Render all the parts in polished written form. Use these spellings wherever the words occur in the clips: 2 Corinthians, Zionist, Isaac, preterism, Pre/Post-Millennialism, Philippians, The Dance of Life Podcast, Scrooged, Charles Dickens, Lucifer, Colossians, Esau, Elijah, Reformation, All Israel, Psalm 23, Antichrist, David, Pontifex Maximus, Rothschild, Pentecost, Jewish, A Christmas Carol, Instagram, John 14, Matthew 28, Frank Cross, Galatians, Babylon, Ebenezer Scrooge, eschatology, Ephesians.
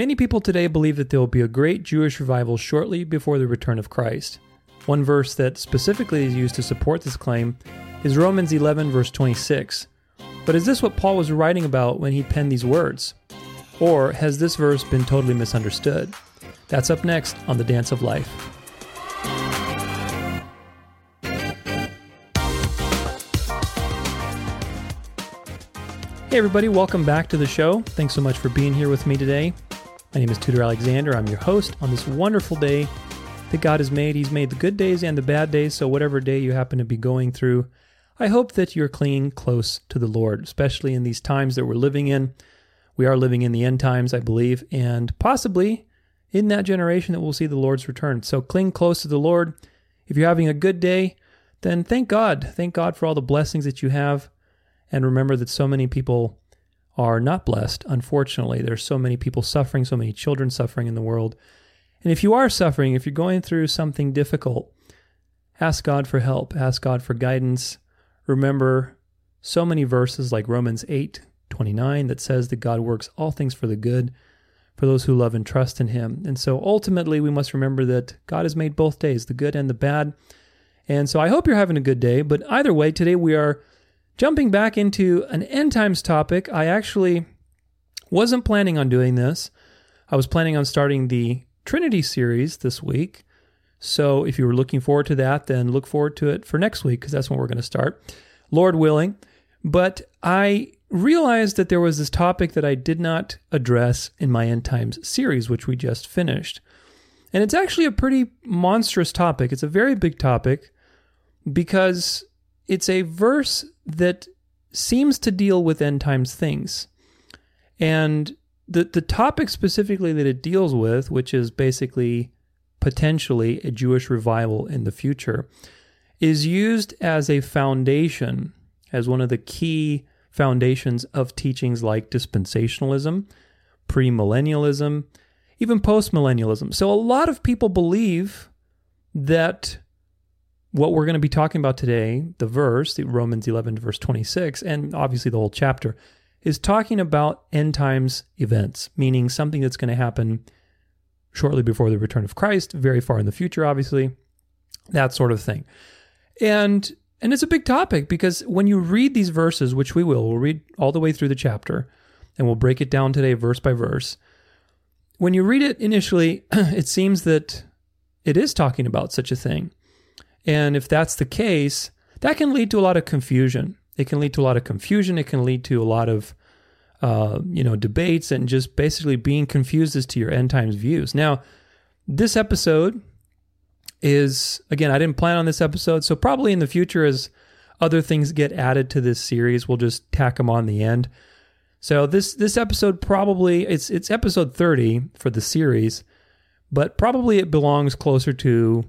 Many people today believe that there will be a great Jewish revival shortly before the return of Christ. One verse that specifically is used to support this claim is Romans 11, verse 26. But is this what Paul was writing about when he penned these words? Or has this verse been totally misunderstood? That's up next on The Dance of Life. Hey everybody, welcome back to the show. Thanks so much for being here with me today. My name is Tudor Alexander. I'm your host on this wonderful day that God has made. He's made the good days and the bad days, so whatever day you happen to be going through, I hope that you're clinging close to the Lord, especially in these times that we're living in. We are living in the end times, I believe, and possibly in that generation that we'll see the Lord's return. So cling close to the Lord. If you're having a good day, then thank God. Thank God for all the blessings that you have. And remember that so many people are not blessed, unfortunately. There's so many people suffering, so many children suffering in the world. And if you are suffering, if you're going through something difficult, ask God for help. Ask God for guidance. Remember so many verses like Romans 8:29 that says that God works all things for the good for those who love and trust in Him. And so ultimately, we must remember that God has made both days, the good and the bad. And so I hope you're having a good day. But either way, today we are jumping back into an end times topic. I actually wasn't planning on doing this. I was planning on starting the Trinity series this week. So if you were looking forward to that, then look forward to it for next week, because that's when we're going to start, Lord willing. But I realized that there was this topic that I did not address in my end times series, which we just finished. And it's actually a pretty monstrous topic. It's a very big topic, because it's a verse that seems to deal with end times things. And the topic specifically that it deals with, which is basically potentially a Jewish revival in the future, is used as a foundation, as one of the key foundations of teachings like dispensationalism, pre-millennialism, even post-millennialism. So a lot of people believe that what we're going to be talking about today, the verse, the Romans 11, verse 26, and obviously the whole chapter, is talking about end times events, meaning something that's going to happen shortly before the return of Christ, very far in the future, obviously, that sort of thing. And it's a big topic, because when you read these verses, which we will, we'll read all the way through the chapter, and we'll break it down today verse by verse. When you read it initially, it seems that it is talking about such a thing. And if that's the case, that can lead to a lot of confusion. It can lead to a lot of confusion. It can lead to a lot of, debates and just basically being confused as to your end times views. Now, this episode is, again, I didn't plan on this episode, so probably in the future as other things get added to this series, we'll just tack them on the end. So this episode probably, it's episode 30 for the series, but probably it belongs closer to,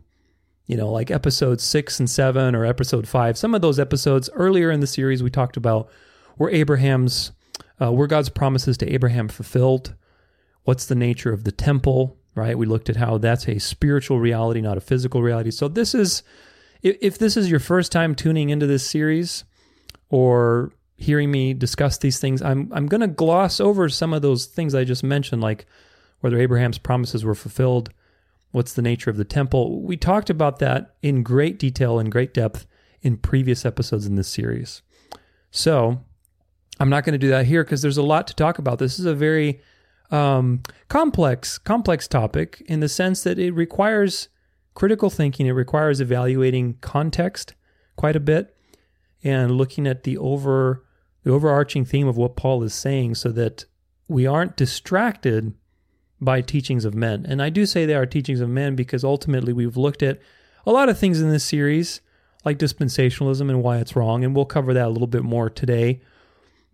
like episode 6 and 7 or episode 5. Some of those episodes earlier in the series we talked about were God's promises to Abraham fulfilled? What's the nature of the temple, right? We looked at how that's a spiritual reality, not a physical reality. So this is, if this is your first time tuning into this series or hearing me discuss these things, I'm going to gloss over some of those things I just mentioned, like whether Abraham's promises were fulfilled, what's the nature of the temple? We talked about that in great detail and great depth in previous episodes in this series. So I'm not going to do that here, because there's a lot to talk about. This is a very complex topic, in the sense that it requires critical thinking. It requires evaluating context quite a bit and looking at the overarching theme of what Paul is saying, so that we aren't distracted by teachings of men. And I do say they are teachings of men, because ultimately we've looked at a lot of things in this series, like dispensationalism and why it's wrong, and we'll cover that a little bit more today.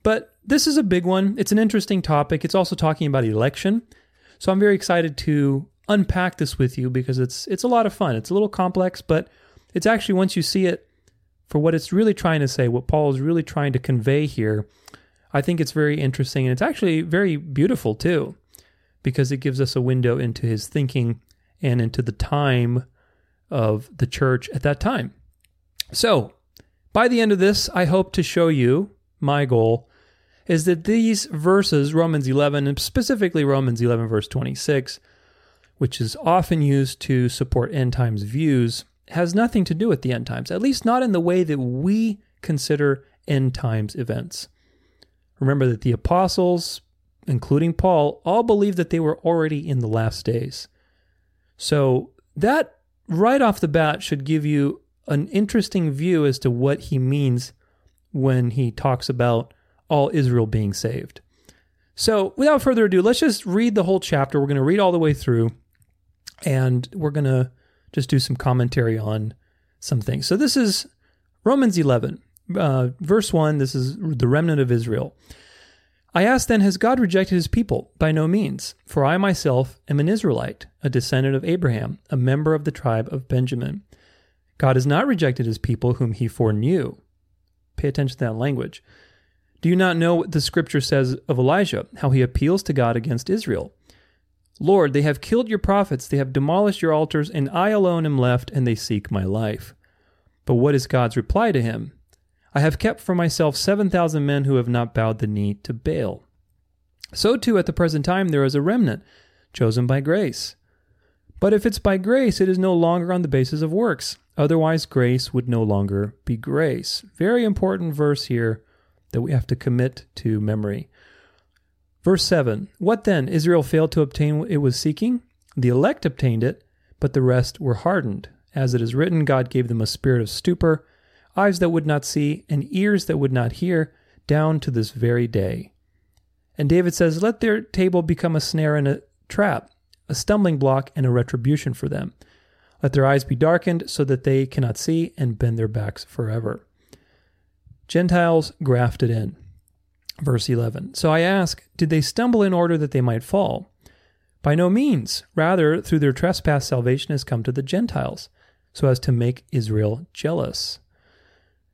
But this is a big one. It's an interesting topic. It's also talking about election. So I'm very excited to unpack this with you, because it's a lot of fun. It's a little complex, but it's actually, once you see it for what it's really trying to say, what Paul is really trying to convey here, I think it's very interesting, and it's actually very beautiful too, because it gives us a window into his thinking and into the time of the church at that time. So by the end of this, I hope to show you, my goal is that these verses, Romans 11, and specifically Romans 11 verse 26, which is often used to support end times views, has nothing to do with the end times, at least not in the way that we consider end times events. Remember that the apostles, including Paul, all believed that they were already in the last days. So that right off the bat should give you an interesting view as to what he means when he talks about all Israel being saved. So without further ado, let's just read the whole chapter. We're going to read all the way through, and we're going to just do some commentary on some things. So this is Romans 11, verse 1. This is the remnant of Israel. I ask then, has God rejected his people? By no means, for I myself am an Israelite, a descendant of Abraham, a member of the tribe of Benjamin. God has not rejected his people whom he foreknew. Pay attention to that language. Do you not know what the scripture says of Elijah, how he appeals to God against Israel? Lord, they have killed your prophets, they have demolished your altars, and I alone am left, and they seek my life. But what is God's reply to him? I have kept for myself 7,000 men who have not bowed the knee to Baal. So too at the present time there is a remnant, chosen by grace. But if it's by grace, it is no longer on the basis of works. Otherwise, grace would no longer be grace. Very important verse here that we have to commit to memory. Verse 7, what then? Israel failed to obtain what it was seeking? The elect obtained it, but the rest were hardened. As it is written, God gave them a spirit of stupor, eyes that would not see, and ears that would not hear, down to this very day. And David says, let their table become a snare and a trap, a stumbling block and a retribution for them. Let their eyes be darkened so that they cannot see and bend their backs forever. Gentiles grafted in. Verse 11. So I ask, did they stumble in order that they might fall? By no means. Rather, through their trespass, salvation has come to the Gentiles, so as to make Israel jealous.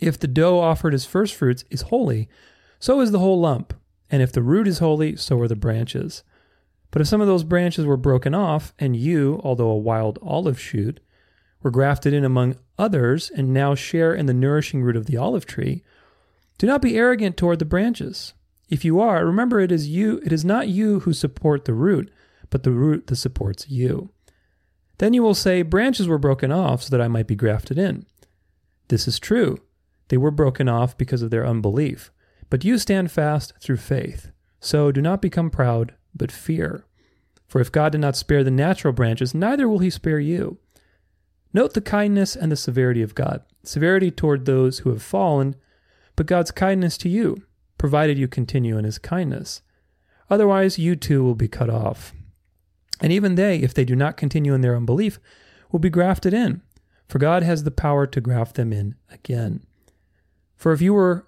If the dough offered as first fruits is holy, so is the whole lump, and if the root is holy, so are the branches. But if some of those branches were broken off, and you, although a wild olive shoot, were grafted in among others and now share in the nourishing root of the olive tree, do not be arrogant toward the branches. If you are, remember it is not you who support the root, but the root that supports you. Then you will say, branches were broken off so that I might be grafted in. This is true. They were broken off because of their unbelief, but you stand fast through faith. So do not become proud, but fear. For if God did not spare the natural branches, neither will he spare you. Note the kindness and the severity of God, severity toward those who have fallen, but God's kindness to you, provided you continue in his kindness. Otherwise, you too will be cut off. And even they, if they do not continue in their unbelief, will be grafted in, for God has the power to graft them in again. For if you were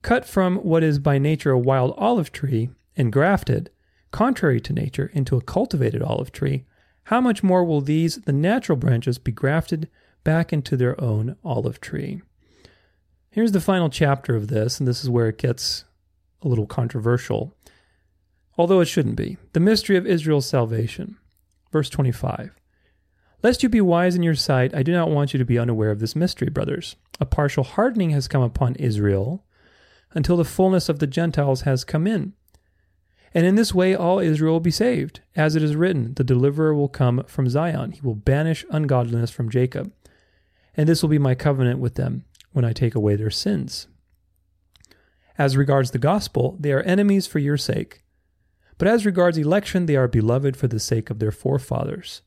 cut from what is by nature a wild olive tree and grafted, contrary to nature, into a cultivated olive tree, how much more will these, the natural branches, be grafted back into their own olive tree? Here's the final chapter of this, and this is where it gets a little controversial, although it shouldn't be. The mystery of Israel's salvation. Verse 25. Lest you be wise in your sight, I do not want you to be unaware of this mystery, brothers. A partial hardening has come upon Israel until the fullness of the Gentiles has come in. And in this way all Israel will be saved. As it is written, the deliverer will come from Zion. He will banish ungodliness from Jacob. And this will be my covenant with them when I take away their sins. As regards the gospel, they are enemies for your sake. But as regards election, they are beloved for the sake of their forefathers.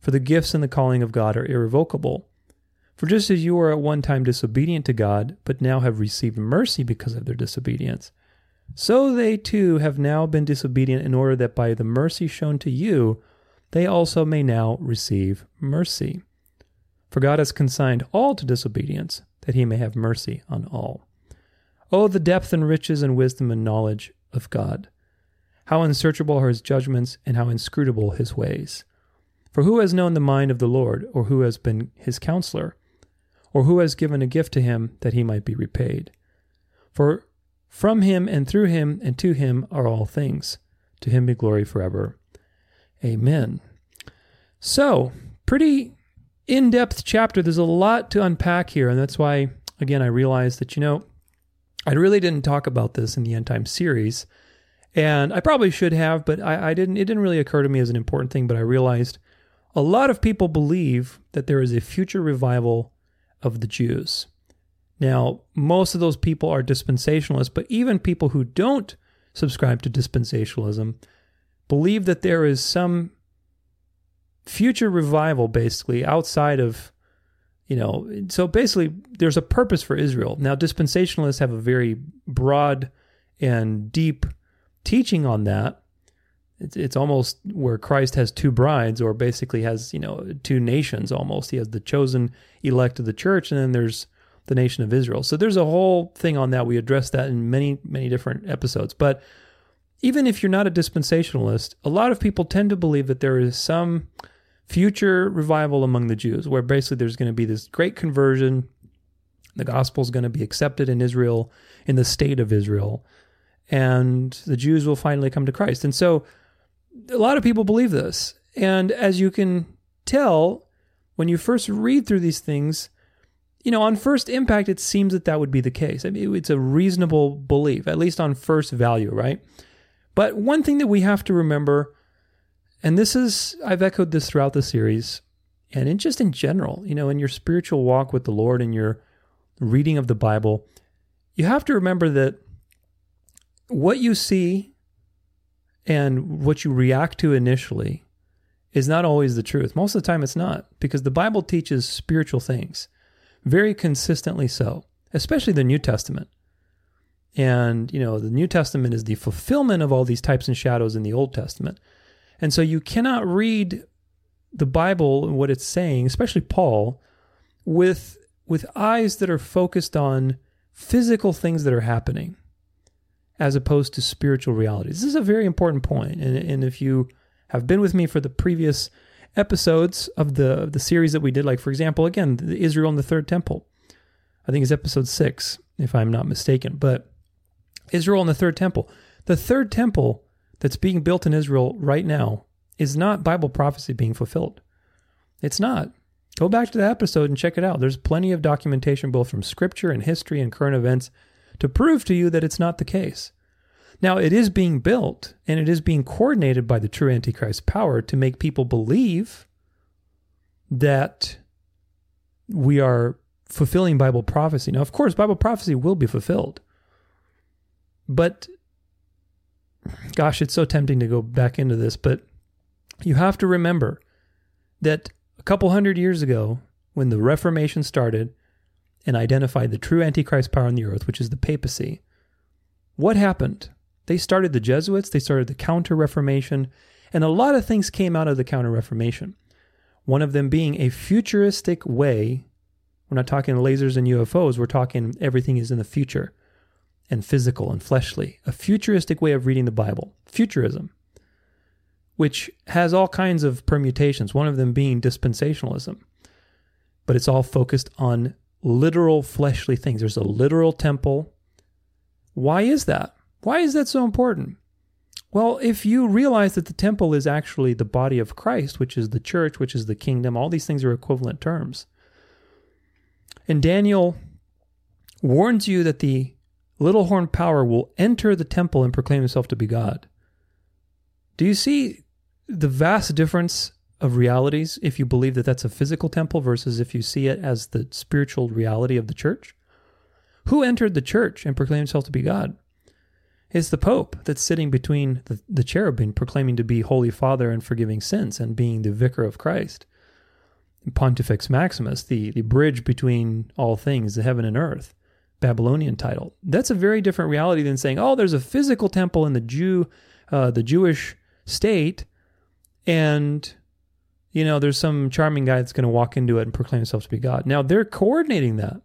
For the gifts and the calling of God are irrevocable. For just as you were at one time disobedient to God, but now have received mercy because of their disobedience, so they too have now been disobedient in order that by the mercy shown to you, they also may now receive mercy. For God has consigned all to disobedience, that he may have mercy on all. Oh, the depth and riches and wisdom and knowledge of God! How unsearchable are his judgments, and how inscrutable his ways. For who has known the mind of the Lord, or who has been his counselor? Or who has given a gift to him that he might be repaid? For from him and through him and to him are all things. To him be glory forever. Amen. So, pretty in-depth chapter. There's a lot to unpack here, and that's why, again, I realized that, I really didn't talk about this in the End Time series, and I probably should have, but I didn't. It didn't really occur to me as an important thing, but I realized a lot of people believe that there is a future revival of the Jews. Now, most of those people are dispensationalists, but even people who don't subscribe to dispensationalism believe that there is some future revival, basically, outside of, so basically there's a purpose for Israel. Now, dispensationalists have a very broad and deep teaching on that. It's almost where Christ has two brides, or basically has, two nations almost. He has the chosen elect of the church, and then there's the nation of Israel. So there's a whole thing on that. We addressed that in many, many different episodes. But even if you're not a dispensationalist, a lot of people tend to believe that there is some future revival among the Jews, where basically there's going to be this great conversion. The gospel is going to be accepted in Israel, in the state of Israel, and the Jews will finally come to Christ. And so a lot of people believe this. And as you can tell, when you first read through these things, on first impact, it seems that would be the case. I mean, it's a reasonable belief, at least on first value, right? But one thing that we have to remember, and I've echoed this throughout the series, and in general, in your spiritual walk with the Lord and your reading of the Bible, you have to remember that what you see and what you react to initially is not always the truth. Most of the time it's not, because the Bible teaches spiritual things, very consistently so, especially the New Testament. And, the New Testament is the fulfillment of all these types and shadows in the Old Testament. And so you cannot read the Bible and what it's saying, especially Paul, with eyes that are focused on physical things that are happening, as opposed to spiritual realities. This is a very important point. And if you have been with me for the previous episodes of the series that we did, like, for example, again, the Israel and the Third Temple, I think it's episode 6, if I'm not mistaken, but Israel and the Third Temple. The Third Temple that's being built in Israel right now is not Bible prophecy being fulfilled. It's not. Go back to that episode and check it out. There's plenty of documentation, both from Scripture and history and current events, to prove to you that it's not the case. Now, it is being built, and it is being coordinated by the true Antichrist power to make people believe that we are fulfilling Bible prophecy. Now, of course, Bible prophecy will be fulfilled. But, gosh, it's so tempting to go back into this, but you have to remember that a couple hundred years ago, when the Reformation started and identified the true Antichrist power on the earth, which is the papacy, what happened? They started the Jesuits, they started the Counter-Reformation, and a lot of things came out of the Counter-Reformation. One of them being a futuristic way, we're not talking lasers and UFOs, we're talking everything is in the future, and physical and fleshly, a futuristic way of reading the Bible, futurism, which has all kinds of permutations, one of them being dispensationalism, but it's all focused on literal fleshly things. There's a literal temple. Why is that? Why is that so important? Well, if you realize that the temple is actually the body of Christ, which is the church, which is the kingdom, all these things are equivalent terms. And Daniel warns you that the little horn power will enter the temple and proclaim himself to be God. Do you see the vast difference of realities if you believe that that's a physical temple versus if you see it as the spiritual reality of the church? Who entered the church and proclaimed himself to be God? It's the Pope that's sitting between the cherubim, proclaiming to be Holy Father and forgiving sins and being the vicar of Christ. And Pontifex Maximus, the bridge between all things, the heaven and earth, Babylonian title. That's a very different reality than saying, oh, there's a physical temple in the Jewish state, and there's some charming guy that's going to walk into it and proclaim himself to be God. Now, they're coordinating that.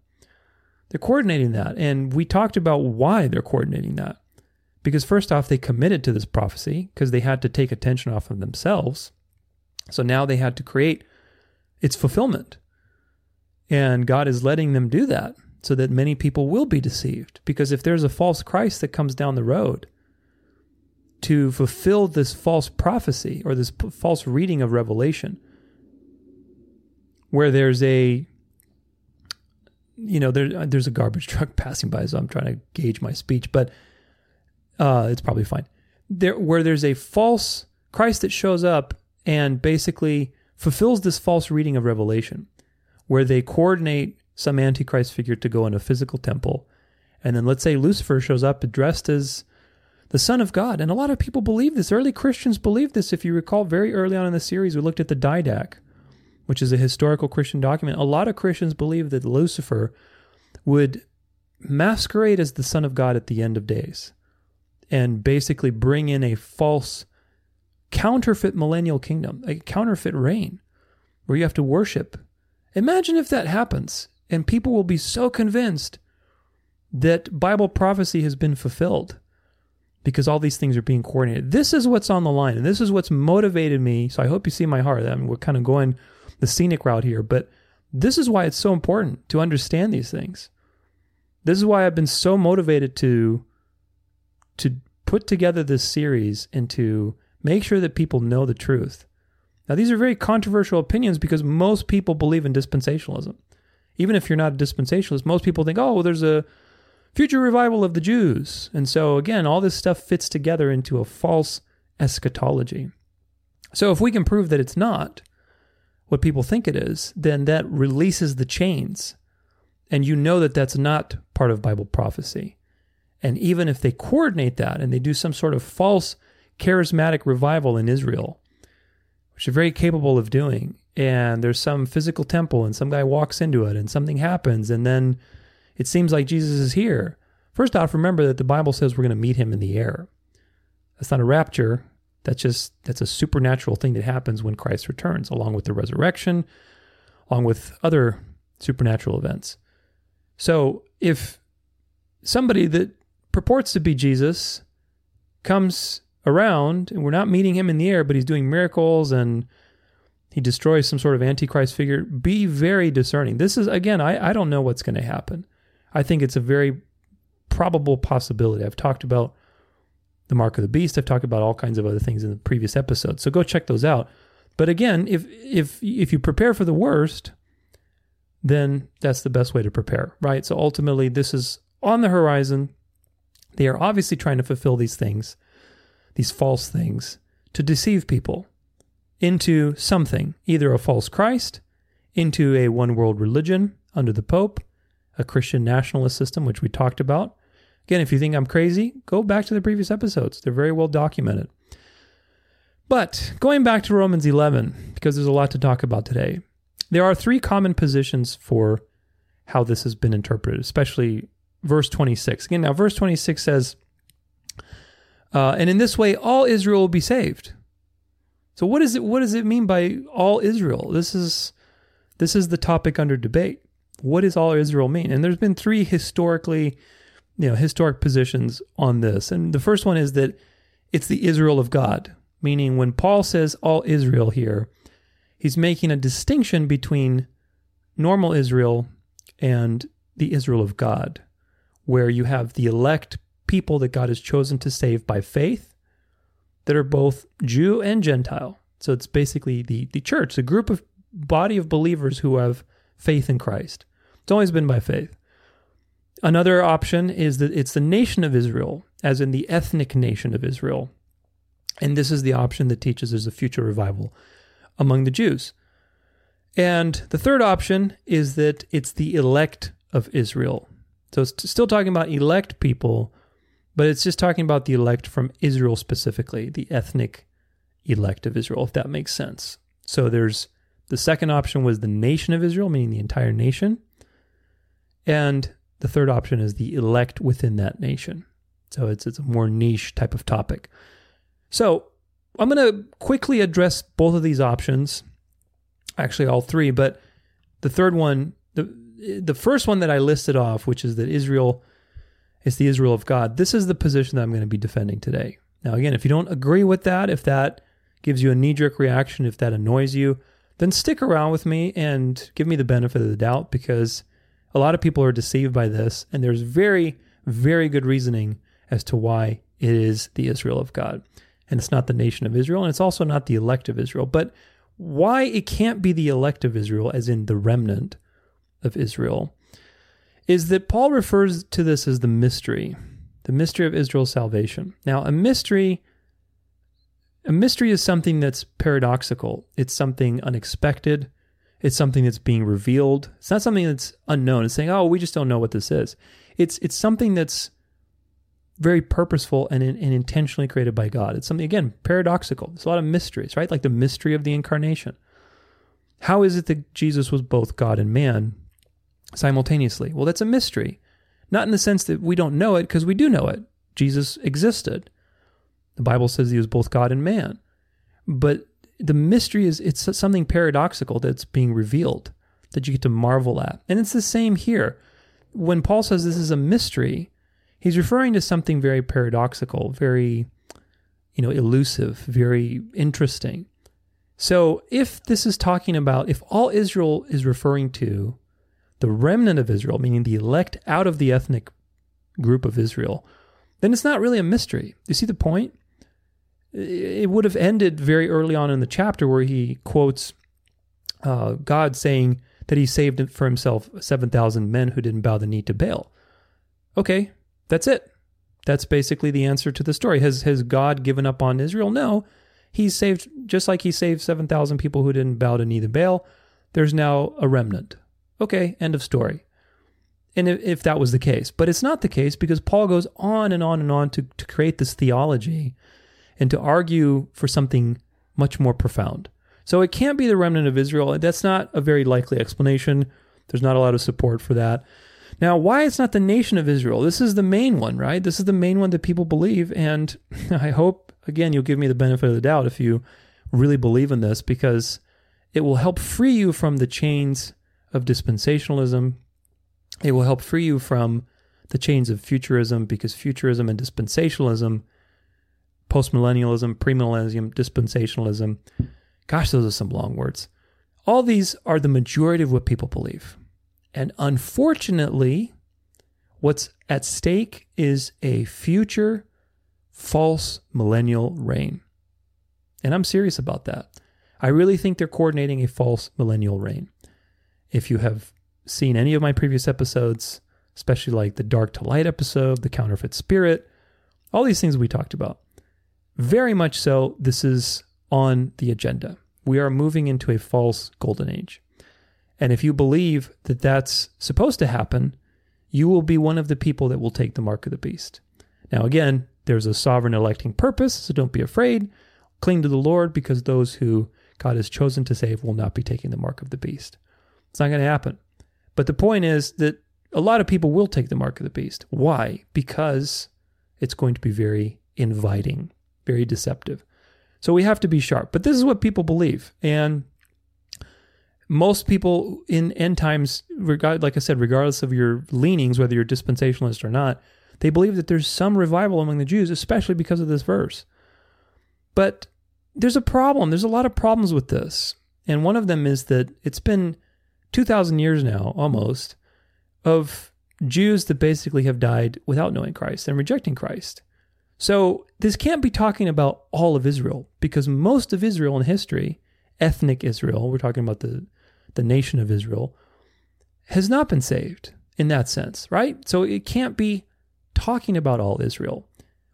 They're coordinating that, and we talked about why they're coordinating that. Because first off, they committed to this prophecy because they had to take attention off of themselves. So now they had to create its fulfillment. And God is letting them do that so that many people will be deceived. Because if there's a false Christ that comes down the road to fulfill this false prophecy or this false reading of Revelation, where there's a, you know, there's a garbage truck passing by, so I'm trying to gauge my speech, but it's probably fine. Where there's a false Christ that shows up and basically fulfills this false reading of Revelation, where they coordinate some Antichrist figure to go in a physical temple, and then let's say Lucifer shows up dressed as the Son of God, and a lot of people believe this. Early Christians believed this. If you recall, very early on in the series, we looked at the Didache, which is a historical Christian document. A lot of Christians believe that Lucifer would masquerade as the Son of God at the end of days and basically bring in a false counterfeit millennial kingdom, a counterfeit reign where you have to worship. Imagine if that happens, and people will be so convinced that Bible prophecy has been fulfilled because all these things are being coordinated. This is what's on the line, and this is what's motivated me. So I hope you see my heart. I mean, we're kind of going the scenic route here, but this is why it's so important to understand these things. This is why I've been so motivated to put together this series and to make sure that people know the truth. Now, these are very controversial opinions because most people believe in dispensationalism. Even if you're not a dispensationalist, most people think, oh, well, there's a future revival of the Jews. And so, again, all this stuff fits together into a false eschatology. So if we can prove that it's not what people think it is, then that releases the chains. And you know that that's not part of Bible prophecy. And even if they coordinate that and they do some sort of false charismatic revival in Israel, which they're very capable of doing, and there's some physical temple and some guy walks into it and something happens and then it seems like Jesus is here. First off, remember that the Bible says we're going to meet him in the air. That's not a rapture. That's a supernatural thing that happens when Christ returns, along with the resurrection, along with other supernatural events. So if somebody that purports to be Jesus comes around and we're not meeting him in the air, but he's doing miracles and he destroys some sort of Antichrist figure, be very discerning. This is, again, I don't know what's going to happen. I think it's a very probable possibility. I've talked about the mark of the beast. I've talked about all kinds of other things in the previous episodes. So go check those out. But again, if you prepare for the worst, then that's the best way to prepare, right? So ultimately, this is on the horizon. They are obviously trying to fulfill these things, these false things, to deceive people into something, either a false Christ, into a one-world religion under the Pope, a Christian nationalist system, which we talked about. Again, if you think I'm crazy, go back to the previous episodes. They're very well documented. But going back to Romans 11, because there's a lot to talk about today, there are three common positions for how this has been interpreted, especially verse 26. Again, now verse 26 says, and in this way, all Israel will be saved. So what does it mean by all Israel? This is the topic under debate. What does all Israel mean? And there's been three historic positions on this. And the first one is that it's the Israel of God, meaning when Paul says all Israel here, he's making a distinction between normal Israel and the Israel of God, where you have the elect people that God has chosen to save by faith that are both Jew and Gentile. So it's basically the church, the group of body of believers who have faith in Christ. It's always been by faith. Another option is that it's the nation of Israel, as in the ethnic nation of Israel. And this is the option that teaches there's a future revival among the Jews. And the third option is that it's the elect of Israel. So it's still talking about elect people, but it's just talking about the elect from Israel specifically, the ethnic elect of Israel, if that makes sense. So there's the second option was the nation of Israel, meaning the entire nation. And the third option is the elect within that nation. So it's a more niche type of topic. So I'm going to quickly address both of these options, actually all three, but the third one, the first one that I listed off, which is that Israel It's the Israel of God. This is the position that I'm going to be defending today. Now, again, if you don't agree with that, if that gives you a knee-jerk reaction, if that annoys you, then stick around with me and give me the benefit of the doubt, because a lot of people are deceived by this, and there's very, very good reasoning as to why it is the Israel of God. And it's not the nation of Israel, and it's also not the elect of Israel. But why it can't be the elect of Israel, as in the remnant of Israel, is that Paul refers to this as the mystery of Israel's salvation. Now, a mystery is something that's paradoxical. It's something unexpected. It's something that's being revealed. It's not something that's unknown. It's saying, oh, we just don't know what this is. It's something that's very purposeful and intentionally created by God. It's something, again, paradoxical. There's a lot of mysteries, right? Like the mystery of the incarnation. How is it that Jesus was both God and man simultaneously? Well, that's a mystery. Not in the sense that we don't know it, because we do know it. Jesus existed. The Bible says he was both God and man. But the mystery is, it's something paradoxical that's being revealed, that you get to marvel at. And it's the same here. When Paul says this is a mystery, he's referring to something very paradoxical, very, elusive, very interesting. So if this is talking about, if all Israel is referring to the remnant of Israel, meaning the elect out of the ethnic group of Israel, then it's not really a mystery. You see the point? It would have ended very early on in the chapter where he quotes God saying that he saved for himself 7,000 men who didn't bow the knee to Baal. Okay, that's it. That's basically the answer to the story. Has God given up on Israel? No. He's saved, just like he saved 7,000 people who didn't bow the knee to Baal, there's now a remnant. Okay, end of story. And if that was the case. But it's not the case, because Paul goes on and on and on to create this theology and to argue for something much more profound. So it can't be the remnant of Israel. That's not a very likely explanation. There's not a lot of support for that. Now, why it's not the nation of Israel? This is the main one, right? This is the main one that people believe. And I hope, again, you'll give me the benefit of the doubt if you really believe in this, because it will help free you from the chains of dispensationalism. It will help free you from the chains of futurism, because futurism and dispensationalism, post-millennialism, premillennialism, dispensationalism, gosh, those are some long words. All these are the majority of what people believe. And unfortunately, what's at stake is a future false millennial reign. And I'm serious about that. I really think they're coordinating a false millennial reign. If you have seen any of my previous episodes, especially like the Dark to Light episode, the Counterfeit Spirit, all these things we talked about. Very much so, this is on the agenda. We are moving into a false golden age. And if you believe that that's supposed to happen, you will be one of the people that will take the mark of the beast. Now, again, there's a sovereign electing purpose, so don't be afraid. Cling to the Lord, because those who God has chosen to save will not be taking the mark of the beast. It's not going to happen. But the point is that a lot of people will take the mark of the beast. Why? Because it's going to be very inviting, very deceptive. So we have to be sharp. But this is what people believe. And most people in end times, like I said, regardless of your leanings, whether you're dispensationalist or not, they believe that there's some revival among the Jews, especially because of this verse. But there's a problem. There's a lot of problems with this. And one of them is that it's been 2,000 years now, almost, of Jews that basically have died without knowing Christ and rejecting Christ. So this can't be talking about all of Israel, because most of Israel in history, ethnic Israel, we're talking about the nation of Israel, has not been saved in that sense, right? So it can't be talking about all Israel.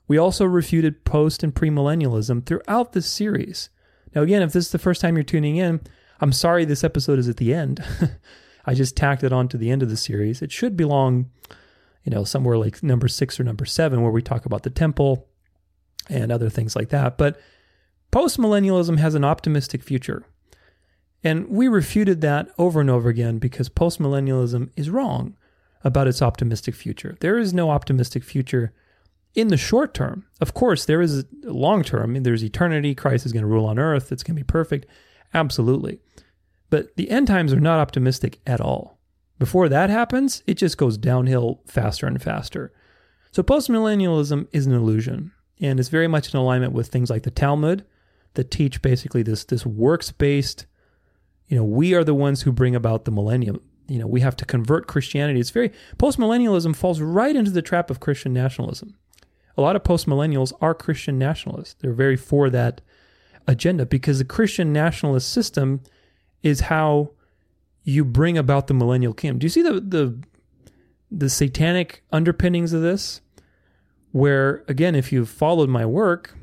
We also refuted post and premillennialism throughout this series. Now, again, if this is the first time you're tuning in, I'm sorry this episode is at the end. I just tacked it on to the end of the series. It should belong, somewhere like number 6 or number 7, where we talk about the temple and other things like that. But post-millennialism has an optimistic future. And we refuted that over and over again, because post-millennialism is wrong about its optimistic future. There is no optimistic future in the short term. Of course, there is long term. There's eternity. Christ is going to rule on earth. It's going to be perfect. Absolutely. But the end times are not optimistic at all. Before that happens, it just goes downhill faster and faster. So postmillennialism is an illusion, and it's very much in alignment with things like the Talmud that teach basically this works-based, we are the ones who bring about the millennium. We have to convert Christianity. It's very, postmillennialism falls right into the trap of Christian nationalism. A lot of postmillennials are Christian nationalists. They're very for that agenda because the Christian nationalist system is how you bring about the millennial kingdom. Do you see the satanic underpinnings of this? Where, again, if you've followed my work,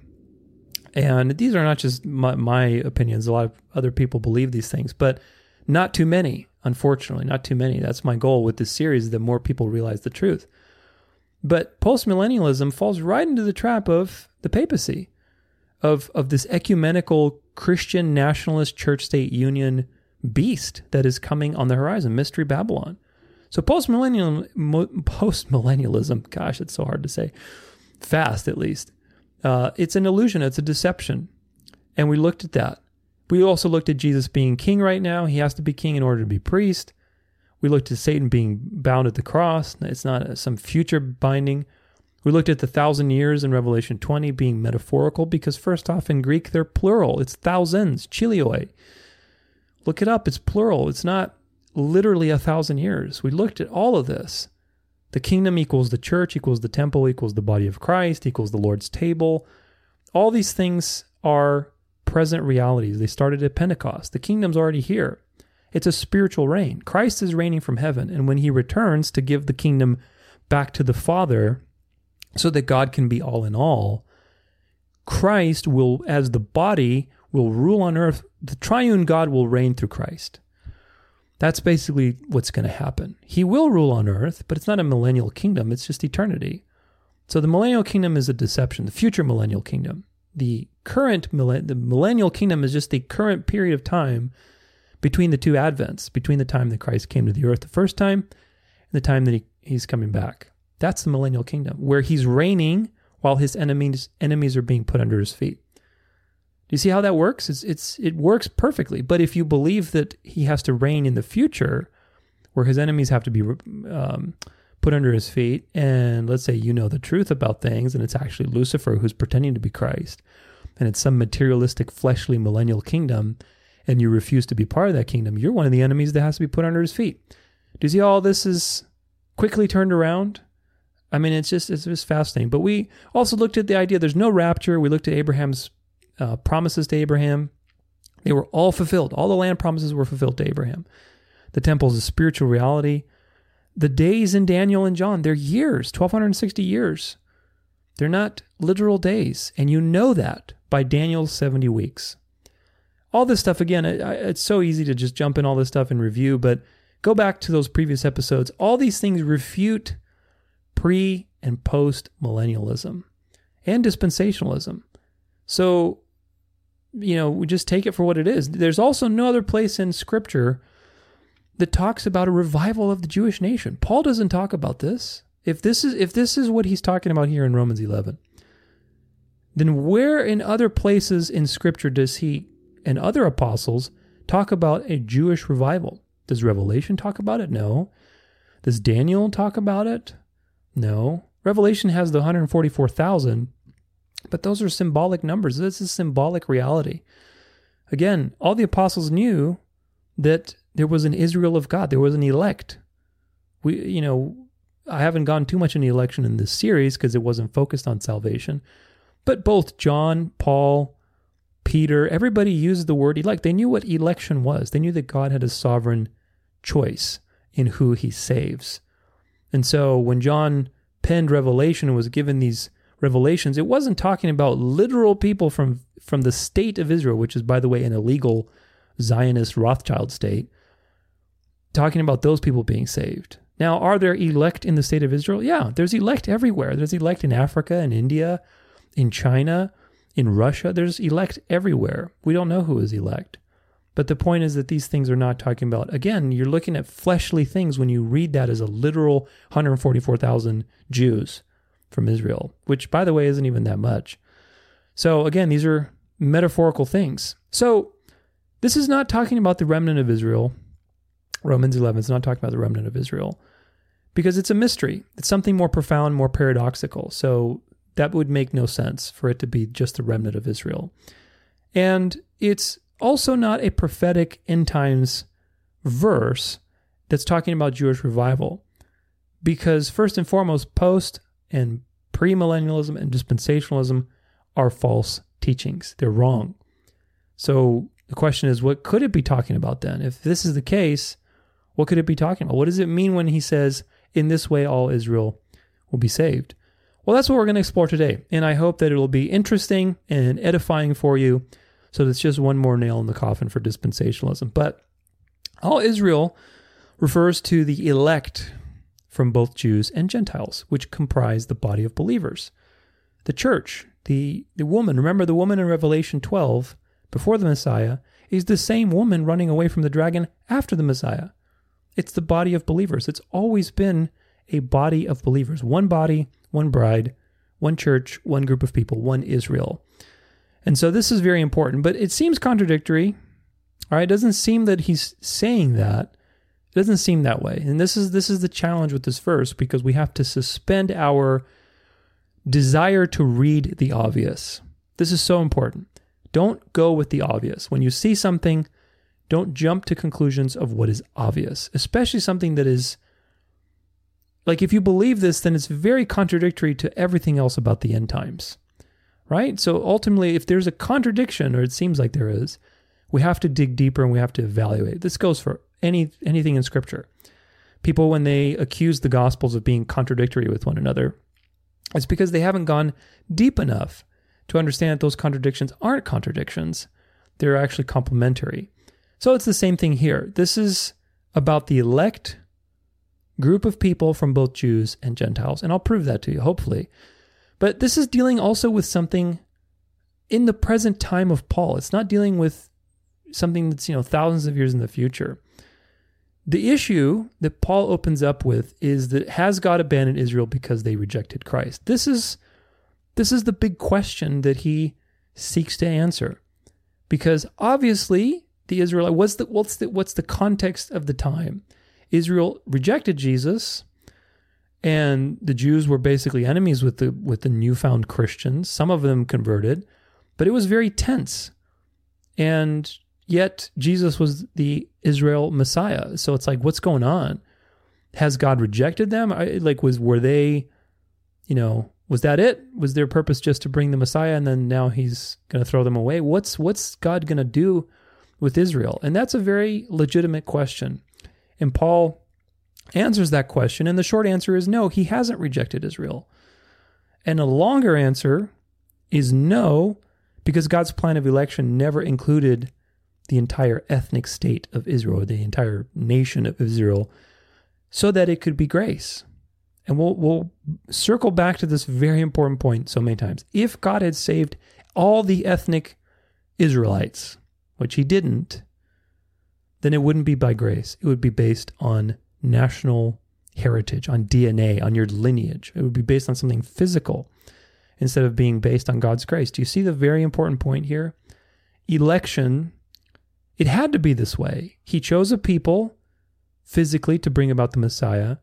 and these are not just my opinions, a lot of other people believe these things, but not too many, unfortunately, not too many. That's my goal with this series, that more people realize the truth. But postmillennialism falls right into the trap of the papacy, of this ecumenical Christian nationalist church-state union beast that is coming on the horizon, Mystery Babylon. So postmillennialism, gosh, it's so hard to say, fast at least, it's an illusion, it's a deception. And we looked at that. We also looked at Jesus being king right now. He has to be king in order to be priest. We looked at Satan being bound at the cross. It's not some future binding. We looked at the 1,000 years in Revelation 20 being metaphorical because first off, in Greek, they're plural. It's thousands, chilioi. Look it up. It's plural. It's not literally 1,000 years. We looked at all of this. The kingdom equals the church, equals the temple, equals the body of Christ, equals the Lord's table. All these things are present realities. They started at Pentecost. The kingdom's already here. It's a spiritual reign. Christ is reigning from heaven, and when he returns to give the kingdom back to the Father so that God can be all in all, Christ will, as the body, will rule on earth. The triune God will reign through Christ. That's basically what's going to happen. He will rule on earth, but it's not a millennial kingdom. It's just eternity. So the millennial kingdom is a deception, the future millennial kingdom. The millennial kingdom is just the current period of time between the two advents, between the time that Christ came to the earth the first time and the time that he's coming back. That's the millennial kingdom, where he's reigning while his enemies are being put under his feet. Do you see how that works? It works perfectly. But if you believe that he has to reign in the future, where his enemies have to be put under his feet, and let's say you know the truth about things, and it's actually Lucifer who's pretending to be Christ, and it's some materialistic, fleshly millennial kingdom, and you refuse to be part of that kingdom, you're one of the enemies that has to be put under his feet. Do you see all this is quickly turned around? I mean, it's just fascinating. But we also looked at the idea there's no rapture. We looked at Abraham's promises to Abraham. They were all fulfilled. All the land promises were fulfilled to Abraham. The temple is a spiritual reality. The days in Daniel and John, they're years, 1,260 years. They're not literal days. And you know that by Daniel's 70 weeks. All this stuff, again, it's so easy to just jump in all this stuff and review, but go back to those previous episodes. All these things refute pre- and post-millennialism and dispensationalism. So, we just take it for what it is. There's also no other place in Scripture that talks about a revival of the Jewish nation. Paul doesn't talk about this. If this is what he's talking about here in Romans 11, then where in other places in Scripture does he and other apostles talk about a Jewish revival? Does Revelation talk about it? No. Does Daniel talk about it? No. Revelation has the 144,000, but those are symbolic numbers. This is symbolic reality. Again, all the apostles knew that there was an Israel of God. There was an elect. I haven't gone too much into election in this series because it wasn't focused on salvation, but both John, Paul, Peter, everybody used the word elect. They knew what election was. They knew that God had a sovereign choice in who he saves. And so when John penned Revelation and was given these revelations, it wasn't talking about literal people from the state of Israel, which is, by the way, an illegal Zionist Rothschild state, talking about those people being saved. Now, are there elect in the state of Israel? Yeah, there's elect everywhere. There's elect in Africa, in India, in China, in Russia. There's elect everywhere. We don't know who is elect. But the point is that these things are not talking about, again, you're looking at fleshly things when you read that as a literal 144,000 Jews from Israel, which, by the way, isn't even that much. So again, these are metaphorical things. So this is not talking about the remnant of Israel. Romans 11 is not talking about the remnant of Israel. because it's a mystery. It's something more profound, more paradoxical. So that would make no sense for it to be just the remnant of Israel. And it's also not a prophetic end times verse that's talking about Jewish revival, because first and foremost, post and pre-millennialism and dispensationalism are false teachings. They're wrong. So the question is, what could it be talking about then? If this is the case, what could it be talking about? What does it mean when he says, in this way all Israel will be saved? Well, that's what we're going to explore today, and I hope that it'll be interesting and edifying for you. So that's just one more nail in the coffin for dispensationalism. But all Israel refers to the elect from both Jews and Gentiles, which comprise the body of believers. The church, the woman, remember the woman in Revelation 12, before the Messiah, is the same woman running away from the dragon after the Messiah. It's the body of believers. It's always been a body of believers. One body, one bride, one church, one group of people, one Israel. And so this is very important, but it seems contradictory. All right, it doesn't seem that he's saying that. It doesn't seem that way. And this is the challenge with this verse, because we have to suspend our desire to read the obvious. This is so important. Don't go with the obvious. When you see something, don't jump to conclusions of what is obvious, especially something that is, like, if you believe this, then it's very contradictory to everything else about the end times, right? So ultimately, if there's a contradiction, or it seems like there is, we have to dig deeper and we have to evaluate. This goes for anything in Scripture. People, when they accuse the Gospels of being contradictory with one another, it's because they haven't gone deep enough to understand that those contradictions aren't contradictions. They're actually complementary. So it's the same thing here. This is about the elect group of people from both Jews and Gentiles, and I'll prove that to you, hopefully. But this is dealing also with something in the present time of Paul. It's not dealing with something that's, thousands of years in the future. The issue that Paul opens up with is that, has God abandoned Israel because they rejected Christ? This is the big question that he seeks to answer, because obviously the Israelite, what's the context of the time? Israel rejected Jesus, and the Jews were basically enemies with the newfound Christians. Some of them converted, but it was very tense, and yet Jesus was the Israel Messiah. So it's like, what's going on? Has God rejected them? Was that it? Was their purpose just to bring the Messiah, and then now he's going to throw them away? What's God going to do with Israel? And that's a very legitimate question. And Paul answers that question, and the short answer is no, he hasn't rejected Israel. And a longer answer is no, because God's plan of election never included the entire ethnic state of Israel, the entire nation of Israel, so that it could be grace. And we'll circle back to this very important point so many times. If God had saved all the ethnic Israelites, which he didn't, then it wouldn't be by grace. It would be based on national heritage, on DNA, on your lineage. It would be based on something physical instead of being based on God's grace. Do you see the very important point here? Election, it had to be this way. He chose a people physically to bring about the Messiah,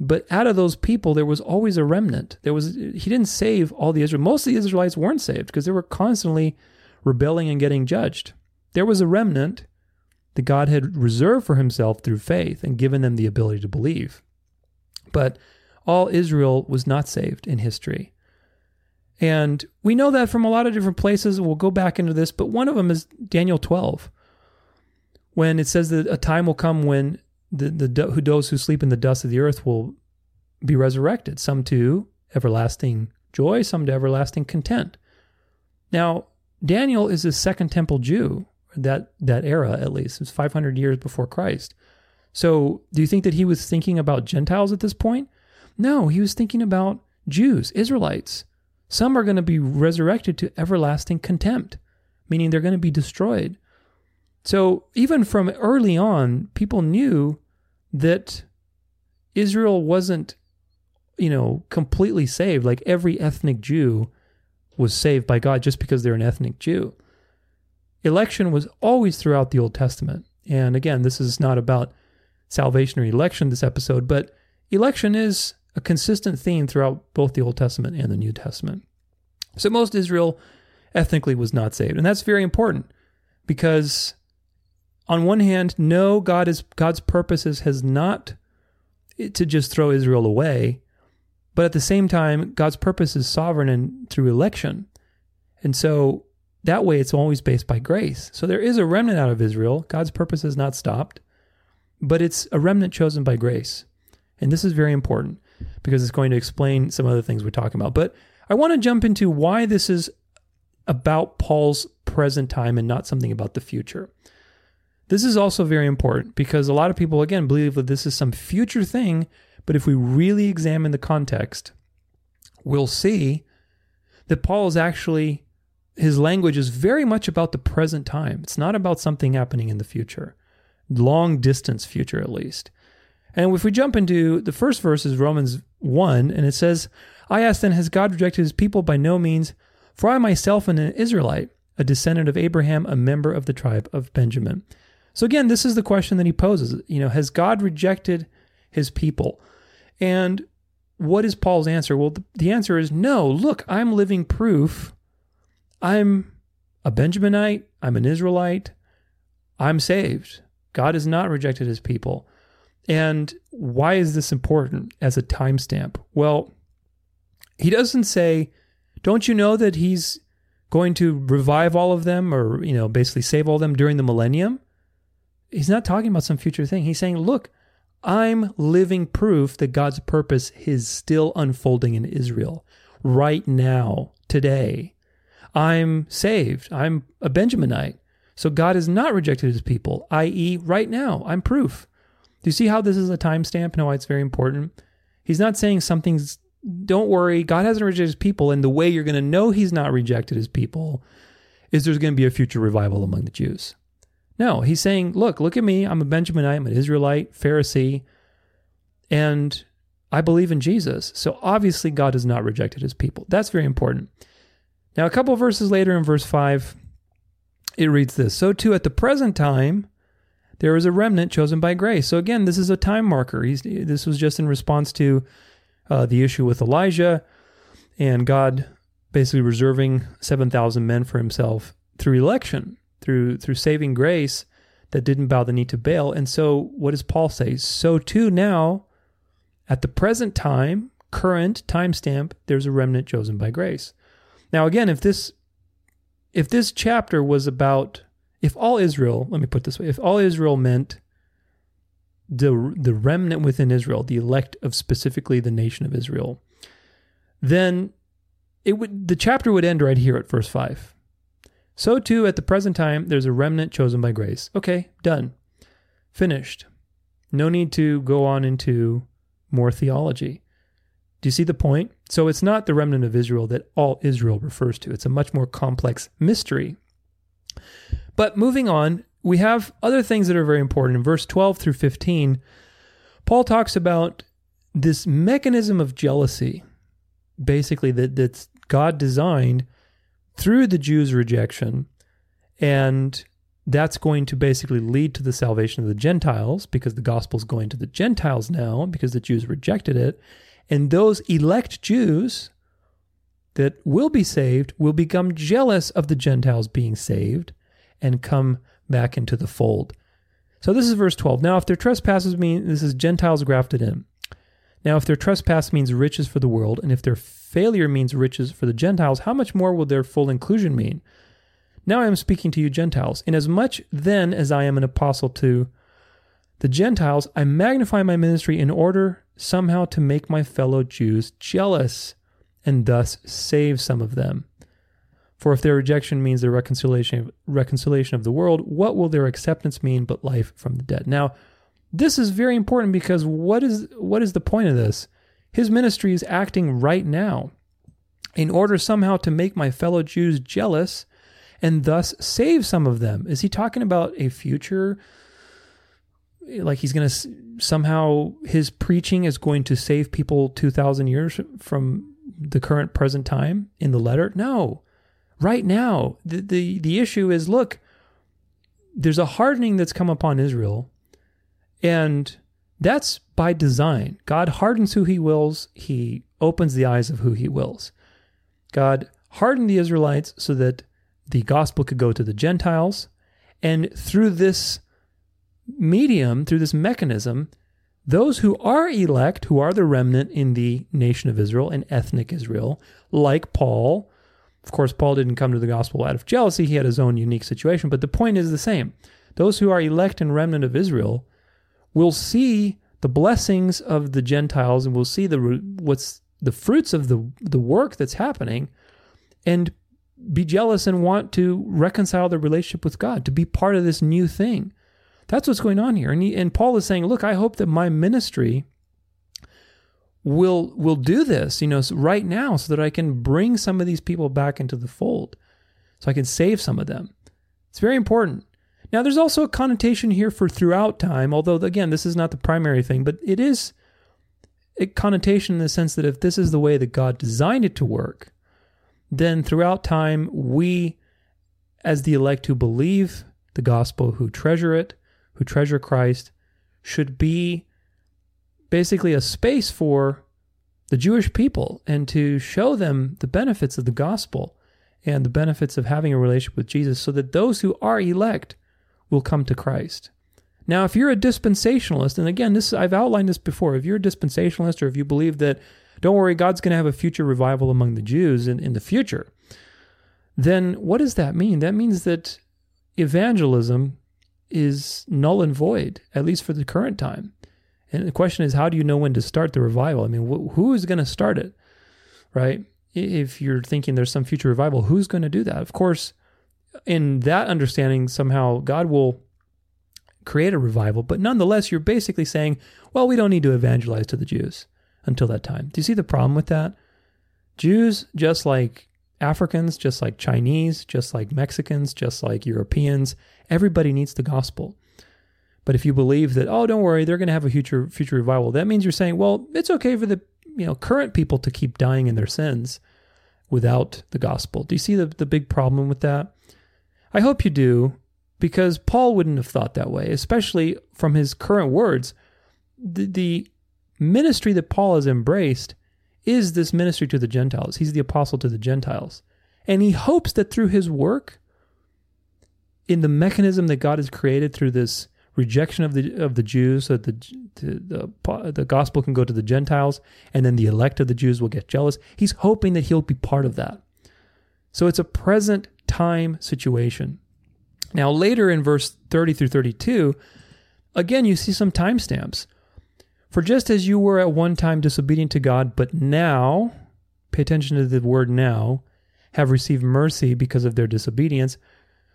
but out of those people, there was always a remnant. He didn't save all the Israelites. Most of the Israelites weren't saved because they were constantly rebelling and getting judged. There was a remnant that God had reserved for himself through faith and given them the ability to believe. But all Israel was not saved in history. And we know that from a lot of different places. We'll go back into this, but one of them is Daniel 12. When it says that a time will come when those who sleep in the dust of the earth will be resurrected, some to everlasting joy, some to everlasting content. Now, Daniel is a Second Temple Jew, that era at least. It was 500 years before Christ. So do you think that he was thinking about Gentiles at this point? No, he was thinking about Jews, Israelites. Some are going to be resurrected to everlasting contempt, meaning they're going to be destroyed. So even from early on, people knew that Israel wasn't, completely saved. Like, every ethnic Jew was saved by God just because they're an ethnic Jew. Election was always throughout the Old Testament. And again, this is not about salvation or election, this episode, but Election is a consistent theme throughout both the Old Testament and the New Testament. So most Israel ethnically was not saved. And that's very important because on one hand, no, God's purposes has not to just throw Israel away, but at the same time, God's purpose is sovereign and through election. And so that way it's always based by grace. So there is a remnant out of Israel. God's purpose has not stopped, but it's a remnant chosen by grace. And this is very important because it's going to explain some other things we're talking about. But I want to jump into why this is about Paul's present time and not something about the future. This is also very important because a lot of people, again, believe that this is some future thing, but if we really examine the context, we'll see that Paul is actually, his language is very much about the present time. It's not about something happening in the future, long distance future at least. And if we jump into the first verse is Romans 1, and it says, I ask then, has God rejected his people? By no means, for I myself am an Israelite, a descendant of Abraham, a member of the tribe of Benjamin. So again, this is the question that he poses. You know, has God rejected his people? And what is Paul's answer? Well, the answer is no. Look, I'm living proof. I'm a Benjaminite. I'm an Israelite. I'm saved. God has not rejected his people. And why is this important as a timestamp? Well, he doesn't say, don't you know that he's going to revive all of them or, you know, basically save all of them during the millennium? He's not talking about some future thing. He's saying, look, I'm living proof that God's purpose is still unfolding in Israel right now, today. I'm saved. I'm a Benjaminite. So God has not rejected his people, i.e. right now. I'm proof. Do you see how this is a timestamp and why it's very important? He's not saying something's, don't worry, God hasn't rejected his people, and the way you're going to know he's not rejected his people is there's going to be a future revival among the Jews. No, he's saying, look at me, I'm a Benjaminite, I'm an Israelite, Pharisee, and I believe in Jesus. So obviously God has not rejected his people. That's very important. Now, a couple of verses later in verse 5, it reads this, so too at the present time, there is a remnant chosen by grace. So again, this is a time marker. This was just in response to the issue with Elijah and God basically reserving 7,000 men for himself through election, through saving grace that didn't bow the knee to Baal. And so what does Paul say? So too now, at the present time, current timestamp, there's a remnant chosen by grace. Now again, if this chapter was about, if all Israel, let me put it this way, if all Israel meant the remnant within Israel, the elect of specifically the nation of Israel, then the chapter would end right here at verse 5. So too, at the present time, there's a remnant chosen by grace. Okay, done. Finished. No need to go on into more theology. Do you see the point? So it's not the remnant of Israel that all Israel refers to. It's a much more complex mystery. But moving on, we have other things that are very important. In verse 12 through 15, Paul talks about this mechanism of jealousy, basically that's God designed through the Jews' rejection, and that's going to basically lead to the salvation of the Gentiles because the gospel's going to the Gentiles now because the Jews rejected it, and those elect Jews that will be saved will become jealous of the Gentiles being saved and come back into the fold. So this is verse 12. Now, if their trespasses mean, this is Gentiles grafted in. Now, if their trespass means riches for the world, and if their failure means riches for the Gentiles, how much more will their full inclusion mean? Now I am speaking to you Gentiles. Inasmuch then as I am an apostle to the Gentiles, I magnify my ministry in order somehow to make my fellow Jews jealous and thus save some of them. For if their rejection means their reconciliation of the world, what will their acceptance mean but life from the dead? Now, this is very important because what is the point of this? His ministry is acting right now in order somehow to make my fellow Jews jealous and thus save some of them. Is he talking about a future? Like he's going to somehow, his preaching is going to save people 2,000 years from the current present time in the letter? No. Right now, the issue is, look, there's a hardening that's come upon Israel, and That's by design. God hardens who he wills. He opens the eyes of who he wills. God hardened the Israelites so that the gospel could go to the Gentiles. And through this medium, through this mechanism, those who are elect, who are the remnant in the nation of Israel and ethnic Israel, like Paul. Of course, Paul didn't come to the gospel out of jealousy. He had his own unique situation, but the point is the same. Those who are elect and remnant of Israel will see the blessings of the Gentiles and will see what's the fruits of the work that's happening and be jealous and want to reconcile their relationship with God, to be part of this new thing. That's what's going on here. And Paul is saying, look, I hope that my ministry will do this, right now, so that I can bring some of these people back into the fold, so I can save some of them. It's very important. Now, there's also a connotation here for throughout time, although, again, this is not the primary thing, but it is a connotation in the sense that if this is the way that God designed it to work, then throughout time, we, as the elect who believe the gospel, who treasure it, who treasure Christ, should be basically a space for the Jewish people and to show them the benefits of the gospel and the benefits of having a relationship with Jesus so that those who are elect will come to Christ. Now, if you're a dispensationalist, and again, this I've outlined this before, if you're a dispensationalist or if you believe that, don't worry, God's going to have a future revival among the Jews in the future, then what does that mean? That means that evangelism is null and void, at least for the current time. And the question is, how do you know when to start the revival? I mean, who is going to start it, right? If you're thinking there's some future revival, who's going to do that? Of course, in that understanding, somehow God will create a revival, but nonetheless, you're basically saying, well, we don't need to evangelize to the Jews until that time. Do you see the problem with that? Jews, just like Africans, just like Chinese, just like Mexicans, just like Europeans, everybody needs the gospel. But if you believe that, oh, don't worry, they're going to have a future revival, that means you're saying, well, it's okay for the current people to keep dying in their sins without the gospel. Do you see the big problem with that? I hope you do, because Paul wouldn't have thought that way, especially from his current words. The ministry that Paul has embraced is this ministry to the Gentiles. He's the apostle to the Gentiles. And he hopes that through his work, in the mechanism that God has created through this rejection of the Jews so that the gospel can go to the Gentiles, and then the elect of the Jews will get jealous, he's hoping that he'll be part of that. So it's a present time situation. Now, later in verse 30 through 32, again, you see some timestamps. For just as you were at one time disobedient to God, but now, pay attention to the word now, have received mercy because of their disobedience,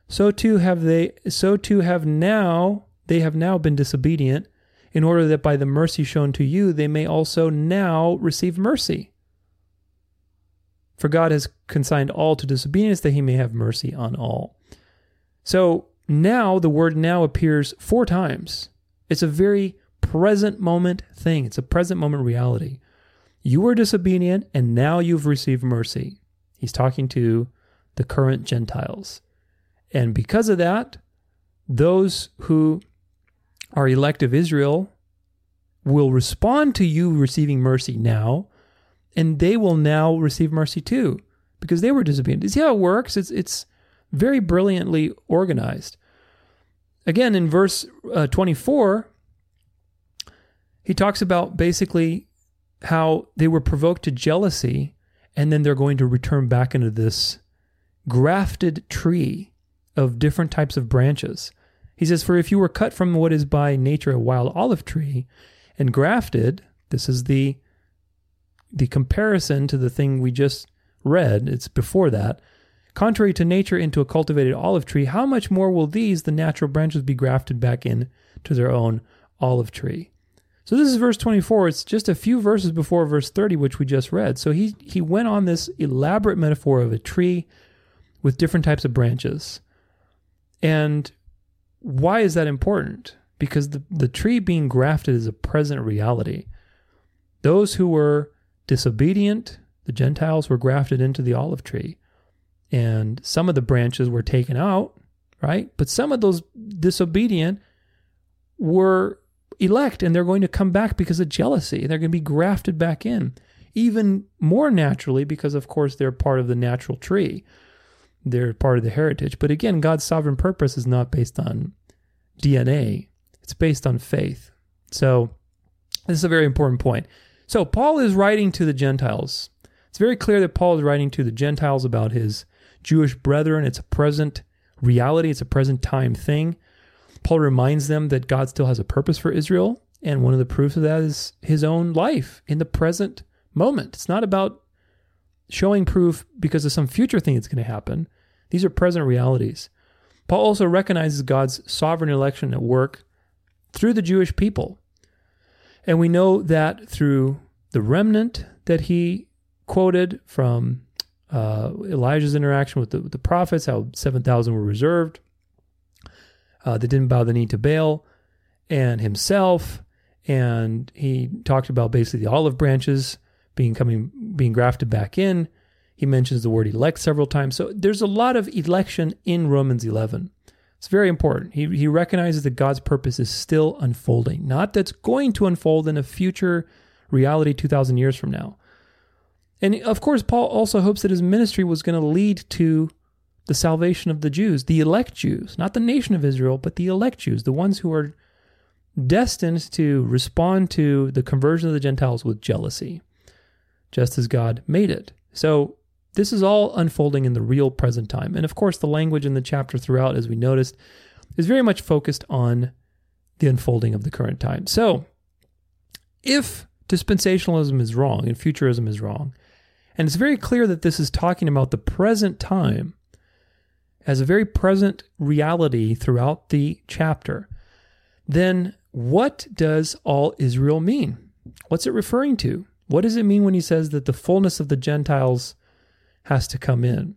so too have now been disobedient, in order that by the mercy shown to you, they may also now receive mercy. For God has consigned all to disobedience, that he may have mercy on all. So now, the word now appears 4 times. It's a very present moment thing. It's a present moment reality. You were disobedient, and now you've received mercy. He's talking to the current Gentiles. And because of that, those who are elect of Israel will respond to you receiving mercy now, and they will now receive mercy too, because they were disobedient. You see how it works? It's very brilliantly organized. Again, in verse 24, he talks about basically how they were provoked to jealousy, and then they're going to return back into this grafted tree of different types of branches. He says, for if you were cut from what is by nature a wild olive tree and grafted, this is the comparison to the thing we just read, it's before that, contrary to nature into a cultivated olive tree, how much more will these, the natural branches, be grafted back in to their own olive tree? So this is verse 24. It's just a few verses before verse 30, which we just read. So he went on this elaborate metaphor of a tree with different types of branches. And why is that important? Because the tree being grafted is a present reality. Those who were disobedient, the Gentiles, were grafted into the olive tree. And some of the branches were taken out, right? But some of those disobedient were elect, and they're going to come back because of jealousy. They're going to be grafted back in, even more naturally, because, of course, they're part of the natural tree. They're part of the heritage. But again, God's sovereign purpose is not based on DNA. It's based on faith. So this is a very important point. So Paul is writing to the Gentiles. It's very clear that Paul is writing to the Gentiles about his Jewish brethren. It's a present reality. It's a present time thing. Paul reminds them that God still has a purpose for Israel, and one of the proofs of that is his own life in the present moment. It's not about showing proof because of some future thing that's going to happen. These are present realities. Paul also recognizes God's sovereign election at work through the Jewish people. And we know that through the remnant that he quoted from Elijah's interaction with the prophets, how 7,000 were reserved, that didn't bow the knee to Baal, and himself, and he talked about basically the olive branches being grafted back in. He mentions the word elect several times. So there's a lot of election in Romans 11. It's very important. He recognizes that God's purpose is still unfolding, not that's going to unfold in a future reality 2,000 years from now. And of course, Paul also hopes that his ministry was going to lead to the salvation of the Jews, the elect Jews, not the nation of Israel, but the elect Jews, the ones who are destined to respond to the conversion of the Gentiles with jealousy, just as God made it. So this is all unfolding in the real present time. And of course, the language in the chapter throughout, as we noticed, is very much focused on the unfolding of the current time. So if dispensationalism is wrong and futurism is wrong, and it's very clear that this is talking about the present time, as a very present reality throughout the chapter, then what does all Israel mean? What's it referring to? What does it mean when he says that the fullness of the Gentiles has to come in?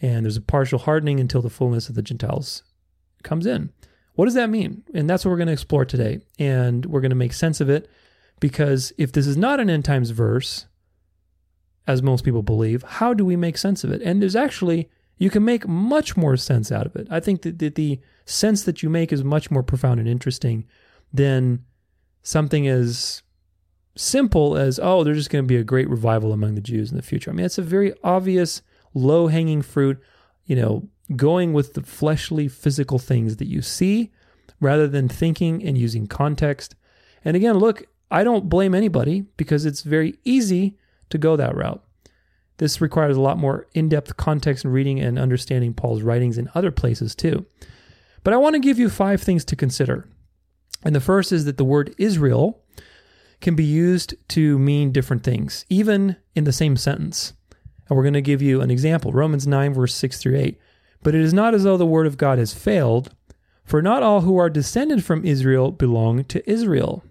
And there's a partial hardening until the fullness of the Gentiles comes in. What does that mean? And that's what we're going to explore today. And we're going to make sense of it, because if this is not an end times verse, as most people believe, how do we make sense of it? And there's actually... you can make much more sense out of it. I think that the sense that you make is much more profound and interesting than something as simple as, oh, there's just going to be a great revival among the Jews in the future. I mean, it's a very obvious, low-hanging fruit, going with the fleshly, physical things that you see rather than thinking and using context. And again, look, I don't blame anybody, because it's very easy to go that route. This requires a lot more in-depth context and reading and understanding Paul's writings in other places too. But I want to give you 5 things to consider. And the first is that the word Israel can be used to mean different things, even in the same sentence. And we're going to give you an example, Romans 9, verse 6 through 8. But it is not as though the word of God has failed, for not all who are descended from Israel belong to Israel.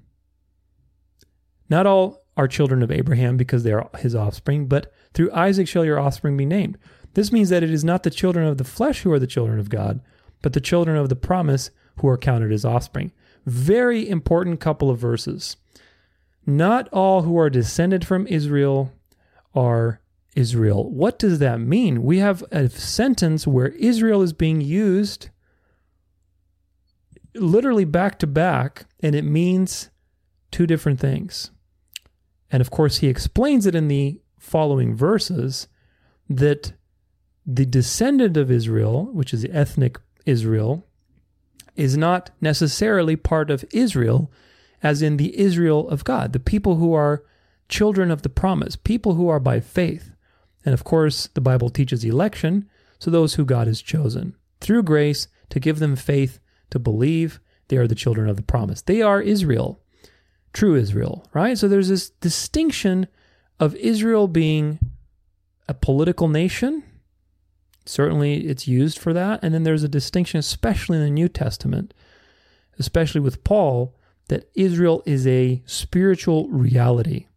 Not all are children of Abraham because they are his offspring, but through Isaac shall your offspring be named. This means that it is not the children of the flesh who are the children of God, but the children of the promise who are counted as offspring. Very important couple of verses. Not all who are descended from Israel are Israel. What does that mean? We have a sentence where Israel is being used literally back to back, and it means two different things. And of course, he explains it in the following verses that the descendant of Israel, which is ethnic Israel, is not necessarily part of Israel, as in the Israel of God, the people who are children of the promise, people who are by faith. And of course, the Bible teaches election, so those who God has chosen through grace to give them faith to believe, they are the children of the promise. They are Israel, true Israel, right? So there's this distinction of Israel being a political nation. Certainly it's used for that. And then there's a distinction, especially in the New Testament, especially with Paul, that Israel is a spiritual reality.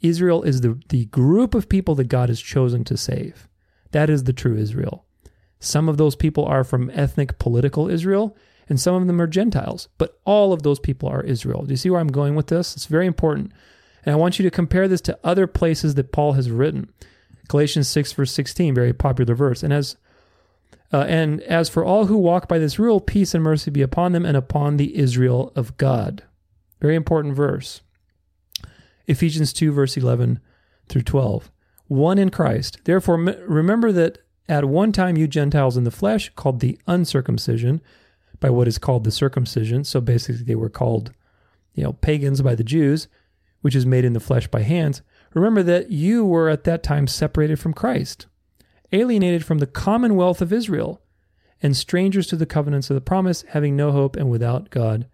Israel is the group of people that God has chosen to save. That is the true Israel. Some of those people are from ethnic political Israel, and some of them are Gentiles, but all of those people are Israel. Do you see where I'm going with this? It's very important. And I want you to compare this to other places that Paul has written. Galatians 6, verse 16, very popular verse. And as for all who walk by this rule, peace and mercy be upon them and upon the Israel of God. Very important verse. Ephesians 2, verse 11 through 12. One in Christ. Therefore, remember that at one time you Gentiles in the flesh, called the uncircumcision, by what is called the circumcision. So basically they were called, pagans by the Jews, which is made in the flesh by hands. Remember that you were at that time separated from Christ, alienated from the commonwealth of Israel, and strangers to the covenants of the promise, having no hope and without God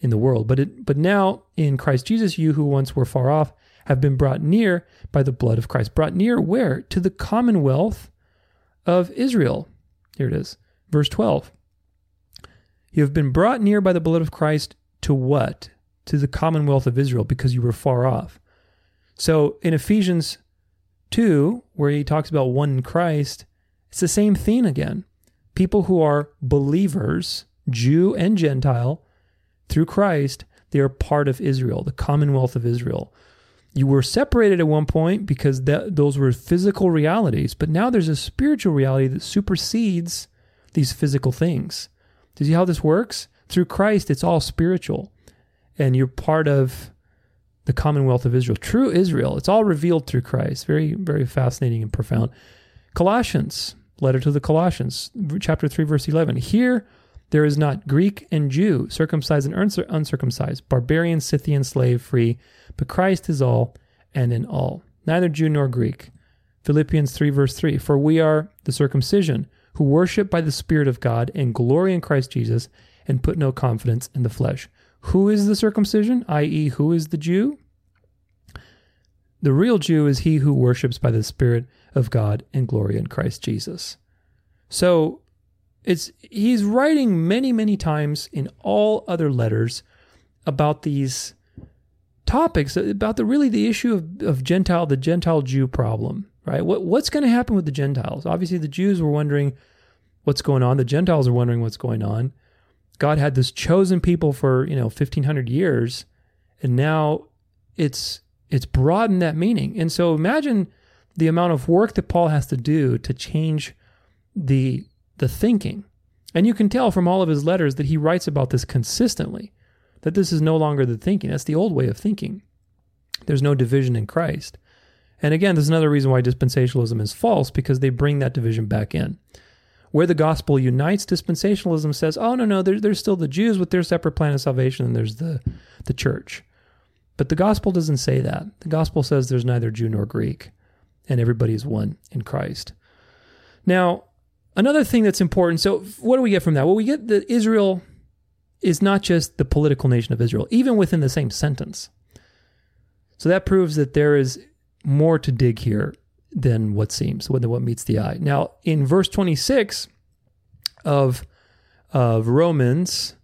in the world. But now in Christ Jesus, you who once were far off have been brought near by the blood of Christ. Brought near where? To the commonwealth of Israel. Here it is, verse 12. You have been brought near by the blood of Christ to what? To the commonwealth of Israel, because you were far off. So in Ephesians 2, where he talks about one in Christ, it's the same thing again. People who are believers, Jew and Gentile, through Christ, they are part of Israel, the commonwealth of Israel. You were separated at one point because those were physical realities, but now there's a spiritual reality that supersedes these physical things. Do you see how this works? Through Christ, it's all spiritual, and you're part of the commonwealth of Israel, true Israel. It's all revealed through Christ. Very, very fascinating and profound. Colossians, letter to the Colossians, chapter 3, verse 11. Here, there is not Greek and Jew, circumcised and uncircumcised, barbarian, Scythian, slave, free, but Christ is all and in all, neither Jew nor Greek. Philippians 3, verse 3. For we are the circumcision, who worship by the Spirit of God and glory in Christ Jesus and put no confidence in the flesh. Who is the circumcision, i.e. who is the Jew? The real Jew is he who worships by the Spirit of God and glory in Christ Jesus. So he's writing many, many times in all other letters about these topics, about the issue of Gentile, the Gentile-Jew problem, right? What's going to happen with the Gentiles? Obviously, the Jews were wondering what's going on. The Gentiles are wondering what's going on. God had this chosen people for, 1,500 years, and now it's broadened that meaning. And so imagine the amount of work that Paul has to do to change the thinking. And you can tell from all of his letters that he writes about this consistently, that this is no longer the thinking. That's the old way of thinking. There's no division in Christ. And again, there's another reason why dispensationalism is false, because they bring that division back in. Where the gospel unites, dispensationalism says, oh, no, there's still the Jews with their separate plan of salvation, and there's the church. But the gospel doesn't say that. The gospel says there's neither Jew nor Greek, and everybody is one in Christ. Now, another thing that's important, so what do we get from that? Well, we get that Israel is not just the political nation of Israel, even within the same sentence. So that proves that there is more to dig here than what seems, than what meets the eye. Now, in verse 26 of Romans,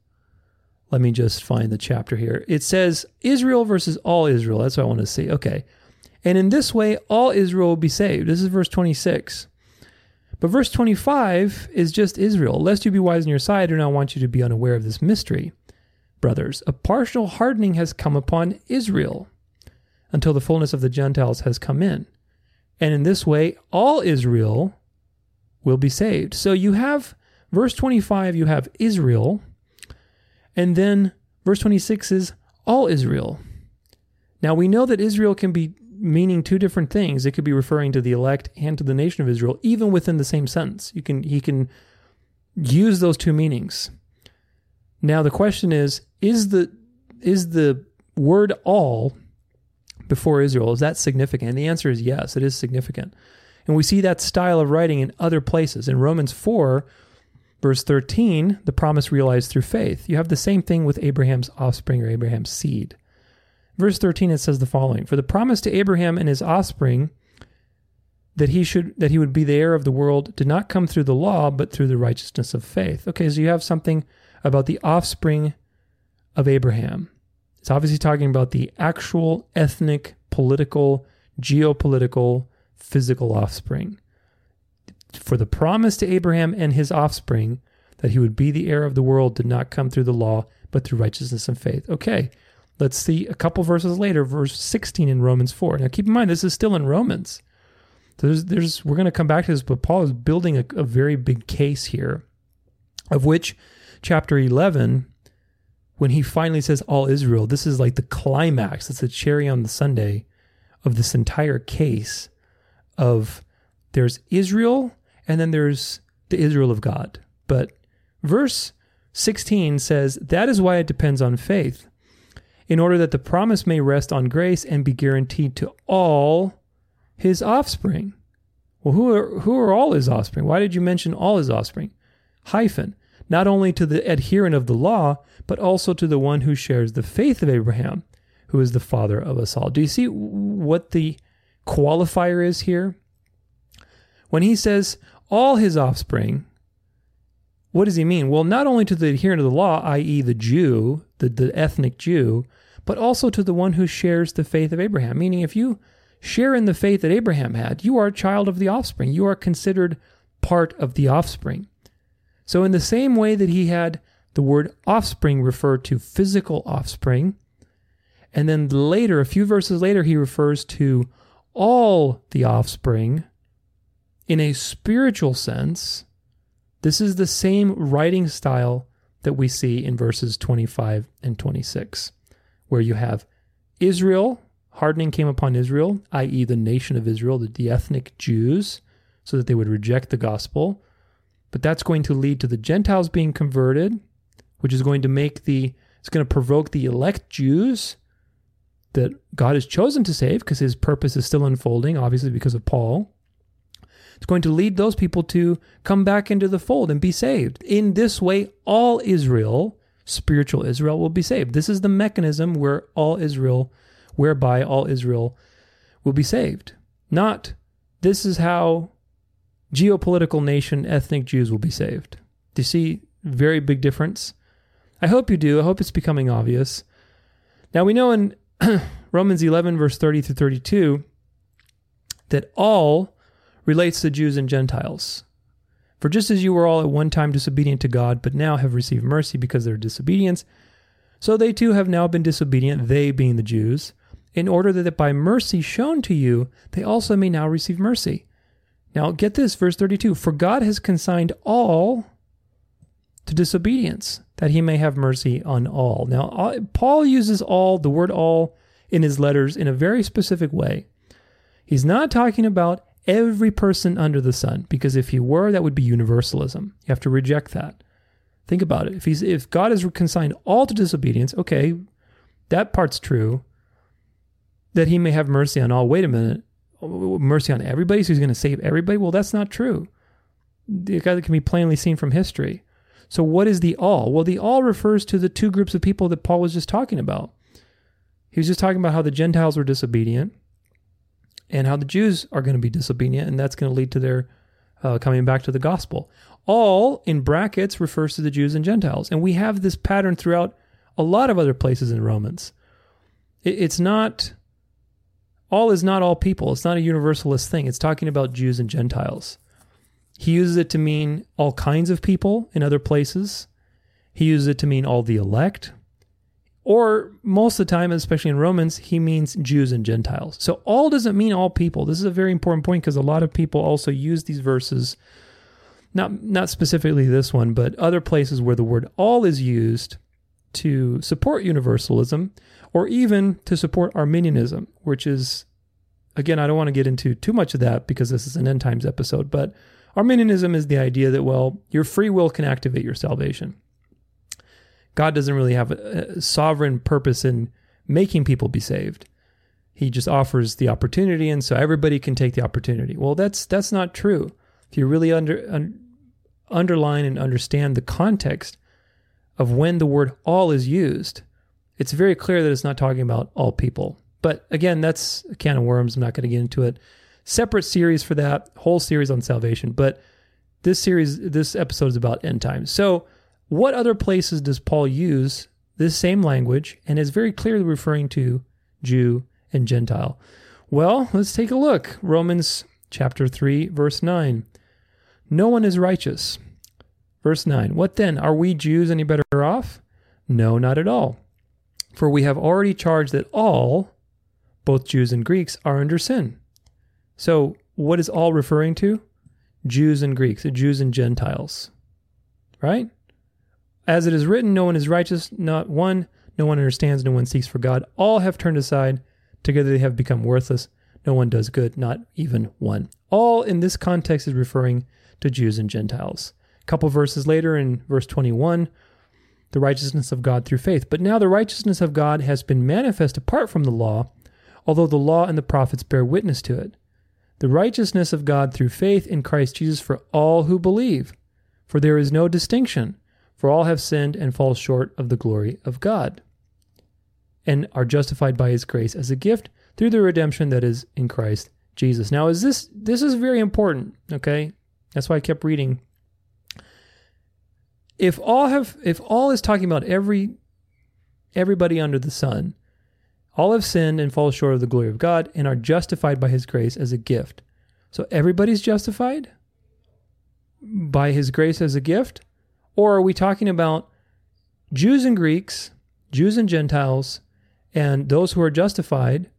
let me just find the chapter here. It says, Israel versus all Israel. That's what I want to see. Okay. And in this way, all Israel will be saved. This is verse 26. But verse 25 is just Israel. Lest you be wise in your sight, I do not want you to be unaware of this mystery. Brothers, a partial hardening has come upon Israel until the fullness of the Gentiles has come in. And in this way, all Israel will be saved. So you have verse 25, you have Israel, and then verse 26 is all Israel. Now we know that Israel can be meaning two different things. It could be referring to the elect and to the nation of Israel, even within the same sentence. He can use those two meanings. Now the question is the word all before Israel, is that significant? And the answer is yes, it is significant. And we see that style of writing in other places. In Romans 4, verse 13, the promise realized through faith. You have the same thing with Abraham's offspring or Abraham's seed. Verse 13, it says the following, for the promise to Abraham and his offspring that he would be the heir of the world did not come through the law, but through the righteousness of faith. Okay, so you have something about the offspring of Abraham. It's obviously talking about the actual ethnic, political, geopolitical, physical offspring. For the promise to Abraham and his offspring that he would be the heir of the world did not come through the law, but through righteousness and faith. Okay, let's see a couple verses later, verse 16 in Romans 4. Now keep in mind, this is still in Romans. We're going to come back to this, but Paul is building a very big case here, of which chapter 11 when he finally says all Israel, this is like the climax. It's the cherry on the sundae of this entire case of there's Israel and then there's the Israel of God. But verse 16 says, that is why it depends on faith, in order that the promise may rest on grace and be guaranteed to all his offspring. Well, who are all his offspring? Why did you mention all his offspring? Hyphen. Not only to the adherent of the law, but also to the one who shares the faith of Abraham, who is the father of us all. Do you see what the qualifier is here? When he says all his offspring, what does he mean? Well, not only to the adherent of the law, i.e. the Jew, the ethnic Jew, but also to the one who shares the faith of Abraham. Meaning if you share in the faith that Abraham had, you are a child of the offspring. You are considered part of the offspring. So in the same way that he had the word offspring referred to physical offspring, and then later, a few verses later, he refers to all the offspring in a spiritual sense. This is the same writing style that we see in verses 25 and 26, where you have Israel, hardening came upon Israel, i.e. the nation of Israel, the ethnic Jews, so that they would reject the gospel. But that's going to lead to the Gentiles being converted, which is going to provoke the elect Jews that God has chosen to save, because his purpose is still unfolding, obviously because of Paul. It's going to lead those people to come back into the fold and be saved. In this way, all Israel, spiritual Israel, will be saved. This is the mechanism whereby all Israel will be saved. Not, this is how geopolitical nation ethnic Jews will be saved. Do you see? Very big difference. I hope you do. I hope it's becoming obvious. Now we know in Romans 11, verse 30 through 32, that all relates to Jews and Gentiles. For just as you were all at one time disobedient to God, but now have received mercy because of their disobedience, so they too have now been disobedient, they being the Jews, in order that by mercy shown to you, they also may now receive mercy. Now get this, verse 32, for God has consigned all to disobedience, that he may have mercy on all. Now Paul uses all, the word all, in his letters in a very specific way. He's not talking about every person under the sun, because if he were, that would be universalism. You have to reject that. Think about it. If God has consigned all to disobedience, okay, that part's true, that he may have mercy on all. Wait a minute. Mercy on everybody? So he's going to save everybody? Well, that's not true. It can be plainly seen from history. So what is the all? Well, the all refers to the two groups of people that Paul was just talking about. He was just talking about how the Gentiles were disobedient, and how the Jews are going to be disobedient, and that's going to lead to their coming back to the gospel. All, in brackets, refers to the Jews and Gentiles. And we have this pattern throughout a lot of other places in Romans. All is not all people. It's not a universalist thing. It's talking about Jews and Gentiles. He uses it to mean all kinds of people in other places. He uses it to mean all the elect. Or most of the time, especially in Romans, he means Jews and Gentiles. So all doesn't mean all people. This is a very important point, because a lot of people also use these verses, not specifically this one, but other places where the word all is used to support universalism, or even to support Arminianism, which is, again, I don't want to get into too much of that because this is an end times episode, but Arminianism is the idea that, well, your free will can activate your salvation. God doesn't really have a sovereign purpose in making people be saved. He just offers the opportunity, and so everybody can take the opportunity. Well, that's not true. If you really underline and understand the context of when the word all is used, it's very clear that it's not talking about all people. But again, that's a can of worms. I'm not going to get into it. Separate series for that, whole series on salvation. But this episode is about end times. So what other places does Paul use this same language and is very clearly referring to Jew and Gentile? Well, let's take a look. Romans chapter 3, verse 9. No one is righteous. Verse 9. What then? Are we Jews any better off? No, not at all. For we have already charged that all, both Jews and Greeks, are under sin. So what is all referring to? Jews and Greeks, Jews and Gentiles. Right? As it is written, no one is righteous, not one. No one understands, no one seeks for God. All have turned aside. Together they have become worthless. No one does good, not even one. All in this context is referring to Jews and Gentiles. A couple verses later in verse 21, the righteousness of God through faith. But now the righteousness of God has been manifest apart from the law, although the law and the prophets bear witness to it. The righteousness of God through faith in Christ Jesus for all who believe. For there is no distinction, for all have sinned and fall short of the glory of God, and are justified by his grace as a gift through the redemption that is in Christ Jesus. Now, is this is very important, okay? That's why I kept reading. If all is talking about everybody under the sun, all have sinned and fall short of the glory of God and are justified by his grace as a gift. So everybody's justified by his grace as a gift? Or are we talking about Jews and Greeks, Jews and Gentiles, and those who are justified?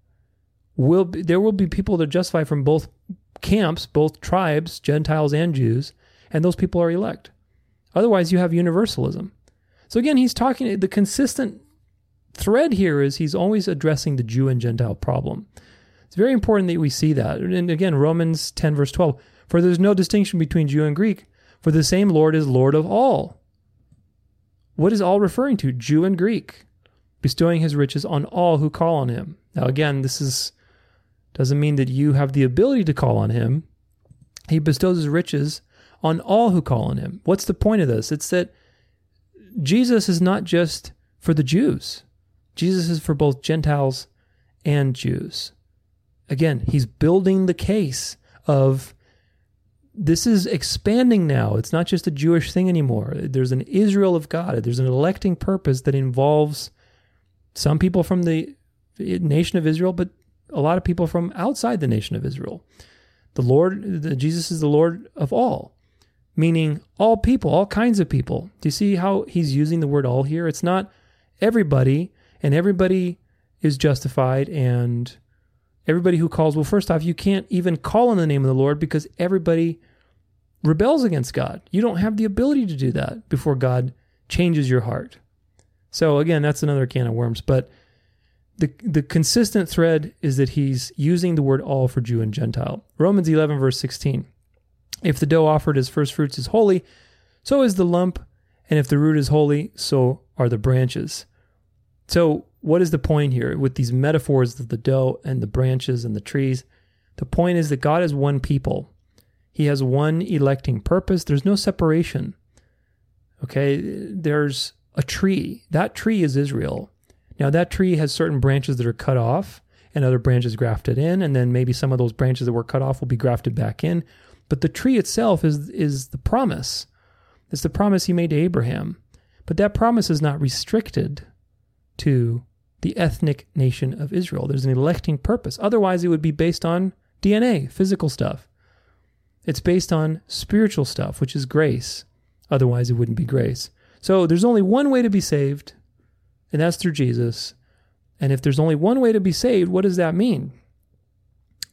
There will be people that are justified from both camps, both tribes, Gentiles and Jews, and those people are elect. Otherwise, you have universalism. So again, the consistent thread here is he's always addressing the Jew and Gentile problem. It's very important that we see that. And again, Romans 10, verse 12, for there's no distinction between Jew and Greek, for the same Lord is Lord of all. What is all referring to? Jew and Greek, bestowing his riches on all who call on him. Now again, doesn't mean that you have the ability to call on him. He bestows his riches on all who call on him. What's the point of this? It's that Jesus is not just for the Jews. Jesus is for both Gentiles and Jews. Again, he's building the case of this is expanding now. It's not just a Jewish thing anymore. There's an Israel of God. There's an electing purpose that involves some people from the nation of Israel, but a lot of people from outside the nation of Israel. Jesus is the Lord of all, meaning all people, all kinds of people. Do you see how he's using the word all here? It's not everybody, and everybody is justified, and everybody who calls. Well, first off, you can't even call on the name of the Lord because everybody rebels against God. You don't have the ability to do that before God changes your heart. So again, that's another can of worms, but the consistent thread is that he's using the word all for Jew and Gentile. Romans 11, verse 16. If the dough offered as first fruits is holy, so is the lump, and if the root is holy, so are the branches. So what is the point here with these metaphors of the dough and the branches and the trees? The point is that God is one people. He has one electing purpose. There's no separation. Okay, there's a tree. That tree is Israel. Now, that tree has certain branches that are cut off and other branches grafted in, and then maybe some of those branches that were cut off will be grafted back in. But the tree itself is the promise. It's the promise he made to Abraham. But that promise is not restricted to the ethnic nation of Israel. There's an electing purpose. Otherwise, it would be based on DNA, physical stuff. It's based on spiritual stuff, which is grace. Otherwise, it wouldn't be grace. So there's only one way to be saved, and that's through Jesus. And if there's only one way to be saved, what does that mean?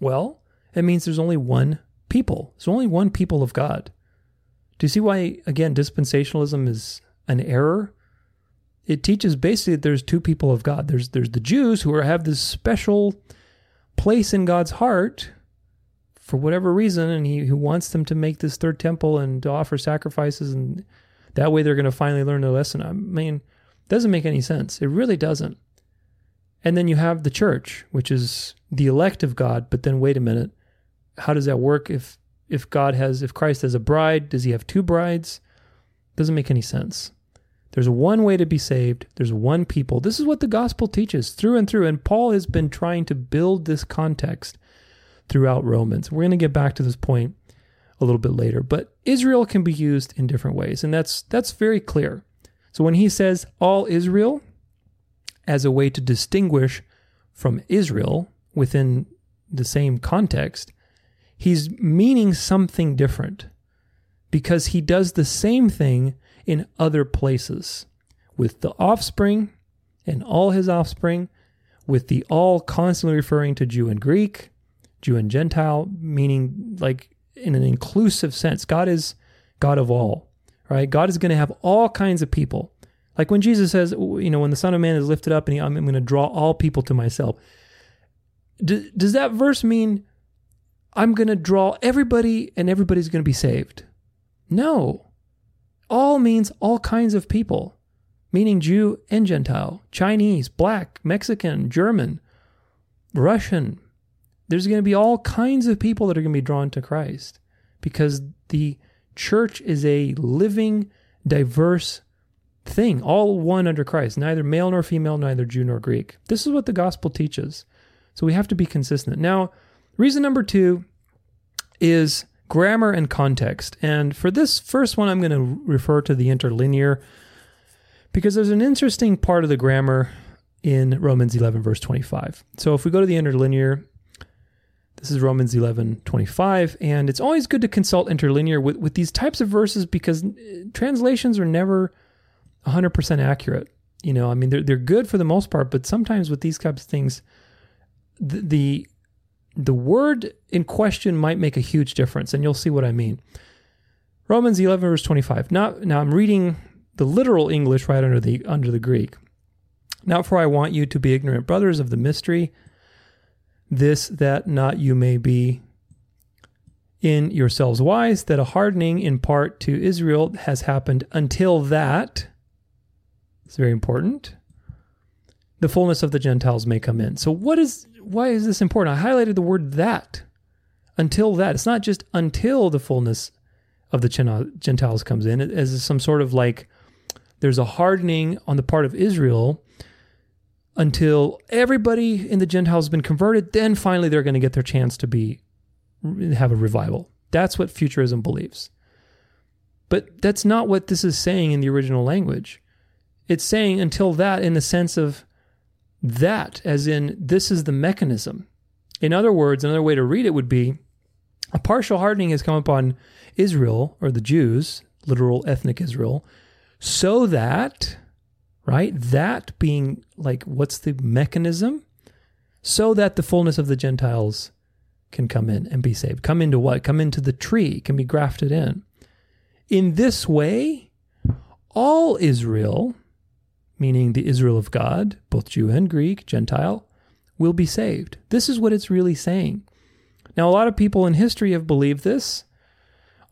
Well, it means there's only one people. There's only one people of God. Do you see why, again, dispensationalism is an error? It teaches basically that there's two people of God. There's the Jews who have this special place in God's heart for whatever reason, and he who wants them to make this third temple and to offer sacrifices, and that way they're going to finally learn their lesson. I mean, doesn't make any sense. It really doesn't. And then you have the church, which is the elect of God. But then wait a minute, how does that work? If Christ has a bride, does he have two brides? Doesn't make any sense. There's one way to be saved. There's one people. This is what the gospel teaches through and through. And Paul has been trying to build this context throughout Romans. We're going to get back to this point a little bit later, but Israel can be used in different ways. And that's very clear. So when he says all Israel as a way to distinguish from Israel within the same context, he's meaning something different because he does the same thing in other places with the offspring and all his offspring, with the all constantly referring to Jew and Greek, Jew and Gentile, meaning like in an inclusive sense. God is God of all. right? God is going to have all kinds of people. Like when Jesus says, you know, when the Son of Man is lifted up and I'm going to draw all people to myself. Does that verse mean I'm going to draw everybody and everybody's going to be saved? No. All means all kinds of people, meaning Jew and Gentile, Chinese, Black, Mexican, German, Russian. There's going to be all kinds of people that are going to be drawn to Christ because the church is a living, diverse thing, all one under Christ, neither male nor female, neither Jew nor Greek. This is what the gospel teaches. So we have to be consistent. Now, reason number two is grammar and context. And for this first one, I'm going to refer to the interlinear because there's an interesting part of the grammar in Romans 11, verse 25. So if we go to the interlinear, this is Romans 11, 25, and it's always good to consult interlinear with these types of verses because translations are never 100% accurate. You know, I mean, they're good for the most part, but sometimes with these types of things, the word in question might make a huge difference, and you'll see what I mean. Romans 11, verse 25. Now I'm reading the literal English right under the Greek. Now, for I want you to be ignorant, brothers, of the mystery, this, that not you may be in yourselves wise, that a hardening in part to Israel has happened until that, it's very important, the fullness of the Gentiles may come in. So why is this important? I highlighted the word that, until that. It's not just until the fullness of the Gentiles comes in, as some sort of like there's a hardening on the part of Israel until everybody in the Gentiles has been converted, then finally they're going to get their chance to have a revival. That's what futurism believes. But that's not what this is saying in the original language. It's saying until that in the sense of that, as in this is the mechanism. In other words, another way to read it would be a partial hardening has come upon Israel, or the Jews, literal ethnic Israel, so that, right? That being like, what's the mechanism? So that the fullness of the Gentiles can come in and be saved. Come into what? Come into the tree, can be grafted in. In this way, all Israel, meaning the Israel of God, both Jew and Greek, Gentile, will be saved. This is what it's really saying. Now, a lot of people in history have believed this.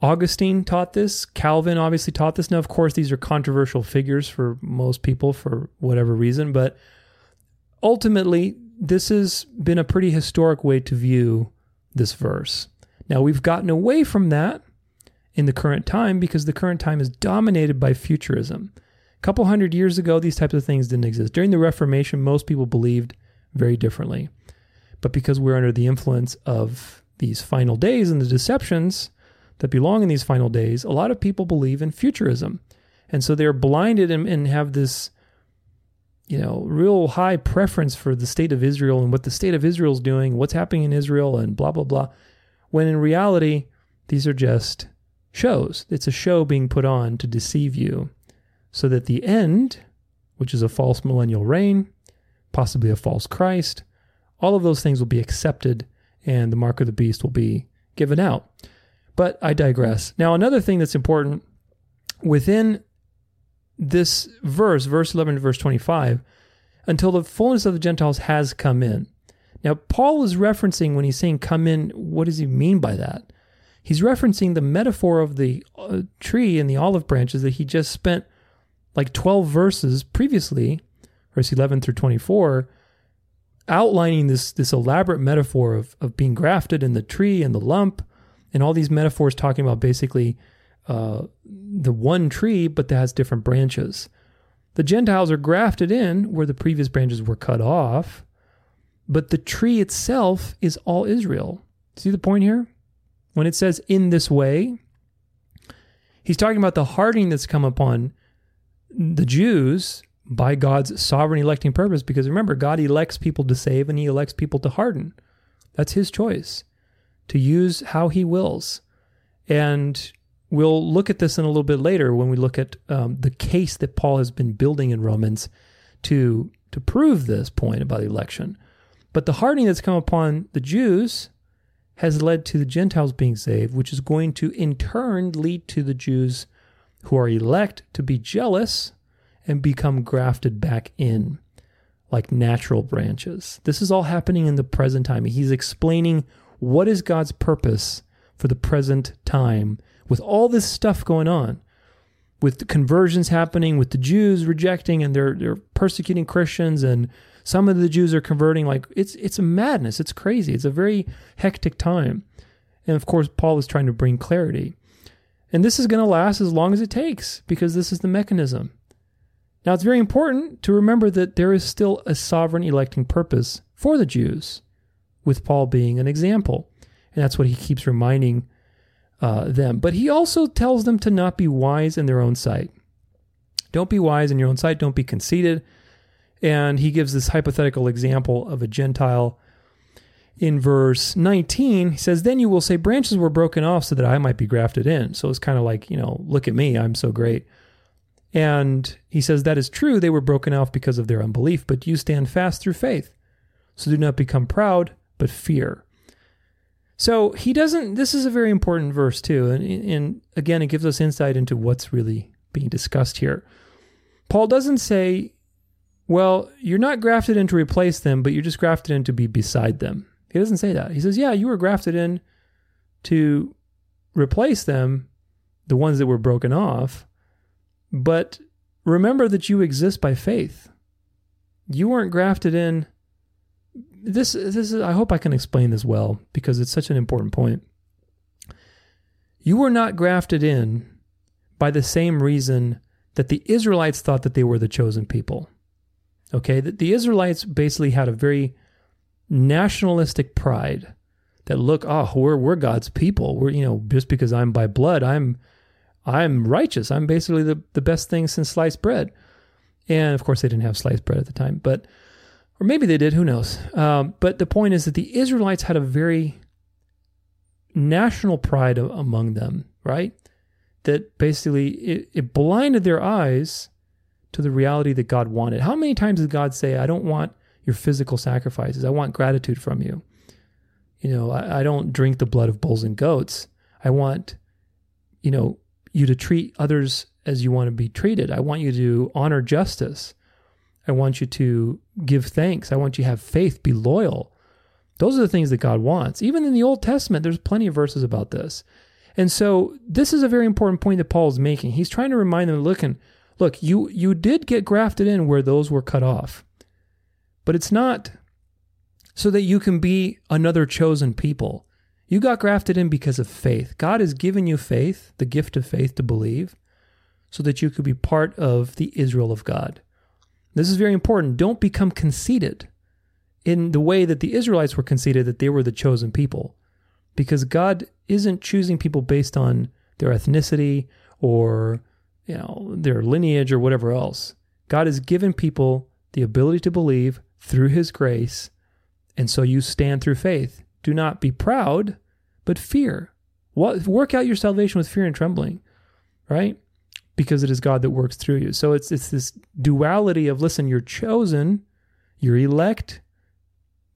Augustine taught this. Calvin obviously taught this. Now, of course, these are controversial figures for most people for whatever reason, but ultimately, this has been a pretty historic way to view this verse. Now, we've gotten away from that in the current time because the current time is dominated by futurism. A couple hundred years ago, these types of things didn't exist. During the Reformation, most people believed very differently. But because we're under the influence of these final days and the deceptions that belong in these final days, a lot of people believe in futurism. And so they're blinded and have this, you know, real high preference for the state of Israel and what the state of Israel is doing, what's happening in Israel and blah, blah, blah. When in reality, these are just shows. It's a show being put on to deceive you so that the end, which is a false millennial reign, possibly a false Christ, all of those things will be accepted and the mark of the beast will be given out. But I digress. Now, another thing that's important within this verse 11 to verse 25, until the fullness of the Gentiles has come in. Now, Paul is referencing when he's saying come in, what does he mean by that? He's referencing the metaphor of the tree and the olive branches that he just spent like 12 verses previously, verse 11 through 24, outlining this elaborate metaphor of being grafted in the tree and the lump, and all these metaphors talking about basically the one tree, but that has different branches. The Gentiles are grafted in where the previous branches were cut off, but the tree itself is all Israel. See the point here? When it says in this way, he's talking about the hardening that's come upon the Jews by God's sovereign electing purpose, because remember, God elects people to save and he elects people to harden. That's his choice, to use how he wills. And we'll look at this in a little bit later when we look at the case that Paul has been building in Romans to prove this point about election. But the hardening that's come upon the Jews has led to the Gentiles being saved, which is going to in turn lead to the Jews who are elect to be jealous and become grafted back in like natural branches. This is all happening in the present time. He's explaining what is God's purpose for the present time with all this stuff going on, with the conversions happening, with the Jews rejecting and they're persecuting Christians, and some of the Jews are converting. Like it's a madness. It's crazy. It's a very hectic time. And of course, Paul is trying to bring clarity. And this is going to last as long as it takes because this is the mechanism. Now, it's very important to remember that there is still a sovereign electing purpose for the Jews, with Paul being an example. And that's what he keeps reminding them. But he also tells them to not be wise in their own sight. Don't be wise in your own sight. Don't be conceited. And he gives this hypothetical example of a Gentile. In verse 19, he says, "Then you will say, branches were broken off so that I might be grafted in." So it's kind of like, look at me, I'm so great. And he says, "That is true. They were broken off because of their unbelief, but you stand fast through faith. So do not become proud, but fear." So he doesn't, this is a very important verse too. And again, it gives us insight into what's really being discussed here. Paul doesn't say, well, you're not grafted in to replace them, but you're just grafted in to be beside them. He doesn't say that. He says, yeah, you were grafted in to replace them, the ones that were broken off, but remember that you exist by faith. You weren't grafted in. This is, I hope I can explain this well because it's such an important point. You were not grafted in by the same reason that the Israelites thought that they were the chosen people. Okay? The Israelites basically had a very nationalistic pride that we're God's people. We're, just because I'm by blood, I'm righteous. I'm basically the best thing since sliced bread. And of course they didn't have sliced bread at the time, but, or maybe they did, who knows? But the point is that the Israelites had a very national pride among them, right? That basically it blinded their eyes to the reality that God wanted. How many times did God say, I don't want your physical sacrifices. I want gratitude from you. I don't drink the blood of bulls and goats. I want, you to treat others as you want to be treated. I want you to honor justice. I want you to give thanks. I want you to have faith, be loyal. Those are the things that God wants. Even in the Old Testament, there's plenty of verses about this. And so this is a very important point that Paul is making. He's trying to remind them, look, you did get grafted in where those were cut off. But it's not so that you can be another chosen people. You got grafted in because of faith. God has given you faith, the gift of faith to believe, so that you could be part of the Israel of God. This is very important. Don't become conceited in the way that the Israelites were conceited, that they were the chosen people, because God isn't choosing people based on their ethnicity or their lineage or whatever else. God has given people the ability to believe through his grace, and so you stand through faith. Do not be proud, but fear. Work out your salvation with fear and trembling, right? Because it is God that works through you. So it's this duality of, listen, you're chosen, you're elect,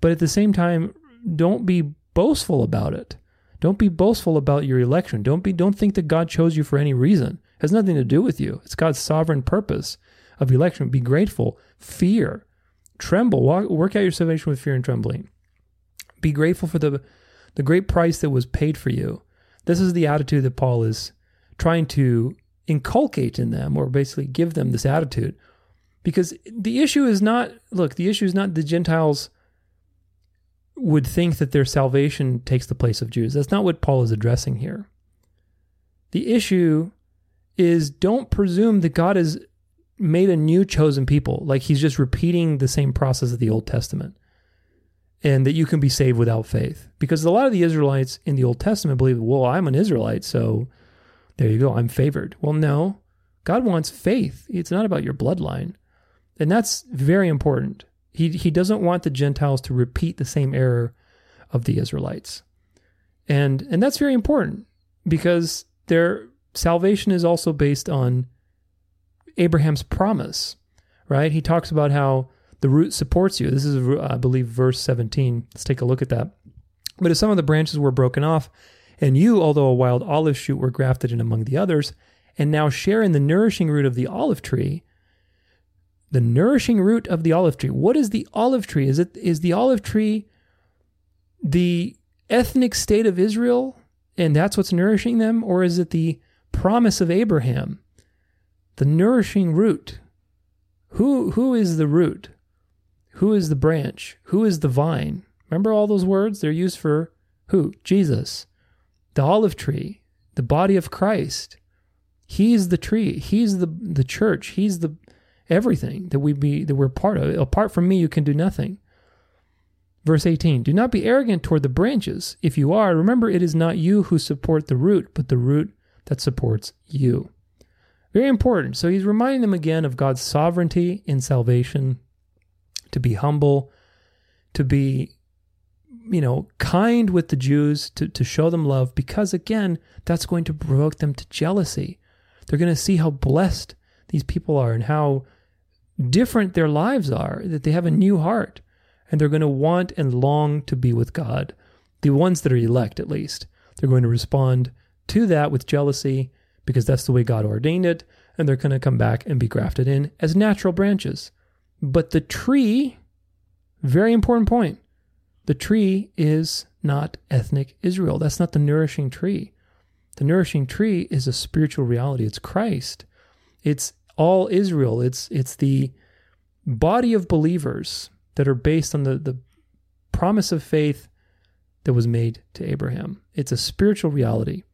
but at the same time, don't be boastful about it. Don't be boastful about your election. Don't think that God chose you for any reason. It has nothing to do with you. It's God's sovereign purpose of election. Be grateful, fear, tremble, work out your salvation with fear and trembling. Be grateful for the great price that was paid for you. This is the attitude that Paul is trying to inculcate in them, or basically give them this attitude. Because the issue is not the Gentiles would think that their salvation takes the place of Jews. That's not what Paul is addressing here. The issue is, don't presume that God is made a new chosen people, like he's just repeating the same process of the Old Testament, and that you can be saved without faith. Because a lot of the Israelites in the Old Testament believe, well, I'm an Israelite, so there you go, I'm favored. Well, no, God wants faith. It's not about your bloodline. And that's very important. He doesn't want the Gentiles to repeat the same error of the Israelites. And that's very important, because their salvation is also based on Abraham's promise, right? He talks about how the root supports you. This is, I believe, verse 17. Let's take a look at that. But if some of the branches were broken off, and you, although a wild olive shoot, were grafted in among the others, and now share in the nourishing root of the olive tree. The nourishing root of the olive tree. What is the olive tree? Is the olive tree the ethnic state of Israel, and that's what's nourishing them? Or is it the promise of Abraham? The nourishing root. Who is the root? Who is the branch? Who is the vine? Remember all those words? They're used for who? Jesus. The olive tree. The body of Christ. He's the tree. He's the church. He's the everything that we're part of. Apart from me, you can do nothing. Verse 18, do not be arrogant toward the branches. If you are, remember it is not you who support the root, but the root that supports you. Very important. So he's reminding them again of God's sovereignty in salvation, to be humble, to be, kind with the Jews, to show them love, because again, that's going to provoke them to jealousy. They're going to see how blessed these people are and how different their lives are, that they have a new heart, and they're going to want and long to be with God. The ones that are elect, at least, they're going to respond to that with jealousy because that's the way God ordained it, and they're going to come back and be grafted in as natural branches. But the tree, very important point, the tree is not ethnic Israel. That's not the nourishing tree. The nourishing tree is a spiritual reality. It's Christ. It's all Israel. It's the body of believers that are based on the promise of faith that was made to Abraham. It's a spiritual reality.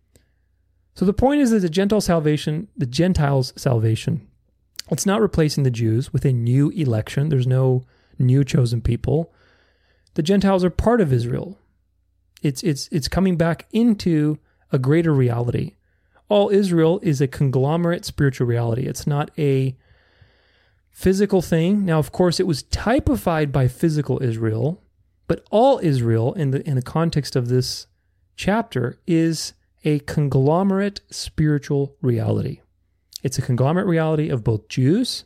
So the point is that the Gentiles' salvation, it's not replacing the Jews with a new election. There's no new chosen people. The Gentiles are part of Israel. It's coming back into a greater reality. All Israel is a conglomerate spiritual reality. It's not a physical thing. Now, of course, it was typified by physical Israel, but all Israel in the context of this chapter is a conglomerate spiritual reality. It's a conglomerate reality of both Jews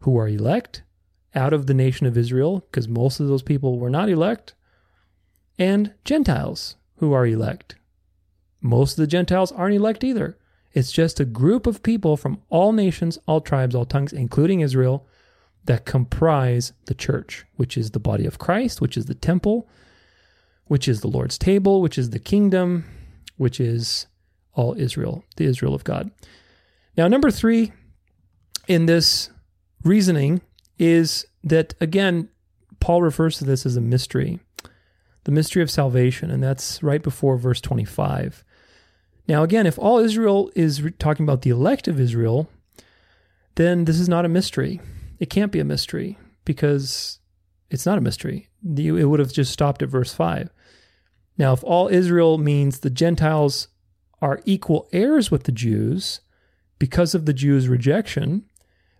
who are elect out of the nation of Israel, because most of those people were not elect, and Gentiles who are elect. Most of the Gentiles aren't elect either. It's just a group of people from all nations, all tribes, all tongues, including Israel, that comprise the church, which is the body of Christ, which is the temple, which is the Lord's table, which is the kingdom, which is all Israel, the Israel of God. Now, number 3 in this reasoning is that, again, Paul refers to this as a mystery, the mystery of salvation, and that's right before verse 25. Now, again, if all Israel is talking about the elect of Israel, then this is not a mystery. It can't be a mystery because it's not a mystery. It would have just stopped at verse 5. Now, if all Israel means the Gentiles are equal heirs with the Jews because of the Jews' rejection,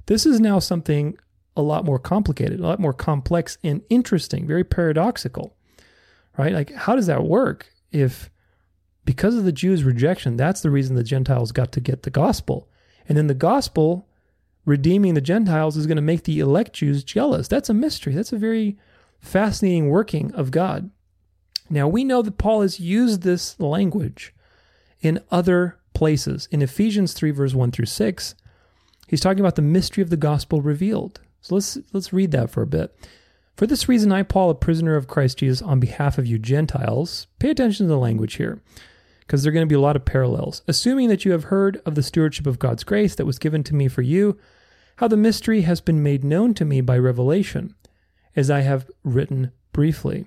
this is now something a lot more complicated, a lot more complex and interesting, very paradoxical. Right? Like, how does that work if, because of the Jews' rejection, that's the reason the Gentiles got to get the gospel? And then the gospel redeeming the Gentiles is going to make the elect Jews jealous. That's a mystery. That's a very fascinating working of God. Now, we know that Paul has used this language in other places. In Ephesians 3, verse 1 through 6, he's talking about the mystery of the gospel revealed. So let's read that for a bit. For this reason, I, Paul, a prisoner of Christ Jesus, on behalf of you Gentiles, pay attention to the language here, because there are going to be a lot of parallels. Assuming that you have heard of the stewardship of God's grace that was given to me for you, how the mystery has been made known to me by revelation, as I have written briefly.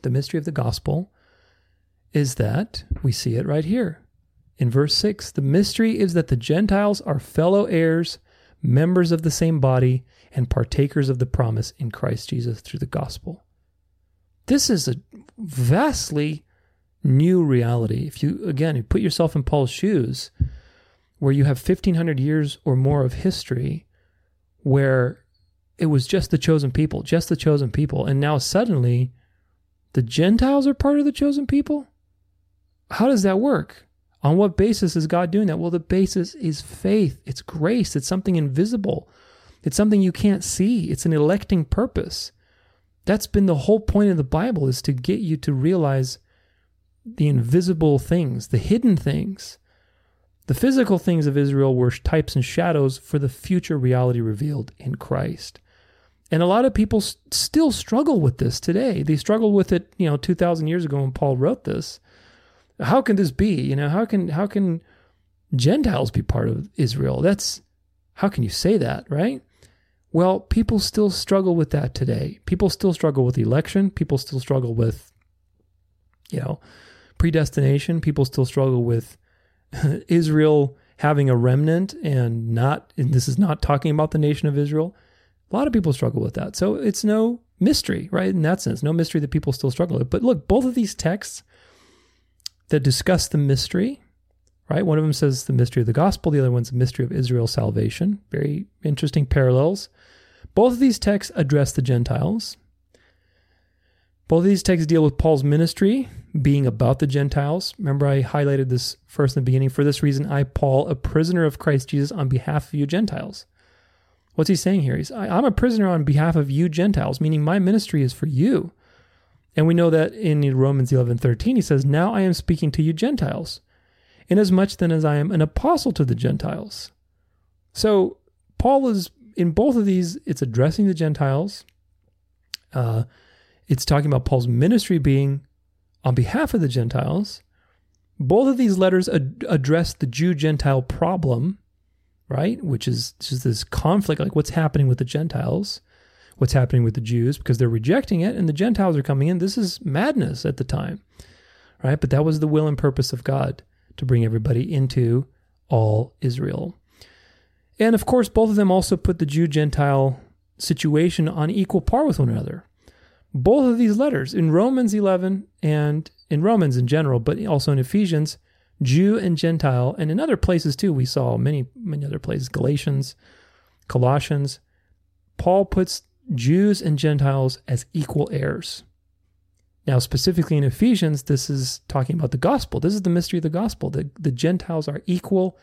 The mystery of the gospel is that, we see it right here in verse 6, the mystery is that the Gentiles are fellow heirs, members of the same body, and partakers of the promise in Christ Jesus through the gospel. This is a vastly new reality. If you put yourself in Paul's shoes, where you have 1,500 years or more of history where it was just the chosen people, and now suddenly the Gentiles are part of the chosen people? How does that work? On what basis is God doing that? Well, the basis is faith. It's grace. It's something invisible. It's something you can't see. It's an electing purpose. That's been the whole point of the Bible, is to get you to realize the invisible things, the hidden things. The physical things of Israel were types and shadows for the future reality revealed in Christ. And a lot of people still struggle with this today. They struggled with it, 2,000 years ago when Paul wrote this. How can this be? How can Gentiles be part of Israel? How can you say that, right? Well, people still struggle with that today. People still struggle with election. People still struggle with, predestination. People still struggle with Israel having a remnant and this is not talking about the nation of Israel. A lot of people struggle with that. So it's no mystery, right? In that sense, no mystery that people still struggle with. But look, both of these texts that discuss the mystery, right? One of them says the mystery of the gospel. The other one's the mystery of Israel's salvation. Very interesting parallels. Both of these texts address the Gentiles. Both of these texts deal with Paul's ministry being about the Gentiles. Remember, I highlighted this first in the beginning. For this reason, I, Paul, a prisoner of Christ Jesus, on behalf of you Gentiles. What's he saying here? He's, I'm a prisoner on behalf of you Gentiles, meaning my ministry is for you. And we know that in Romans 11:13, he says, now I am speaking to you Gentiles, inasmuch then as I am an apostle to the Gentiles. So Paul is, in both of these, it's addressing the Gentiles. It's talking about Paul's ministry being on behalf of the Gentiles. Both of these letters address the Jew-Gentile problem, right? Which is just this conflict, like what's happening with the Gentiles, what's happening with the Jews, because they're rejecting it and the Gentiles are coming in. This is madness at the time, right? But that was the will and purpose of God, to bring everybody into all Israel. And of course, both of them also put the Jew-Gentile situation on equal par with one another. Both of these letters, in Romans 11 and in Romans in general, but also in Ephesians, Jew and Gentile, and in other places too, we saw many other places, Galatians, Colossians, Paul puts Jews and Gentiles as equal heirs. Now, specifically in Ephesians, this is talking about the gospel. This is the mystery of the gospel, that the Gentiles are equal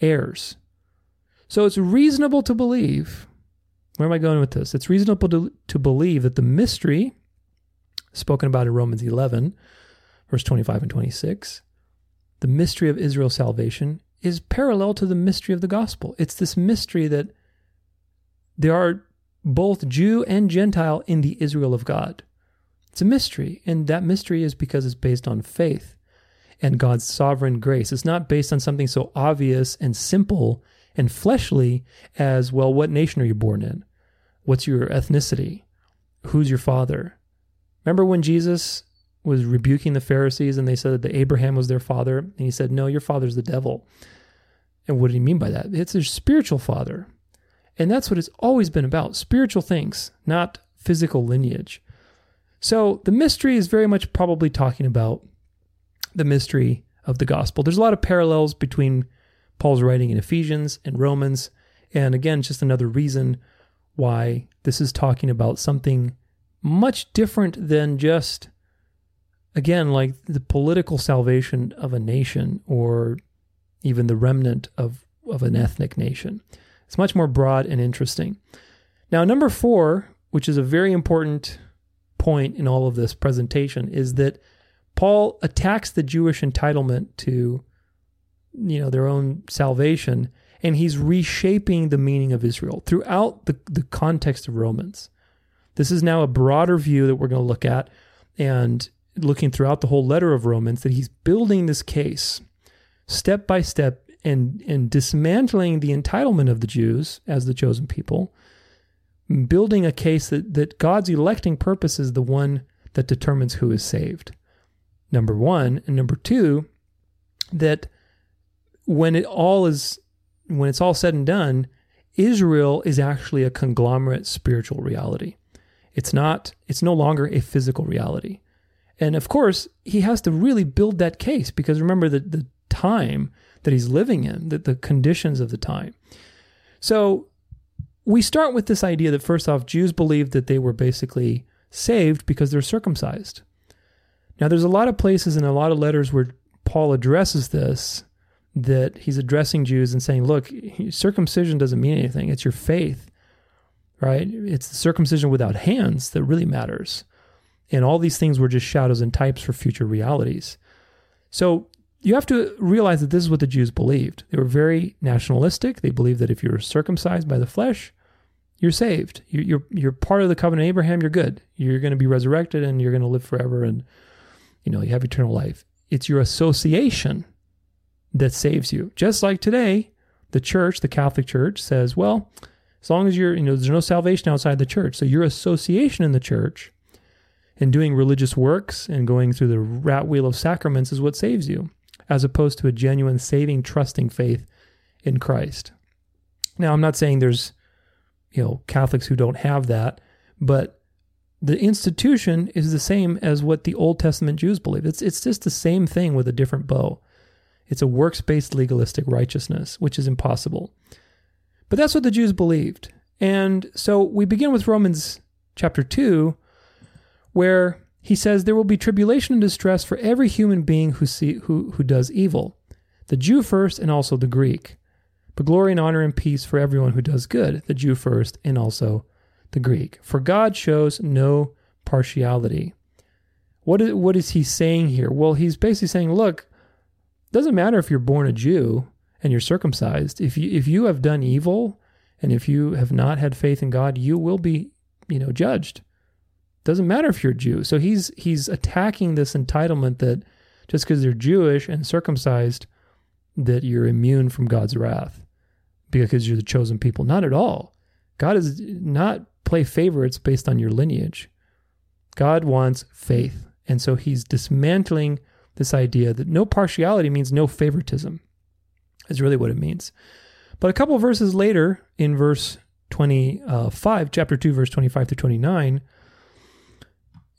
heirs. So it's reasonable to believe, where am I going with this? It's reasonable to believe that the mystery spoken about in Romans 11, verse 25 and 26, the mystery of Israel's salvation is parallel to the mystery of the gospel. It's this mystery that there are both Jew and Gentile in the Israel of God. It's a mystery, and that mystery is because it's based on faith and God's sovereign grace. It's not based on something so obvious and simple and fleshly as, well, what nation are you born in? What's your ethnicity? Who's your father? Remember when Jesus was rebuking the Pharisees and they said that Abraham was their father? And he said, no, your father's the devil. And what did he mean by that? It's a spiritual father. And that's what it's always been about, spiritual things, not physical lineage. So the mystery is very much probably talking about the mystery of the gospel. There's a lot of parallels between Paul's writing in Ephesians and Romans. And again, just another reason why this is talking about something much different than just, again, like the political salvation of a nation or even the remnant of an ethnic nation. It's much more broad and interesting. Now, number 4, which is a very important point in all of this presentation, is that Paul attacks the Jewish entitlement to, their own salvation, and he's reshaping the meaning of Israel throughout the context of Romans. This is now a broader view that we're going to look at, and looking throughout the whole letter of Romans, that he's building this case step by step and dismantling the entitlement of the Jews as the chosen people, building a case that God's electing purpose is the one that determines who is saved, number 1. And number 2, that when it's all said and done, Israel is actually a conglomerate spiritual reality. It's no longer a physical reality. And of course, he has to really build that case, because remember that the time that he's living in, the conditions of the time. So we start with this idea that, first off, Jews believed that they were basically saved because they're circumcised. Now, there's a lot of places and a lot of letters where Paul addresses this, that he's addressing Jews and saying, look, circumcision doesn't mean anything. It's your faith, right? It's the circumcision without hands that really matters. And all these things were just shadows and types for future realities. So you have to realize that this is what the Jews believed. They were very nationalistic. They believed that if you're circumcised by the flesh, you're saved. You're part of the covenant of Abraham, you're good. You're going to be resurrected and you're going to live forever and, you know, you have eternal life. It's your association that saves you. Just like today, the church, the Catholic Church says, well, as long as you're, you know, there's no salvation outside the church. So your association in the church and doing religious works and going through the rat wheel of sacraments is what saves you, as opposed to a genuine saving, trusting faith in Christ. Now, I'm not saying there's, you know, Catholics who don't have that, but the institution is the same as what the Old Testament Jews believe. It's just the same thing with a different bow. It's a works-based legalistic righteousness, which is impossible. But that's what the Jews believed. And so we begin with Romans chapter 2, where he says, there will be tribulation and distress for every human being who does evil, the Jew first and also the Greek, but glory and honor and peace for everyone who does good, the Jew first and also the Greek. For God shows no partiality. What is he saying here? Well, he's basically saying, look, it doesn't matter if you're born a Jew and you're circumcised. If you have done evil and if you have not had faith in God, you will be, you know, judged. Doesn't matter if you're Jew. So he's attacking this entitlement that just because they're Jewish and circumcised, that you're immune from God's wrath because you're the chosen people. Not at all. God does not play favorites based on your lineage. God wants faith. And so he's dismantling this idea that no partiality means no favoritism, is really what it means. But a couple of verses later, in verse 25, chapter 2, verse 25 to 29,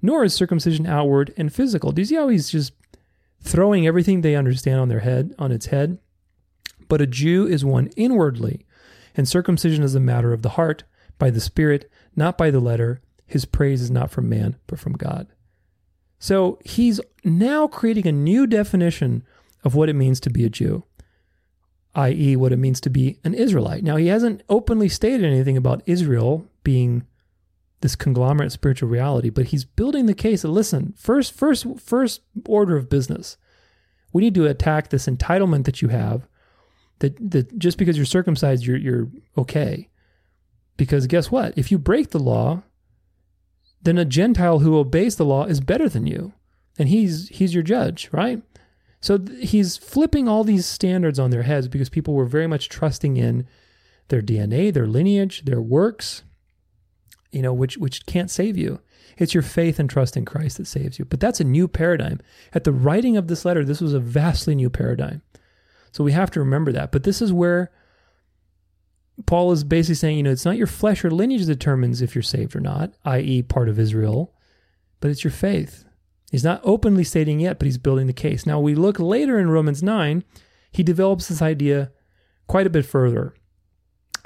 nor is circumcision outward and physical. Do you see how he's just throwing everything they understand on its head? But a Jew is one inwardly, and circumcision is a matter of the heart, by the Spirit, not by the letter. His praise is not from man, but from God. So he's now creating a new definition of what it means to be a Jew, i.e. what it means to be an Israelite. Now, he hasn't openly stated anything about Israel being this conglomerate spiritual reality, but he's building the case that, listen, first order of business, we need to attack this entitlement that you have, that just because you're circumcised, you're okay. Because guess what? If you break the law, then a Gentile who obeys the law is better than you, and he's your judge, right? So he's flipping all these standards on their heads because people were very much trusting in their DNA, their lineage, their works, you know, which can't save you. It's your faith and trust in Christ that saves you. But that's a new paradigm. At the writing of this letter, this was a vastly new paradigm. So we have to remember that. But this is where Paul is basically saying, you know, it's not your flesh or lineage that determines if you're saved or not, i.e. part of Israel, but it's your faith. He's not openly stating yet, but he's building the case. Now, we look later in Romans 9, he develops this idea quite a bit further.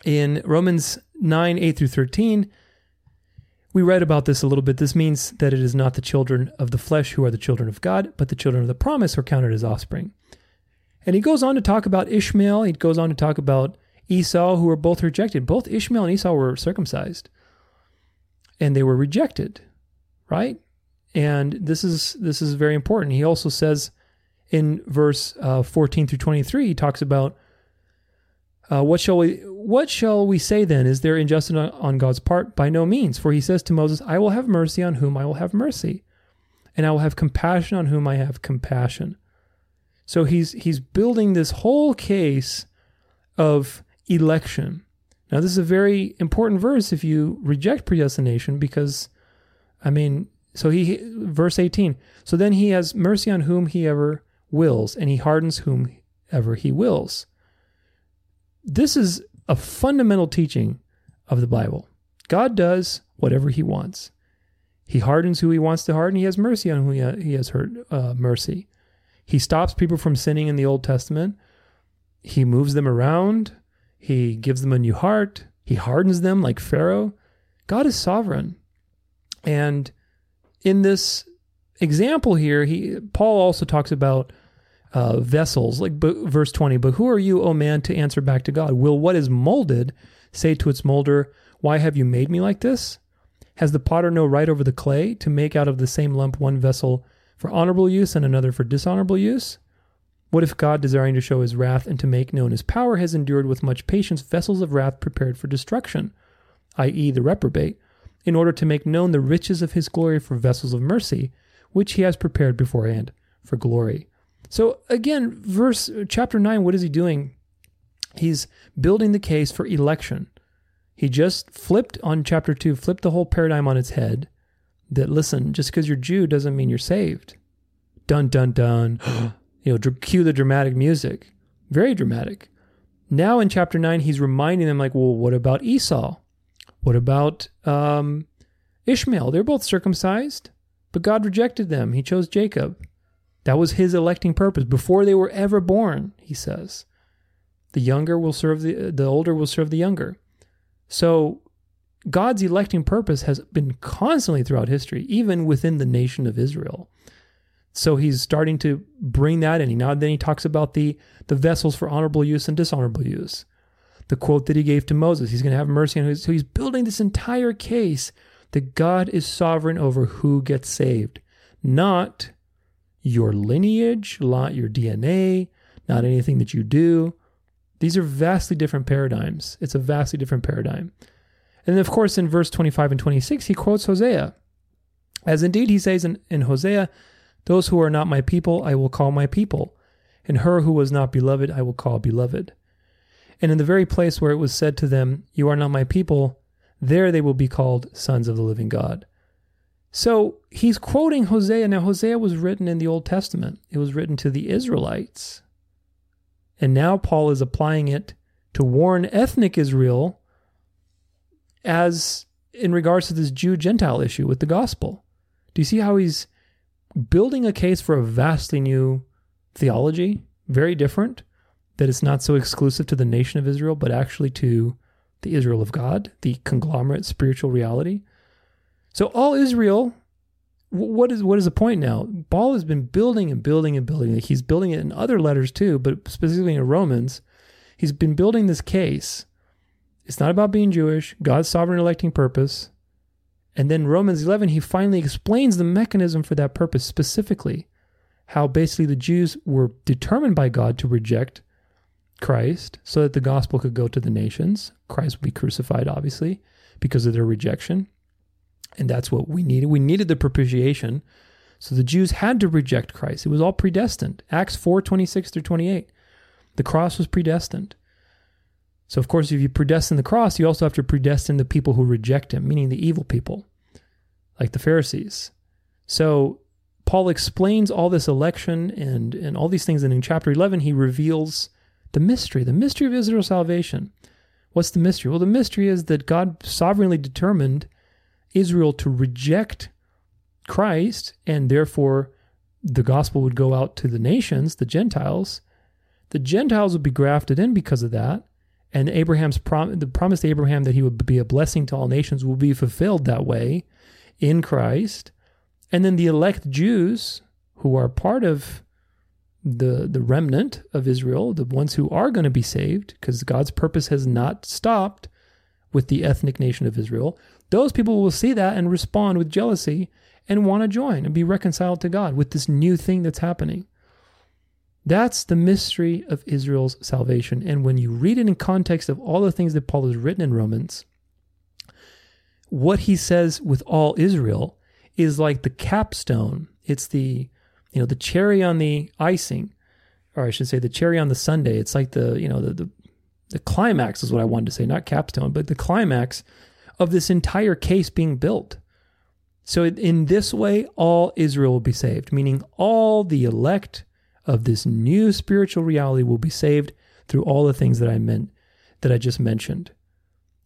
In Romans 9, 8 through 13, we read about this a little bit. This means that it is not the children of the flesh who are the children of God, but the children of the promise who are counted as offspring. And he goes on to talk about Ishmael. He goes on to talk about Esau, who were both rejected. Both Ishmael and Esau were circumcised, and they were rejected, right? And this is very important. He also says in verse 14 through 23, he talks about, What shall we say then? Is there injustice on God's part? By no means. For he says to Moses, I will have mercy on whom I will have mercy, and I will have compassion on whom I have compassion. So he's building this whole case of election. Now, this is a very important verse if you reject predestination because, I mean, so he, verse 18, so then he has mercy on whom he ever wills, and he hardens whomever he wills. This is a fundamental teaching of the Bible. God does whatever he wants. He hardens who he wants to harden. He has mercy on who he has mercy. He stops people from sinning in the Old Testament. He moves them around. He gives them a new heart. He hardens them like Pharaoh. God is sovereign. And in this example here, Paul also talks about vessels, like verse 20, but who are you, O man, to answer back to God? Will what is molded say to its molder, why have you made me like this? Has the potter no right over the clay to make out of the same lump one vessel for honorable use and another for dishonorable use? What if God, desiring to show his wrath and to make known his power, has endured with much patience vessels of wrath prepared for destruction, i.e. the reprobate, in order to make known the riches of his glory for vessels of mercy, which he has prepared beforehand for glory? So again, chapter 9, what is he doing? He's building the case for election. He just flipped on chapter 2, flipped the whole paradigm on its head that, listen, just because you're Jew doesn't mean you're saved. Dun, dun, dun. Cue the dramatic music. Very dramatic. Now in chapter 9, he's reminding them, like, well, what about Esau? What about Ishmael? They're both circumcised, but God rejected them. He chose Jacob. That was his electing purpose. Before they were ever born, he says, the younger will serve the older will serve the younger. So God's electing purpose has been constantly throughout history, even within the nation of Israel. So he's starting to bring that in. Now then he talks about the vessels for honorable use and dishonorable use. The quote that he gave to Moses, he's going to have mercy on who. So he's building this entire case that God is sovereign over who gets saved, not your lineage, not your DNA, not anything that you do. These are vastly different paradigms. It's a vastly different paradigm. And then, of course, in verse 25 and 26, he quotes Hosea. As indeed he says in Hosea, those who are not my people, I will call my people, and her who was not beloved, I will call beloved. And in the very place where it was said to them, you are not my people, there they will be called sons of the living God. So he's quoting Hosea. Now, Hosea was written in the Old Testament. It was written to the Israelites. And now Paul is applying it to warn ethnic Israel as in regards to this Jew-Gentile issue with the gospel. Do you see how he's building a case for a vastly new theology, very different, that it's not so exclusive to the nation of Israel, but actually to the Israel of God, the conglomerate spiritual reality? So all Israel, what is the point now? Paul has been building and building and building. He's building it in other letters too, but specifically in Romans, he's been building this case. It's not about being Jewish, God's sovereign electing purpose. And then Romans 11, he finally explains the mechanism for that purpose specifically, how basically the Jews were determined by God to reject Christ so that the gospel could go to the nations. Christ would be crucified, obviously, because of their rejection. And that's what we needed. We needed the propitiation. So the Jews had to reject Christ. It was all predestined. Acts 4:26 through 28. The cross was predestined. So, of course, if you predestine the cross, you also have to predestine the people who reject him, meaning the evil people, like the Pharisees. So Paul explains all this election and all these things. And in chapter 11, he reveals the mystery of Israel's salvation. What's the mystery? Well, the mystery is that God sovereignly determined Israel to reject Christ, and therefore the gospel would go out to the nations, the Gentiles. The Gentiles would be grafted in because of that, and the promise to Abraham that he would be a blessing to all nations will be fulfilled that way in Christ. And then the elect Jews, who are part of the remnant of Israel, the ones who are going to be saved, because God's purpose has not stopped with the ethnic nation of Israel, those people will see that and respond with jealousy and want to join and be reconciled to God with this new thing that's happening. That's the mystery of Israel's salvation. And when you read it in context of all the things that Paul has written in Romans, what he says with all Israel is like the capstone. It's the cherry on the icing, or I should say the cherry on the sundae. It's like the the climax is what I wanted to say, not capstone, but the climax of this entire case being built. So in this way, all Israel will be saved, meaning all the elect of this new spiritual reality will be saved through all the things that I meant, that I just mentioned.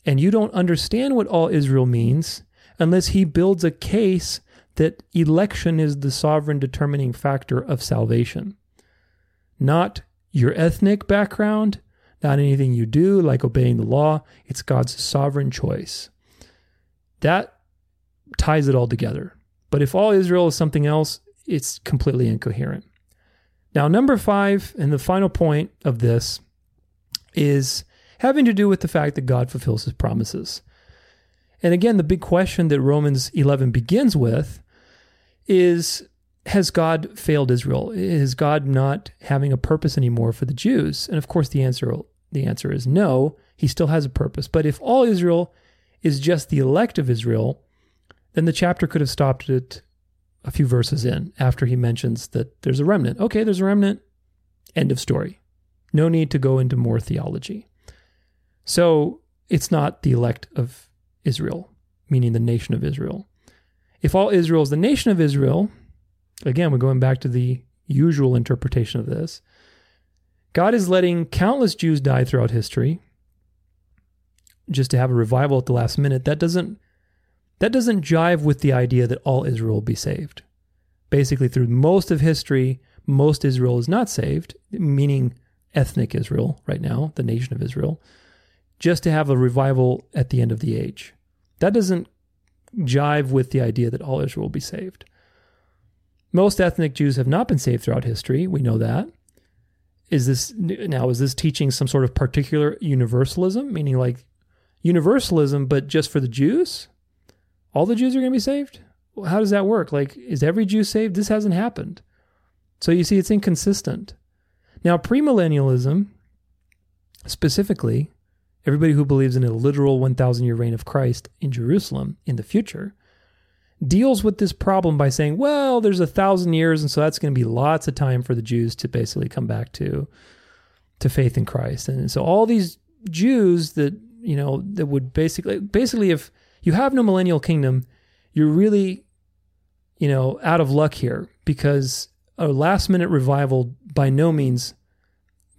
And you don't understand what all Israel means unless he builds a case that election is the sovereign determining factor of salvation. Not your ethnic background, not anything you do, like obeying the law. It's God's sovereign choice. That ties it all together. But if all Israel is something else, it's completely incoherent. Now, number 5, and the final point of this, is having to do with the fact that God fulfills his promises. And again, the big question that Romans 11 begins with is, has God failed Israel? Is God not having a purpose anymore for the Jews? And of course, the answer is no. He still has a purpose. But if all Israel is just the elect of Israel, then the chapter could have stopped it a few verses in after he mentions that there's a remnant. Okay, there's a remnant. End of story. No need to go into more theology. So it's not the elect of Israel, meaning the nation of Israel. If all Israel is the nation of Israel, again, we're going back to the usual interpretation of this. God is letting countless Jews die throughout history just to have a revival at the last minute. That doesn't jive with the idea that all Israel will be saved. Basically, through most of history, most Israel is not saved, meaning ethnic Israel right now, the nation of Israel, just to have a revival at the end of the age. That doesn't jive with the idea that all Israel will be saved. Most ethnic Jews have not been saved throughout history. We know that. Is this teaching some sort of particular universalism, meaning like universalism, but just for the Jews? All the Jews are going to be saved? Well, how does that work? Like, is every Jew saved? This hasn't happened. So you see, it's inconsistent. Now, premillennialism, specifically, everybody who believes in a literal 1,000-year reign of Christ in Jerusalem in the future, deals with this problem by saying, well, there's 1,000 years, and so that's going to be lots of time for the Jews to basically come back to faith in Christ. And so all these Jews that, you know, that would basically if you have no millennial kingdom, you're really, you know, out of luck here, because a last-minute revival by no means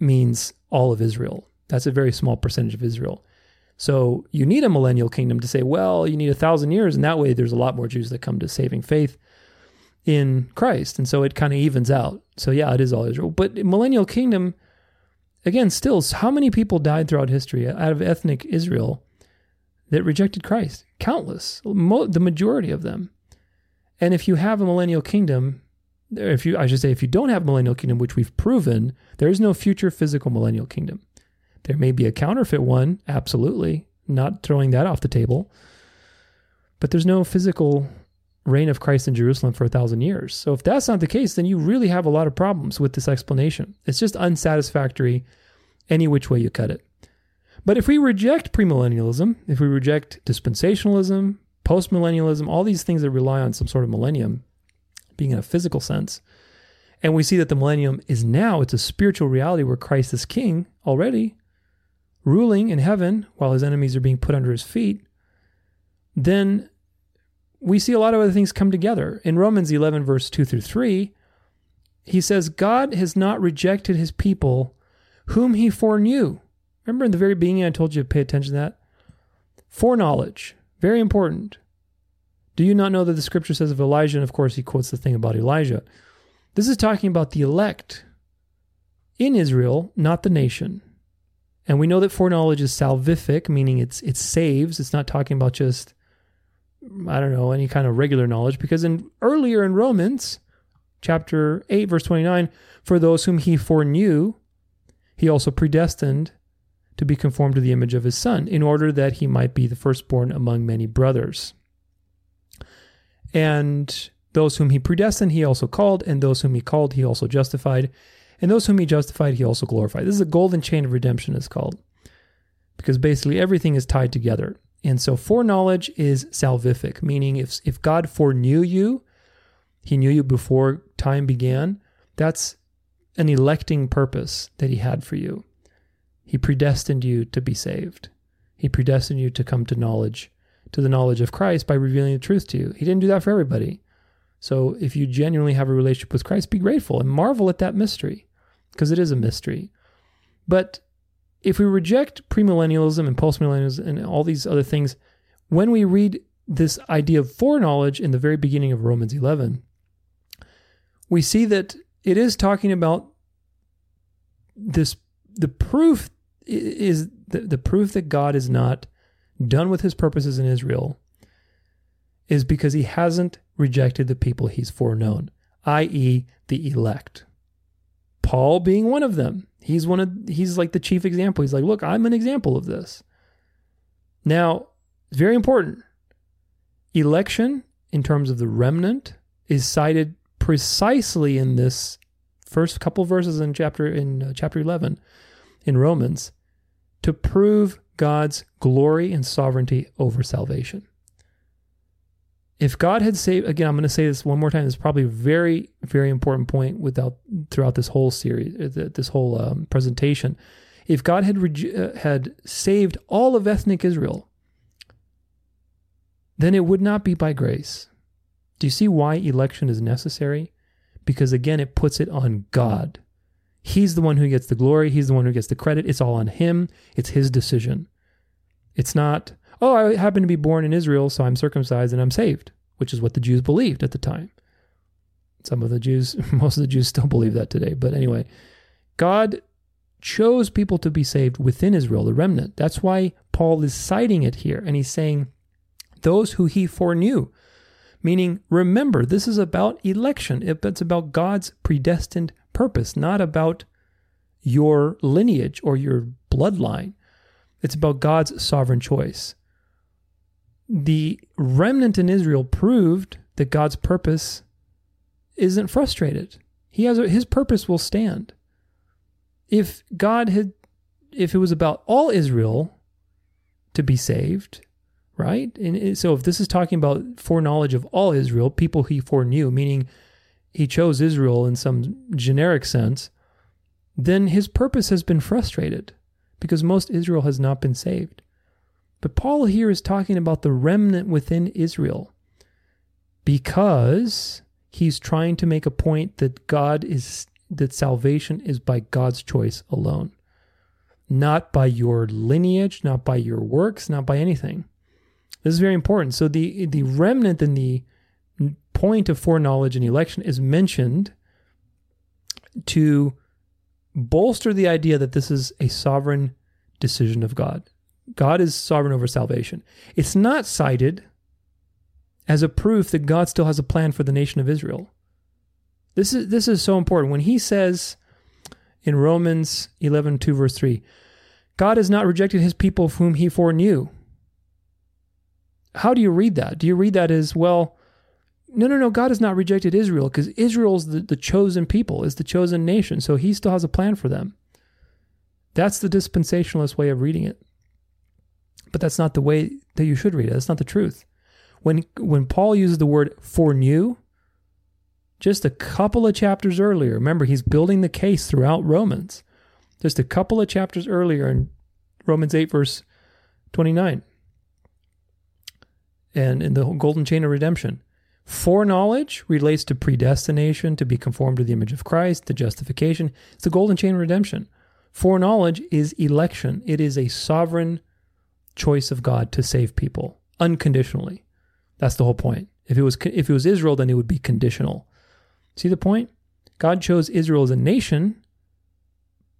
means all of Israel. That's a very small percentage of Israel. So you need a millennial kingdom to say, well, you need 1,000 years, and that way there's a lot more Jews that come to saving faith in Christ. And so it kind of evens out. So yeah, it is all Israel. But millennial kingdom, again, still, how many people died throughout history out of ethnic Israel that rejected Christ? Countless, the majority of them. And if you have a millennial kingdom, if you don't have millennial kingdom, which we've proven, there is no future physical millennial kingdom. There may be a counterfeit one, absolutely, not throwing that off the table. But there's no physical reign of Christ in Jerusalem for 1,000 years. So if that's not the case, then you really have a lot of problems with this explanation. It's just unsatisfactory any which way you cut it. But if we reject premillennialism, if we reject dispensationalism, postmillennialism, all these things that rely on some sort of millennium being in a physical sense, and we see that the millennium is now, it's a spiritual reality where Christ is king already, ruling in heaven while his enemies are being put under his feet, then we see a lot of other things come together. In Romans 11, verse 2 through 3, he says, God has not rejected his people whom he foreknew. Remember in the very beginning, I told you to pay attention to that? Foreknowledge, very important. Do you not know that the scripture says of Elijah, and of course he quotes the thing about Elijah. This is talking about the elect in Israel, not the nation. And we know that foreknowledge is salvific, meaning it saves. It's not talking about just, I don't know, any kind of regular knowledge. Because earlier in Romans, chapter 8, verse 29, for those whom he foreknew, he also predestined to be conformed to the image of his son, in order that he might be the firstborn among many brothers. And those whom he predestined, he also called. And those whom he called, he also justified. And those whom he justified, he also glorified. This is a golden chain of redemption, it's called, because basically everything is tied together. And so foreknowledge is salvific, meaning if God foreknew you, he knew you before time began, that's an electing purpose that he had for you. He predestined you to be saved. He predestined you to come to the knowledge of Christ by revealing the truth to you. He didn't do that for everybody. So if you genuinely have a relationship with Christ, be grateful and marvel at that mystery, because it is a mystery. But if we reject premillennialism and postmillennialism and all these other things, when we read this idea of foreknowledge in the very beginning of Romans 11, we see that it is talking about this. The proof is the proof that God is not done with his purposes in Israel is because he hasn't rejected the people he's foreknown, i.e. the elect. Paul being one of them. He's like the chief example. He's like, look, I'm an example of this. Now, it's very important. Election, in terms of the remnant, is cited precisely in this first couple verses in chapter 11 in Romans to prove God's glory and sovereignty over salvation. If God had saved, again, I'm going to say this one more time. It's probably a very, very important point throughout this whole series, this whole presentation. If God had saved all of ethnic Israel, then it would not be by grace. Do you see why election is necessary? Because again, it puts it on God. He's the one who gets the glory. He's the one who gets the credit. It's all on him. It's his decision. It's not, oh, I happen to be born in Israel, so I'm circumcised and I'm saved, which is what the Jews believed at the time. Most of the Jews still believe that today. But anyway, God chose people to be saved within Israel, the remnant. That's why Paul is citing it here. And he's saying, those who he foreknew, meaning, remember, this is about election. It's about God's predestined purpose, not about your lineage or your bloodline. It's about God's sovereign choice. The remnant in Israel proved that God's purpose isn't frustrated. His purpose will stand. If it was about all Israel to be saved, right? And so if this is talking about foreknowledge of all Israel, people he foreknew, meaning he chose Israel in some generic sense, then his purpose has been frustrated because most Israel has not been saved. But Paul here is talking about the remnant within Israel because he's trying to make a point that that salvation is by God's choice alone, not by your lineage, not by your works, not by anything. This is very important. So the remnant and the point of foreknowledge and election is mentioned to bolster the idea that this is a sovereign decision of God. God is sovereign over salvation. It's not cited as a proof that God still has a plan for the nation of Israel. This is so important. When he says in Romans 11:2 verse 3, God has not rejected his people whom he foreknew. How do you read that? Do you read that as, well, no, God has not rejected Israel because Israel's the chosen people, is the chosen nation, so he still has a plan for them. That's the dispensationalist way of reading it. But that's not the way that you should read it. That's not the truth. When Paul uses the word foreknew, just a couple of chapters earlier, remember he's building the case throughout Romans, just a couple of chapters earlier in Romans 8 verse 29, and in the golden chain of redemption. Foreknowledge relates to predestination, to be conformed to the image of Christ, to justification. It's the golden chain of redemption. Foreknowledge is election. It is a sovereign choice of God to save people unconditionally. That's the whole point. If it was Israel, then it would be conditional. See the point? God chose Israel as a nation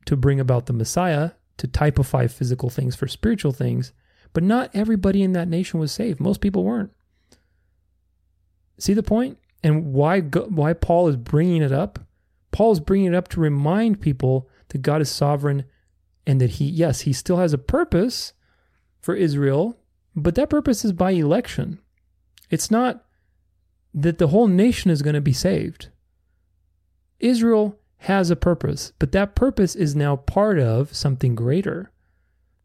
to bring about the Messiah, to typify physical things for spiritual things, but not everybody in that nation was saved. Most people weren't. See the point? And why Paul is bringing it up? Paul is bringing it up to remind people that God is sovereign and that he still has a purpose for Israel, but that purpose is by election. It's not that the whole nation is going to be saved. Israel has a purpose, but that purpose is now part of something greater.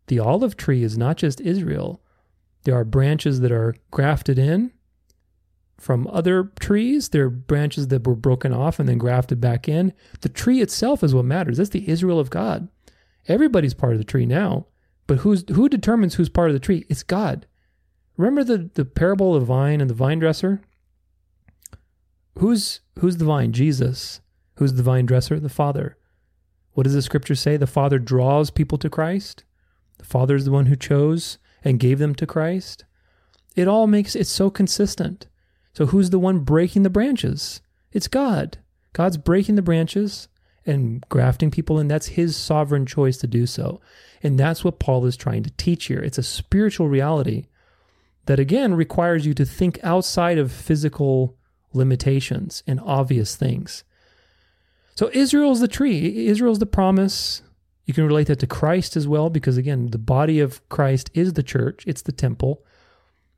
The olive tree is not just Israel. There are branches that are grafted in from other trees. There are branches that were broken off and then grafted back in. The tree itself is what matters. That's the Israel of God. Everybody's part of the tree now, but who determines who's part of the tree? It's God. Remember the parable of the vine and the vine dresser? Who's the vine? Jesus. Who's the vine dresser? The Father. What does the scripture say? The Father draws people to Christ. The Father is the one who chose and gave them to Christ. It all makes it so consistent. So who's the one breaking the branches? It's God. God's breaking the branches and grafting people, and that's his sovereign choice to do so. And that's what Paul is trying to teach here. It's a spiritual reality that, again, requires you to think outside of physical limitations and obvious things. So Israel's the tree. Israel's the promise. You can relate that to Christ as well, because, again, the body of Christ is the church. It's the temple.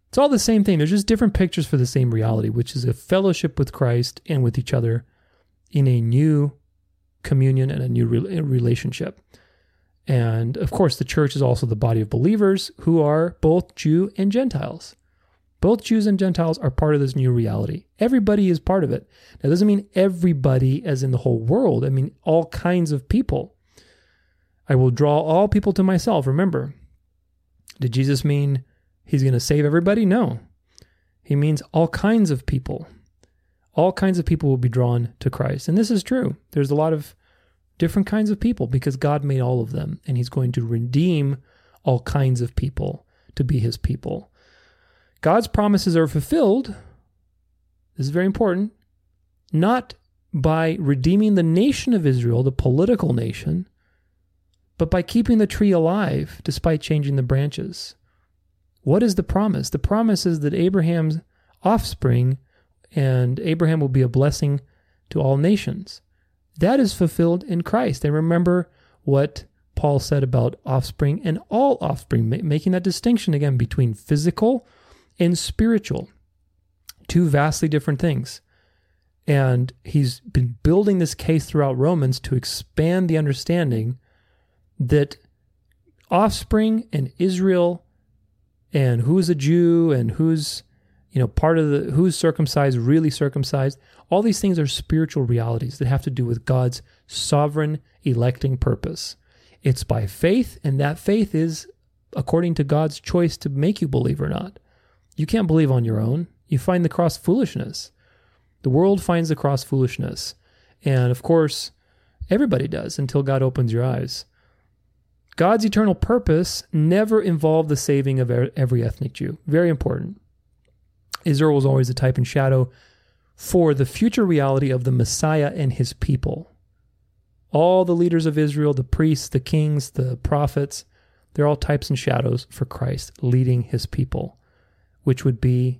It's all the same thing. There's just different pictures for the same reality, which is a fellowship with Christ and with each other in a new communion and a new relationship. And, of course, the church is also the body of believers who are both Jew and Gentiles. Both Jews and Gentiles are part of this new reality. Everybody is part of it. That doesn't mean everybody as in the whole world. I mean all kinds of people. I will draw all people to myself. Remember, did Jesus mean he's going to save everybody? No. He means all kinds of people. All kinds of people will be drawn to Christ. And this is true. There's a lot of different kinds of people because God made all of them, and he's going to redeem all kinds of people to be his people. God's promises are fulfilled, this is very important, not by redeeming the nation of Israel, the political nation, but by keeping the tree alive despite changing the branches. What is the promise? The promise is that Abraham's offspring and Abraham will be a blessing to all nations. That is fulfilled in Christ. And remember what Paul said about offspring and all offspring, making that distinction again between physical and spiritual, two vastly different things. And he's been building this case throughout Romans to expand the understanding that offspring and Israel and who's a Jew and who's, part of the, who's circumcised, really circumcised. All these things are spiritual realities that have to do with God's sovereign electing purpose. It's by faith, and that faith is according to God's choice to make you believe or not. You can't believe on your own. You find the cross foolishness. The world finds the cross foolishness. And of course, everybody does until God opens your eyes. God's eternal purpose never involved the saving of every ethnic Jew. Very important. Israel was always a type and shadow for the future reality of the Messiah and his people. All the leaders of Israel, the priests, the kings, the prophets, they're all types and shadows for Christ leading his people, which would be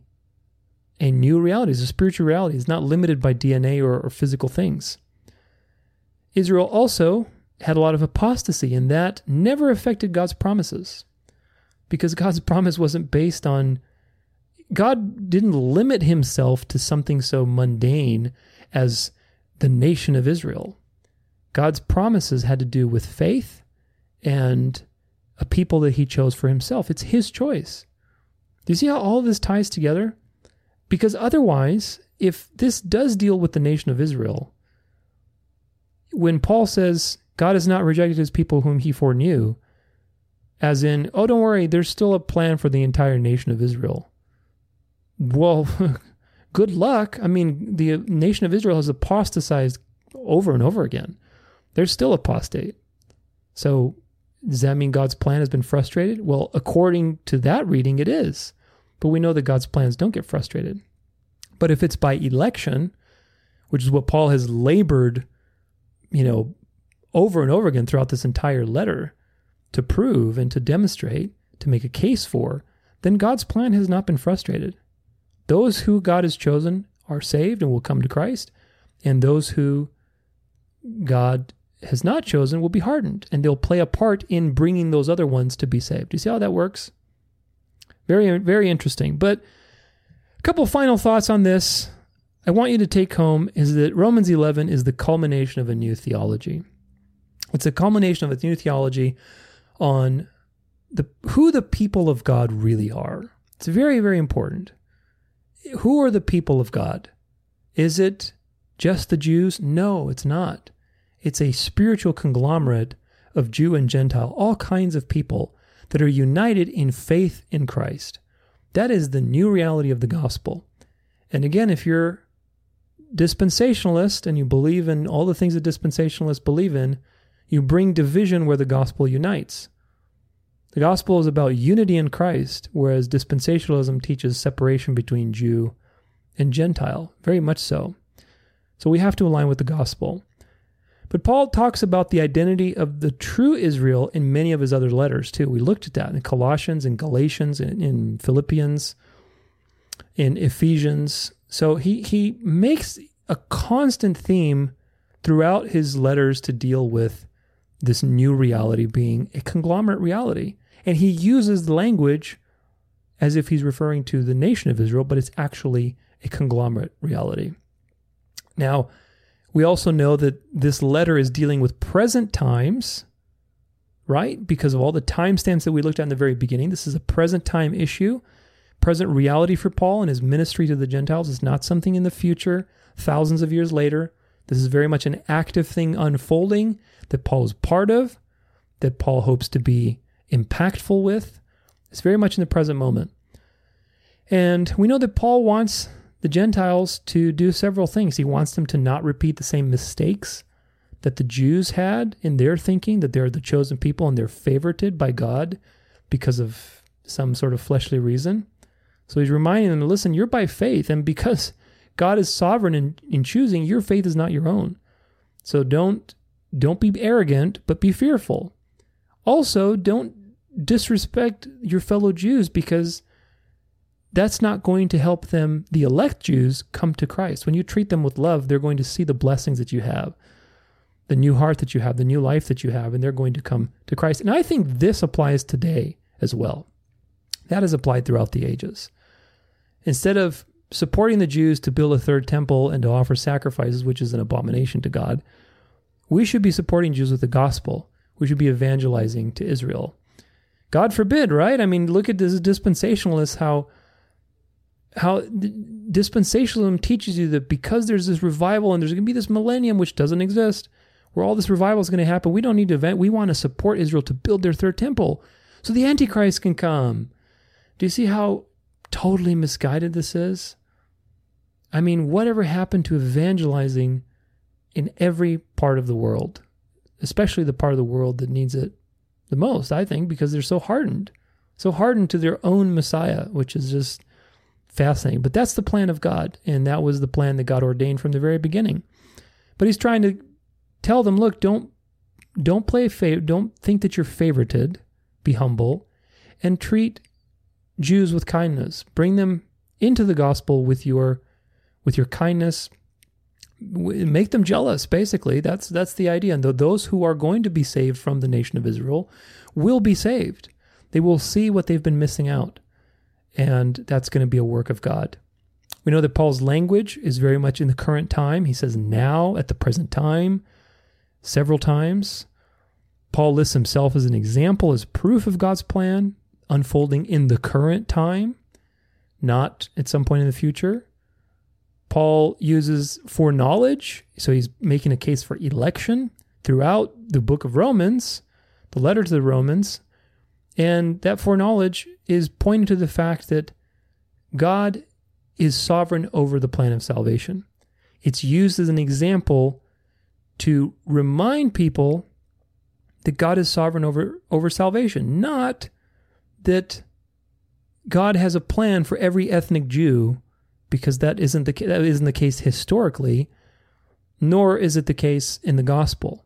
a new reality. It's a spiritual reality. It's not limited by DNA or physical things. Israel also had a lot of apostasy, and that never affected God's promises because God's promise wasn't based on... God didn't limit himself to something so mundane as the nation of Israel. God's promises had to do with faith and a people that he chose for himself. It's his choice. Do you see how all this ties together? Because otherwise, if this does deal with the nation of Israel, when Paul says God has not rejected his people whom he foreknew, as in, oh, don't worry, there's still a plan for the entire nation of Israel. Well, good luck. I mean, the nation of Israel has apostatized over and over again. They're still apostate. So does that mean God's plan has been frustrated? Well, according to that reading, it is. But we know that God's plans don't get frustrated. But if it's by election, which is what Paul has labored, over and over again throughout this entire letter to prove and to demonstrate, to make a case for, then God's plan has not been frustrated. Those who God has chosen are saved and will come to Christ, and those who God has not chosen will be hardened, and they'll play a part in bringing those other ones to be saved. Do you see how that works? Very, very interesting. But a couple final thoughts on this I want you to take home is that Romans 11 is the culmination of a new theology. It's a culmination of a new theology on who the people of God really are. It's very, very important. Who are the people of God? Is it just the Jews? No, it's not. It's a spiritual conglomerate of Jew and Gentile, all kinds of people that are united in faith in Christ. That is the new reality of the gospel. And again, if you're dispensationalist and you believe in all the things that dispensationalists believe in, you bring division where the gospel unites. The gospel is about unity in Christ, whereas dispensationalism teaches separation between Jew and Gentile, very much so. So we have to align with the gospel. But Paul talks about the identity of the true Israel in many of his other letters, too. We looked at that in Colossians, in Galatians, in Philippians, in Ephesians. So he makes a constant theme throughout his letters to deal with this new reality being a conglomerate reality. And he uses language as if he's referring to the nation of Israel, but it's actually a conglomerate reality. Now, we also know that this letter is dealing with present times, right? Because of all the timestamps that we looked at in the very beginning, this is a present time issue, present reality for Paul and his ministry to the Gentiles. It's not something in the future, thousands of years later. This is very much an active thing unfolding that Paul is part of, that Paul hopes to be impactful with. It's very much in the present moment. And we know that Paul wants the Gentiles to do several things. He wants them to not repeat the same mistakes that the Jews had in their thinking, that they're the chosen people and they're favorited by God because of some sort of fleshly reason. So he's reminding them, listen, you're by faith, and because God is sovereign in choosing, your faith is not your own. So don't be arrogant, but be fearful. Also, don't disrespect your fellow Jews, because that's not going to help them, the elect Jews, come to Christ. When you treat them with love, they're going to see the blessings that you have, the new heart that you have, the new life that you have, and they're going to come to Christ. And I think this applies today as well. That is applied throughout the ages. Instead of supporting the Jews to build a third temple and to offer sacrifices, which is an abomination to God, we should be supporting Jews with the gospel. We should be evangelizing to Israel. God forbid, right? I mean, look at this dispensationalist, how dispensationalism teaches you that because there's this revival and there's going to be this millennium, which doesn't exist, where all this revival is going to happen, we don't need to event. We want to support Israel to build their third temple so the Antichrist can come. Do you see how totally misguided this is? I mean, whatever happened to evangelizing in every part of the world, especially the part of the world that needs it the most, I think, because they're so hardened to their own Messiah, which is just fascinating. But that's the plan of God, and that was the plan that God ordained from the very beginning. But he's trying to tell them, look, don't play favor, don't think that you're favorited, be humble, and treat Jews with kindness. Bring them into the gospel with your kindness. Make them jealous, basically. That's the idea. And those who are going to be saved from the nation of Israel will be saved. They will see what they've been missing out. And that's going to be a work of God. We know that Paul's language is very much in the current time. He says now, at the present time, several times. Paul lists himself as an example, as proof of God's plan, unfolding in the current time, not at some point in the future. Paul uses foreknowledge, so he's making a case for election throughout the book of Romans, the letter to the Romans. And that foreknowledge is pointing to the fact that God is sovereign over the plan of salvation. It's used as an example to remind people that God is sovereign over salvation, not that God has a plan for every ethnic Jew, because that isn't the case historically, nor is it the case in the gospel.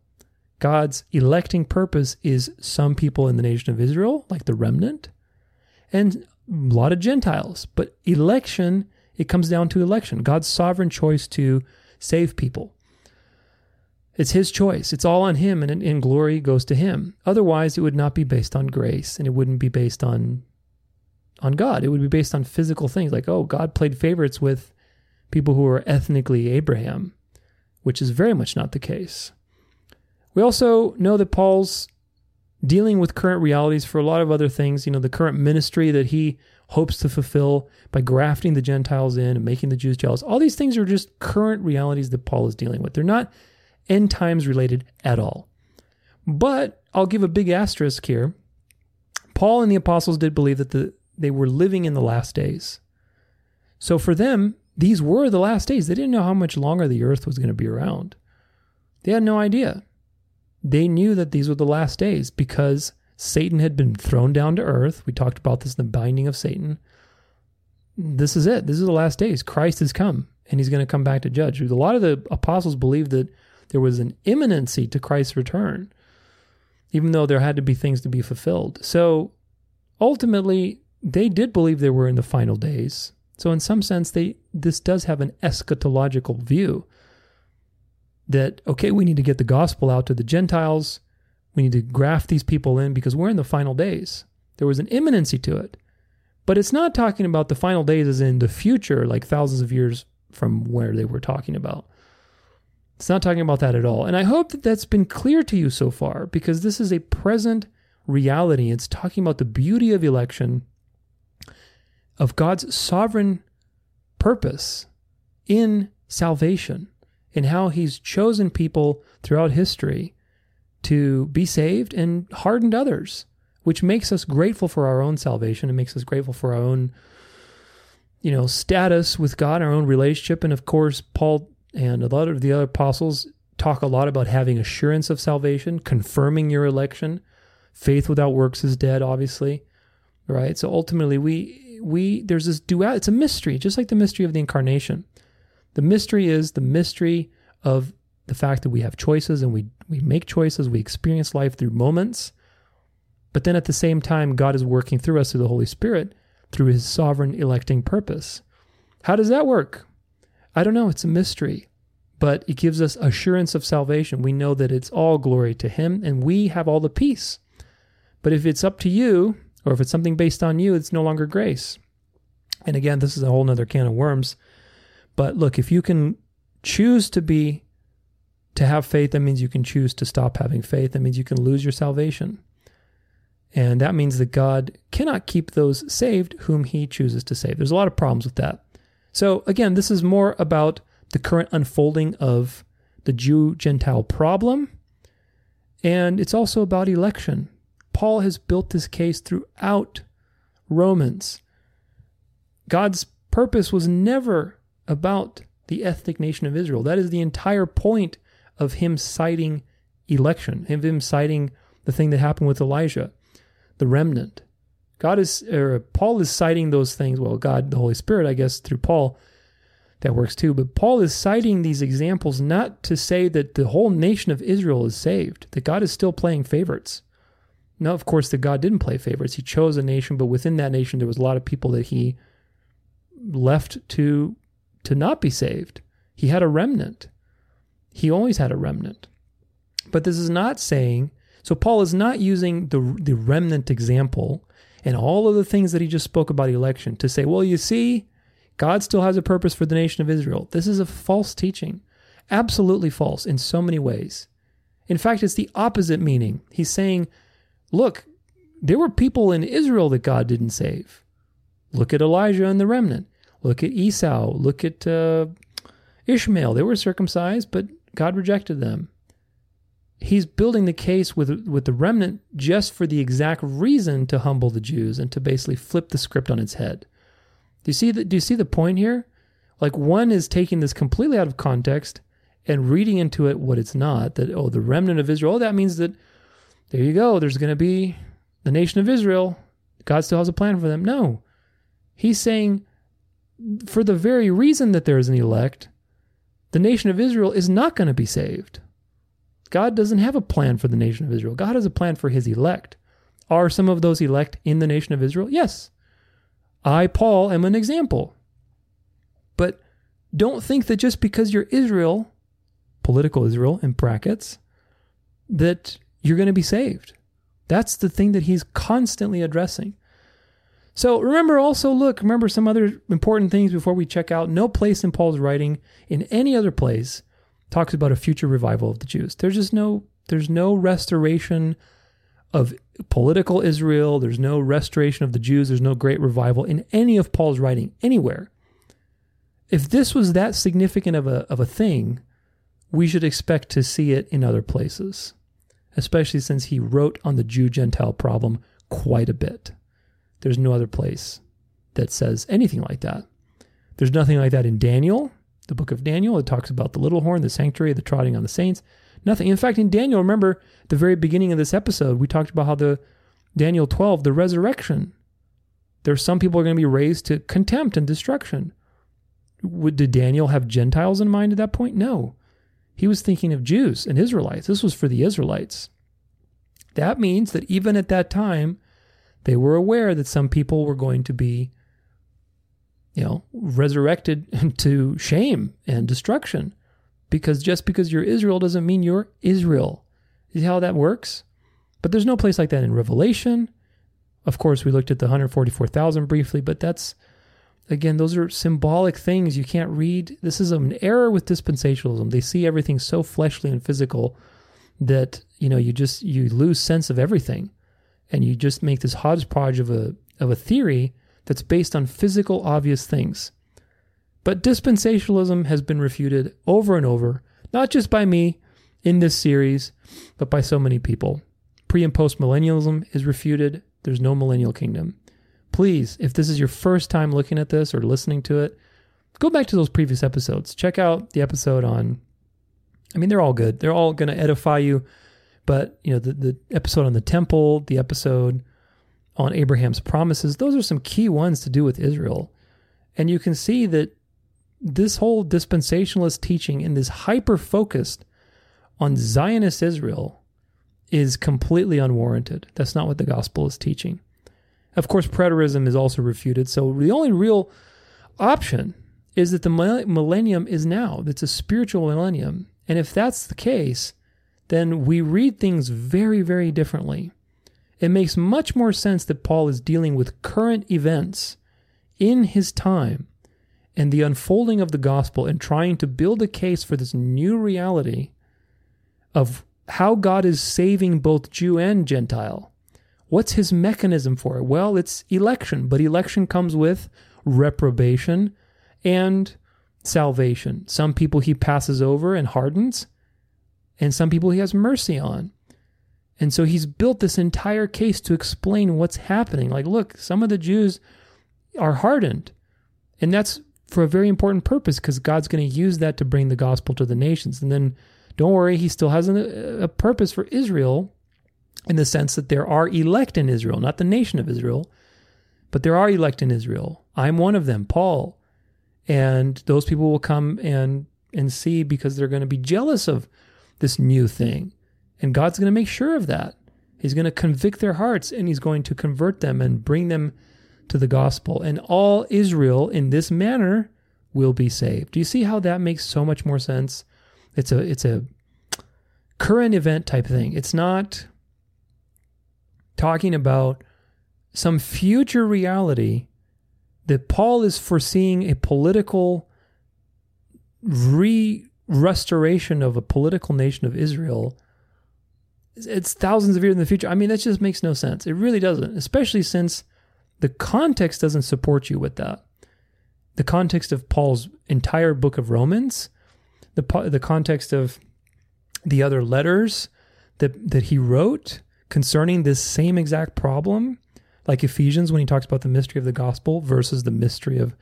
God's electing purpose is some people in the nation of Israel, like the remnant, and a lot of Gentiles. But election, it comes down to election, God's sovereign choice to save people. It's his choice. It's all on him, and glory goes to him. Otherwise, it would not be based on grace, and it wouldn't be based on God. It would be based on physical things, like, oh, God played favorites with people who are ethnically Abraham, which is very much not the case. We also know that Paul's dealing with current realities for a lot of other things, you know, the current ministry that he hopes to fulfill by grafting the Gentiles in and making the Jews jealous. All these things are just current realities that Paul is dealing with. They're not end times related at all. But I'll give a big asterisk here. Paul and the apostles did believe that they were living in the last days. So for them, these were the last days. They didn't know how much longer the earth was going to be around. They had no idea. They knew that these were the last days because Satan had been thrown down to earth. We talked about this in the binding of Satan. This is it. This is the last days. Christ has come, and he's going to come back to judge. A lot of the apostles believed that there was an imminency to Christ's return, even though there had to be things to be fulfilled. So ultimately, they did believe they were in the final days. So in some sense, this does have an eschatological view that, okay, we need to get the gospel out to the Gentiles. We need to graft these people in because we're in the final days. There was an imminency to it. But it's not talking about the final days as in the future, like thousands of years from where they were talking about. It's not talking about that at all. And I hope that that's been clear to you so far, because this is a present reality. It's talking about the beauty of election, of God's sovereign purpose in salvation, and how he's chosen people throughout history to be saved and hardened others, which makes us grateful for our own salvation. It makes us grateful for our own, status with God, our own relationship. And of course, Paul and a lot of the other apostles talk a lot about having assurance of salvation, confirming your election. Faith without works is dead, obviously, right? So ultimately, we there's this duality. It's a mystery, just like the mystery of the incarnation. The mystery is the mystery of the fact that we have choices, and we make choices, we experience life through moments. But then at the same time, God is working through us through the Holy Spirit, through his sovereign electing purpose. How does that work? I don't know. It's a mystery, but it gives us assurance of salvation. We know that it's all glory to him, and we have all the peace. But if it's up to you, or if it's something based on you, it's no longer grace. And again, this is a whole nother can of worms. But look, if you can choose to have faith, that means you can choose to stop having faith. That means you can lose your salvation. And that means that God cannot keep those saved whom he chooses to save. There's a lot of problems with that. So again, this is more about the current unfolding of the Jew-Gentile problem. And it's also about election. Paul has built this case throughout Romans. God's purpose was never about the ethnic nation of Israel. That is the entire point of him citing election, of him citing the thing that happened with Elijah, the remnant. Paul is citing those things. Well, God, the Holy Spirit, I guess, through Paul, that works too. But Paul is citing these examples not to say that the whole nation of Israel is saved, that God is still playing favorites. Now, of course, that God didn't play favorites. He chose a nation, but within that nation, there was a lot of people that he left to not be saved. He had a remnant. He always had a remnant. But this is not saying, so Paul is not using the remnant example and all of the things that he just spoke about election to say, well, you see, God still has a purpose for the nation of Israel. This is a false teaching, absolutely false in so many ways. In fact, it's the opposite meaning. He's saying, look, there were people in Israel that God didn't save. Look at Elijah and the remnant. Look at Esau. Look at Ishmael. They were circumcised, but God rejected them. He's building the case with the remnant just for the exact reason to humble the Jews and to basically flip the script on its head. Do you see the point here? Like, one is taking this completely out of context and reading into it what it's not, that, oh, the remnant of Israel, that means that, there you go, there's going to be the nation of Israel. God still has a plan for them. No. He's saying, for the very reason that there is an elect, the nation of Israel is not going to be saved. God doesn't have a plan for the nation of Israel. God has a plan for his elect. Are some of those elect in the nation of Israel? Yes. I, Paul, am an example. But don't think that just because you're Israel, political Israel in brackets, that you're going to be saved. That's the thing that he's constantly addressing. So remember some other important things before we check out. No place in Paul's writing in any other place talks about a future revival of the Jews. There's no restoration of political Israel. There's no restoration of the Jews. There's no great revival in any of Paul's writing anywhere. If this was that significant of a thing, we should expect to see it in other places. especially since he wrote on the Jew-Gentile problem quite a bit. There's no other place that says anything like that. There's nothing like that in Daniel, the book of Daniel. It talks about the little horn, the sanctuary, the trotting on the saints. Nothing. In fact, in Daniel, remember the very beginning of this episode, we talked about how the Daniel 12, the resurrection. There's some people are going to be raised to contempt and destruction. Did Daniel have Gentiles in mind at that point? No. He was thinking of Jews and Israelites. This was for the Israelites. That means that even at that time, they were aware that some people were going to be, resurrected to shame and destruction. Because just because you're Israel doesn't mean you're Israel. Is how that works? But there's no place like that in Revelation. Of course, we looked at the 144,000 briefly, but that's, again, those are symbolic things you can't read. This is an error with dispensationalism. They see everything so fleshly and physical that, you lose sense of everything. And you just make this hodgepodge of a theory that's based on physical, obvious things. But dispensationalism has been refuted over and over, not just by me in this series, but by so many people. Pre- and post-millennialism is refuted. There's no millennial kingdom. Please, if this is your first time looking at this or listening to it, go back to those previous episodes. Check out the episode on, they're all good. They're all going to edify you. But, the episode on the temple, the episode on Abraham's promises, those are some key ones to do with Israel. And you can see that this whole dispensationalist teaching and this hyper-focused on Zionist Israel is completely unwarranted. That's not what the gospel is teaching. Of course, preterism is also refuted. So the only real option is that the millennium is now. It's a spiritual millennium. And if that's the case, then we read things very, very differently. It makes much more sense that Paul is dealing with current events in his time and the unfolding of the gospel and trying to build a case for this new reality of how God is saving both Jew and Gentile. What's his mechanism for it? Well, it's election, but election comes with reprobation and salvation. Some people he passes over and hardens, and some people he has mercy on. And so he's built this entire case to explain what's happening. Like, look, some of the Jews are hardened, and that's for a very important purpose because God's going to use that to bring the gospel to the nations. And then, don't worry, he still has a purpose for Israel in the sense that there are elect in Israel, not the nation of Israel, but there are elect in Israel. I'm one of them, Paul. And those people will come and see because they're going to be jealous of this new thing. And God's going to make sure of that. He's going to convict their hearts and he's going to convert them and bring them to the gospel. And all Israel in this manner will be saved. Do you see how that makes so much more sense? It's a current event type thing. It's not talking about some future reality that Paul is foreseeing a political restoration of a political nation of Israel. It's thousands of years in the future. That just makes no sense. It really doesn't, especially since the context doesn't support you with that. The context of Paul's entire book of Romans, the context of the other letters that he wrote concerning this same exact problem, like Ephesians when he talks about the mystery of the gospel versus the mystery of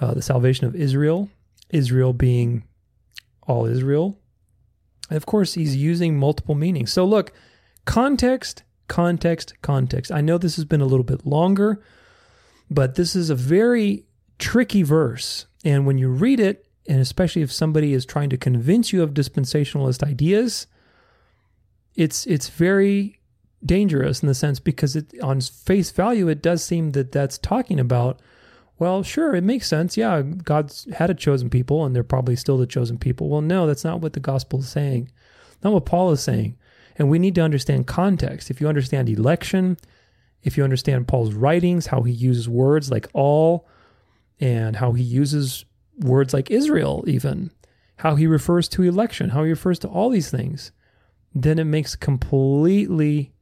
the salvation of Israel, Israel being all Israel. And of course, he's using multiple meanings. So look, context, context, context. I know this has been a little bit longer, but this is a very tricky verse. And when you read it, and especially if somebody is trying to convince you of dispensationalist ideas, it's very dangerous in the sense because on face value, it does seem that's talking about, well, sure, it makes sense. Yeah, God's had a chosen people and they're probably still the chosen people. Well, no, that's not what the gospel is saying, not what Paul is saying. And we need to understand context. If you understand election, if you understand Paul's writings, how he uses words like all and how he uses words like Israel even, how he refers to election, how he refers to all these things, then it makes completely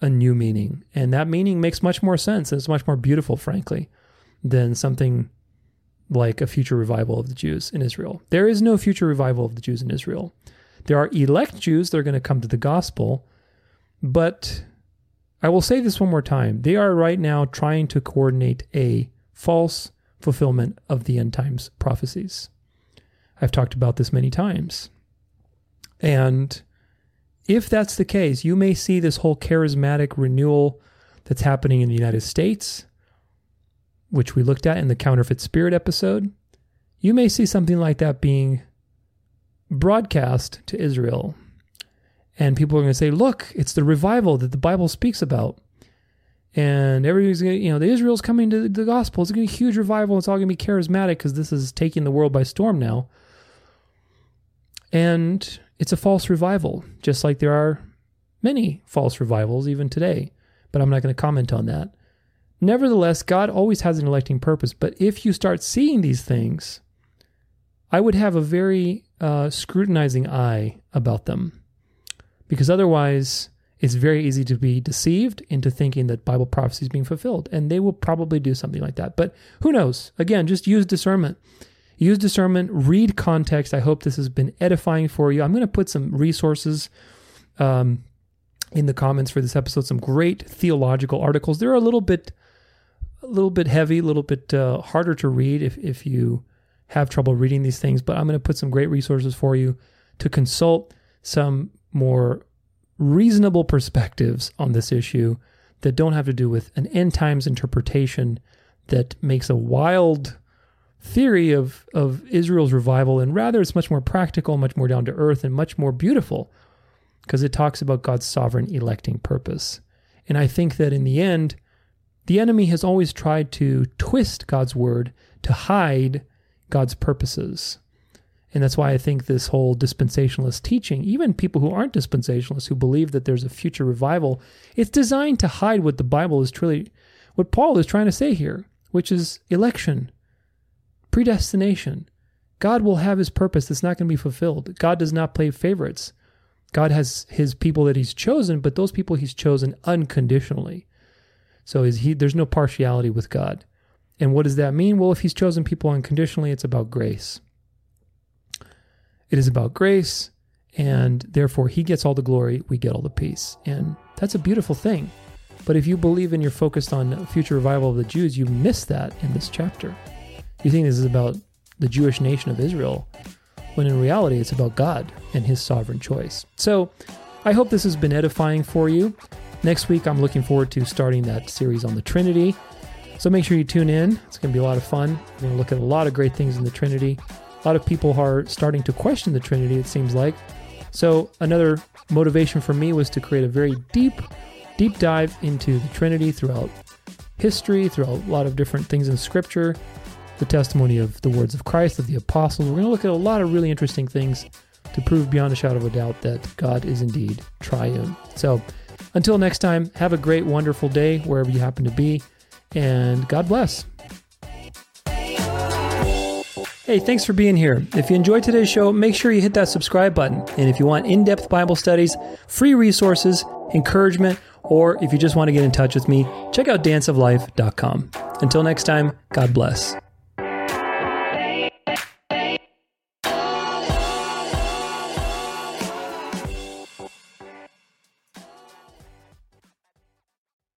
a new meaning. And that meaning makes much more sense. And it's much more beautiful, frankly, than something like a future revival of the Jews in Israel. There is no future revival of the Jews in Israel. There are elect Jews that are going to come to the gospel, but I will say this one more time. They are right now trying to coordinate a false fulfillment of the end times prophecies. I've talked about this many times. And if that's the case, you may see this whole charismatic renewal that's happening in the United States, which we looked at in the Counterfeit Spirit episode. You may see something like that being broadcast to Israel. And people are going to say, look, it's the revival that the Bible speaks about. And everybody's going to, the Israel's coming to the gospel. It's going to be a huge revival. It's all going to be charismatic because this is taking the world by storm now. And it's a false revival, just like there are many false revivals even today. But I'm not going to comment on that. Nevertheless, God always has an electing purpose. But if you start seeing these things, I would have a very scrutinizing eye about them. Because otherwise, it's very easy to be deceived into thinking that Bible prophecy is being fulfilled. And they will probably do something like that. But who knows? Again, just use discernment. Use discernment, read context. I hope this has been edifying for you. I'm going to put some resources in the comments for this episode, some great theological articles. They're a little bit heavy, a little bit harder to read if you have trouble reading these things, but I'm going to put some great resources for you to consult some more reasonable perspectives on this issue that don't have to do with an end times interpretation that makes a wild theory of Israel's revival, and rather it's much more practical, much more down to earth, and much more beautiful because it talks about God's sovereign electing purpose. And I think that in the end, the enemy has always tried to twist God's word to hide God's purposes. And that's why I think this whole dispensationalist teaching, even people who aren't dispensationalists, who believe that there's a future revival, it's designed to hide what the Bible is truly, what Paul is trying to say here, which is election, predestination. God will have his purpose that's not going to be fulfilled. God does not play favorites. God has his people that he's chosen, but those people he's chosen unconditionally. So there's no partiality with God. And what does that mean? Well, if he's chosen people unconditionally, it's about grace. It is about grace, and therefore he gets all the glory, we get all the peace. And that's a beautiful thing. But if you believe and you're focused on future revival of the Jews, you miss that in this chapter. You think this is about the Jewish nation of Israel, when in reality it's about God and his sovereign choice. So I hope this has been edifying for you. Next week I'm looking forward to starting that series on the Trinity. So make sure you tune in. It's going to be a lot of fun. We're going to look at a lot of great things in the Trinity. A lot of people are starting to question the Trinity, it seems like. So another motivation for me was to create a very deep dive into the Trinity throughout history, throughout a lot of different things in Scripture, the testimony of the words of Christ, of the apostles. We're going to look at a lot of really interesting things to prove beyond a shadow of a doubt that God is indeed triune. So until next time, have a great, wonderful day wherever you happen to be, and God bless. Hey, thanks for being here. If you enjoyed today's show, make sure you hit that subscribe button. And if you want in-depth Bible studies, free resources, encouragement, or if you just want to get in touch with me, check out danceoflife.com. Until next time, God bless.